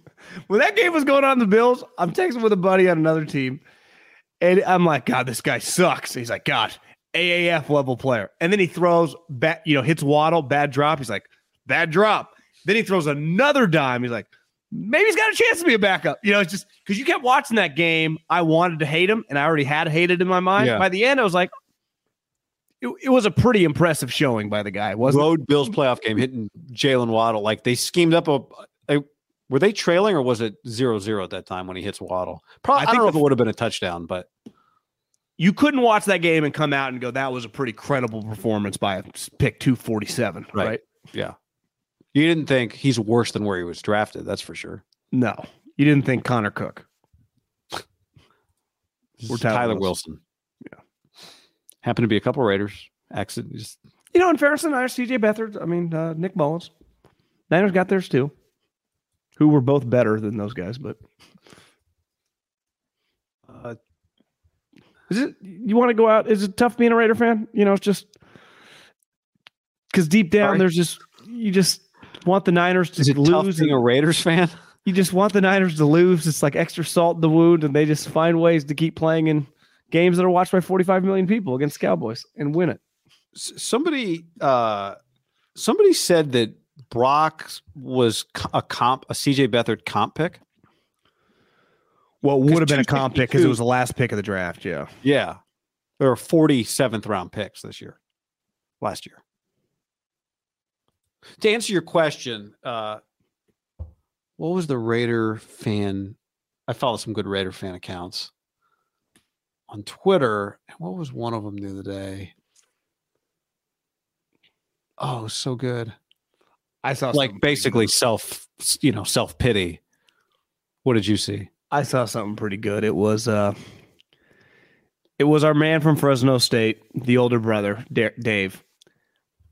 when that game was going on, the Bills, I'm texting with a buddy on another team, and I'm like, "God, this guy sucks." He's like, "God, A A F level player." And then he throws bat, you know, hits Waddle, bad drop. He's like, "Bad drop." Then he throws another dime. He's like, "Maybe he's got a chance to be a backup." You know, it's just because you kept watching that game. I wanted to hate him, and I already had hated in my mind. Yeah. By the end, I was like, it, it was a pretty impressive showing by the guy, wasn't it? Road Bills playoff game, hitting Jalen Waddle. Like, they schemed up a, a were they trailing, or was it zero zero at that time when he hits Waddle? Probably. I, I don't know if it would have been a touchdown, but you couldn't watch that game and come out and go, "That was a pretty credible performance by a pick two forty-seven, right. right? Yeah. You didn't think he's worse than where he was drafted. That's for sure. No, you didn't think Connor Cook or Tyler, Tyler Wilson. Wilson. Yeah. Happened to be a couple of Raiders. Accident. Just, you know, in Ferris and I, C J Beathard, I mean, uh, Nick Mullins. Niners got theirs too, who were both better than those guys, but uh, is it, you want to go out? Is it tough being a Raider fan? You know, it's just because deep down, Sorry. there's just, you just want the Niners to is it lose. Tough being a Raiders fan? You just want the Niners to lose. It's like extra salt in the wound, and they just find ways to keep playing in games that are watched by forty-five million people against Cowboys and win it. Somebody, uh, somebody said that Brock was a comp, a C J Beathard comp pick. Well, it would have been a comp pick because it was the last pick of the draft, yeah. Yeah. There were forty-seventh round picks this year, last year. To answer your question, uh, what was the Raider fan? I follow some good Raider fan accounts on Twitter. And what was one of them the other day? Oh, so good. I saw like basically self, you know, self-pity. What did you see? I saw something pretty good. It was uh, it was our man from Fresno State, the older brother, Dave,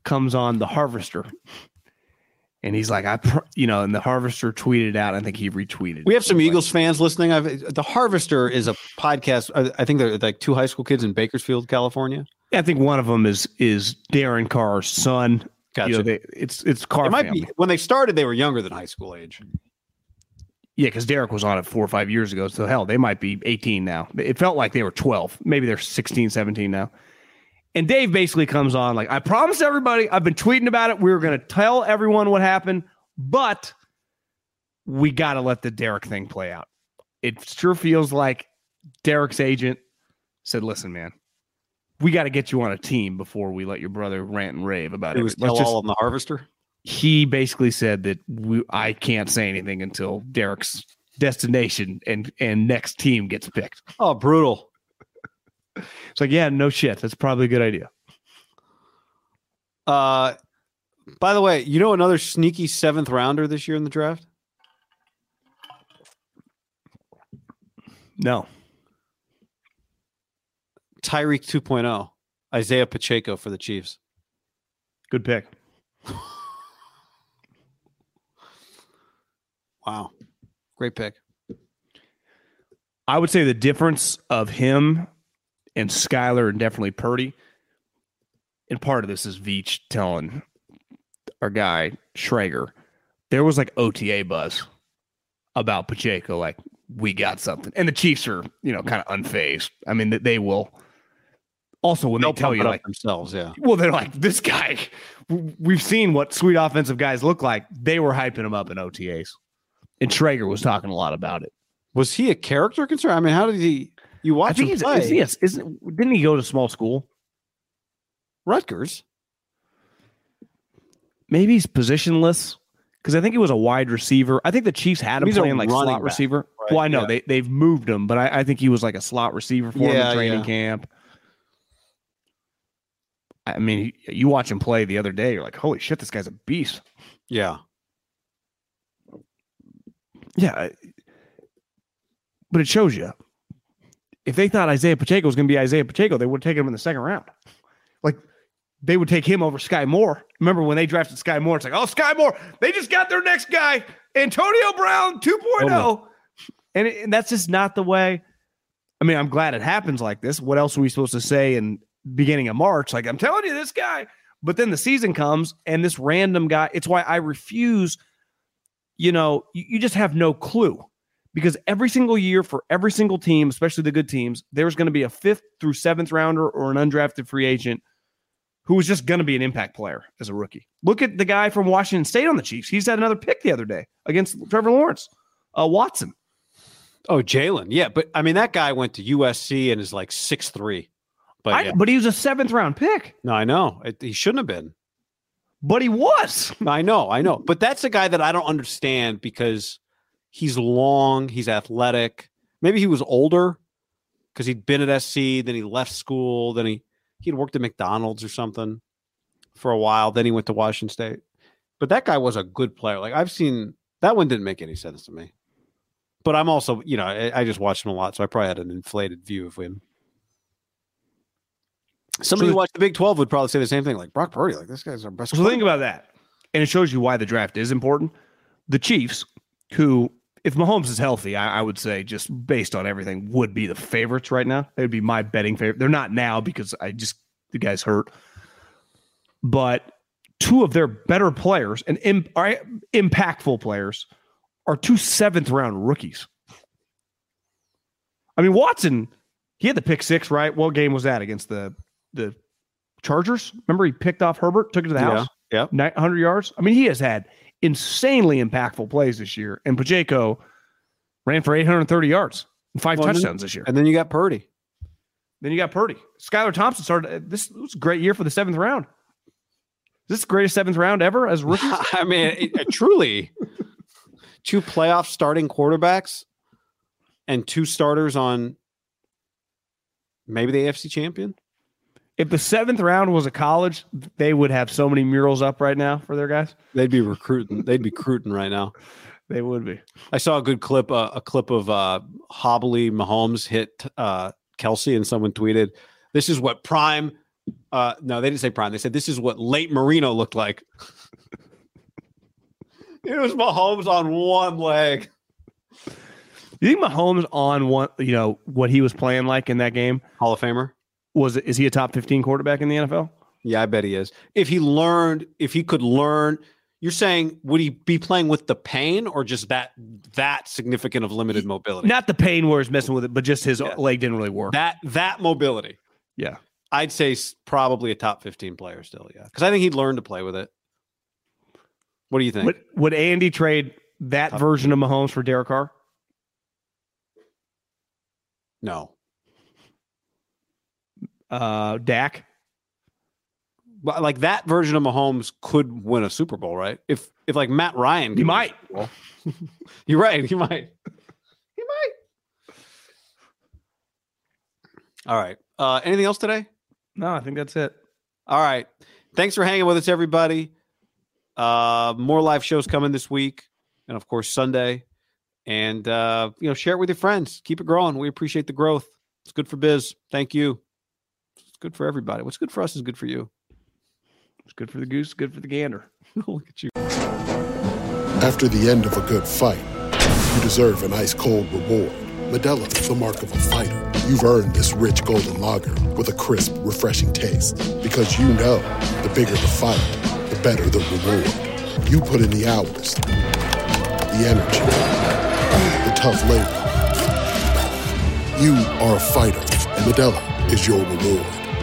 comes on the Harvester. And he's like, I, you know, and the Harvester tweeted out. I think he retweeted. We have some Eagles fans listening. I've, the Harvester is a podcast. I think they're like two high school kids in Bakersfield, California. Yeah, I think one of them is is Darren Carr's son. Gotcha. You know, they, it's it's Carr. It might family. Be when they started, they were younger than high school age. Yeah, because Derek was on it four or five years ago. So, hell, they might be eighteen now. It felt like they were twelve. Maybe they're sixteen, seventeen now. And Dave basically comes on like, I promised everybody, I've been tweeting about it. We were going to tell everyone what happened, but we got to let the Derek thing play out. It sure feels like Derek's agent said, listen, man, we got to get you on a team before we let your brother rant and rave about it. It was tell all on the Harvester? He basically said that we, I can't say anything until Derek's destination and, and next team gets picked. Oh, brutal. It's like, yeah, no shit. That's probably a good idea. Uh, by the way, you know, another sneaky seventh rounder this year in the draft? No. Tyreek two point oh, Isaiah Pacheco for the Chiefs. Good pick. Wow. Great pick. I would say the difference of him and Skyler and definitely Purdy, and part of this is Veach telling our guy, Schrager, there was like O T A buzz about Pacheco, like, we got something. And the Chiefs are, you know, kind of unfazed. I mean, they will. Also, when They'll they tell you, like, themselves, yeah. Well, they're like, this guy, we've seen what sweet offensive guys look like. They were hyping him up in O T As. And Schrager was talking a lot about it. Was he a character concern? I mean, how did he, you watch him play? Is, yes, isn't, didn't he go to small school? Rutgers? Maybe he's positionless. Because I think he was a wide receiver. I think the Chiefs had him he's playing like slot back, receiver. Right? Well, I know yeah. they, they've moved him, but I, I think he was like a slot receiver for yeah, him in training yeah. camp. I mean, you watch him play the other day, you're like, holy shit, this guy's a beast. Yeah. Yeah. But it shows you. If they thought Isaiah Pacheco was going to be Isaiah Pacheco, they would have taken him in the second round. Like, they would take him over Sky Moore. Remember when they drafted Sky Moore? It's like, oh, Sky Moore. They just got their next guy, Antonio Brown two point oh. Oh, and, it, and that's just not the way. I mean, I'm glad it happens like this. What else are we supposed to say in beginning of March? Like, I'm telling you, this guy. But then the season comes, and this random guy. It's why I refuse. You know, you, you just have no clue. Because every single year for every single team, especially the good teams, there's going to be a fifth through seventh rounder or an undrafted free agent who was just going to be an impact player as a rookie. Look at the guy from Washington State on the Chiefs. He's had another pick the other day against Trevor Lawrence, uh, Watson. Oh, Jalen. Yeah, but, I mean, that guy went to U S C and is like six three. But, I, yeah. but he was a seventh-round pick. No, I know. It, he shouldn't have been. But he was. I know, I know. But that's a guy that I don't understand because he's long, he's athletic. Maybe he was older because he'd been at S C, then he left school, then he... He'd worked at McDonald's or something for a while. Then he went to Washington State. But that guy was a good player. Like, I've seen that one didn't make any sense to me. But I'm also, you know, I, I just watched him a lot, so I probably had an inflated view of him. Somebody so who watched the Big twelve would probably say the same thing. Like, Brock Purdy, like, this guy's our best player. So think about that. And it shows you why the draft is important. The Chiefs, who, if Mahomes is healthy, I, I would say just based on everything, would be the favorites right now. They would be my betting favorite. They're not now because I just the guy's hurt. But two of their better players and im- are impactful players are two seventh-round rookies. I mean, Watson, he had the pick six, right? What game was that against the the Chargers? Remember he picked off Herbert, took it to the house? Yeah, yeah. one hundred yards? I mean, he has had insanely impactful plays this year, and Pacheco ran for eight hundred thirty yards and five well, touchdowns then, this year. And then you got Purdy. Then you got Purdy. Skylar Thompson started. This was a great year for the seventh round. Is this the greatest seventh round ever as rookies? I mean, it, it, truly, two playoff starting quarterbacks and two starters on maybe the A F C champion. If the seventh round was a college, they would have so many murals up right now for their guys. They'd be recruiting. They'd be recruiting right now. They would be. I saw a good clip, uh, a clip of uh, Hobley Mahomes hit uh, Kelsey, and someone tweeted, "This is what prime." Uh, no, they didn't say prime. They said this is what late Marino looked like. It was Mahomes on one leg. You think Mahomes on one? You know what he was playing like in that game? Hall of Famer. Was is he a top fifteen quarterback in the N F L? Yeah, I bet he is. If he learned, if he could learn, you're saying would he be playing with the pain or just that that significant of limited mobility? Not the pain where he's messing with it, but just his yeah. leg didn't really work. That that mobility. Yeah, I'd say probably a top fifteen player still. Yeah, because I think he'd learn to play with it. What do you think? Would, would Andy trade that top version fifteen of Mahomes for Derek Carr? No. Uh, Dak, like that version of Mahomes could win a Super Bowl, right? If if like Matt Ryan, he might. You're right. He might. He might. All right. Uh, anything else today? No, I think that's it. All right. Thanks for hanging with us, everybody. Uh, more live shows coming this week, and of course Sunday. And uh, you know, share it with your friends. Keep it growing. We appreciate the growth. It's good for biz. Thank you. Good for everybody. What's good for us is good for you. It's good for the goose, good for the gander. Look at you. After the end of a good fight, you deserve an ice-cold reward. Medela is the mark of a fighter. You've earned this rich golden lager with a crisp, refreshing taste. Because you know, the bigger the fight, the better the reward. You put in the hours, the energy, the tough labor. You are a fighter, and Medela is your reward.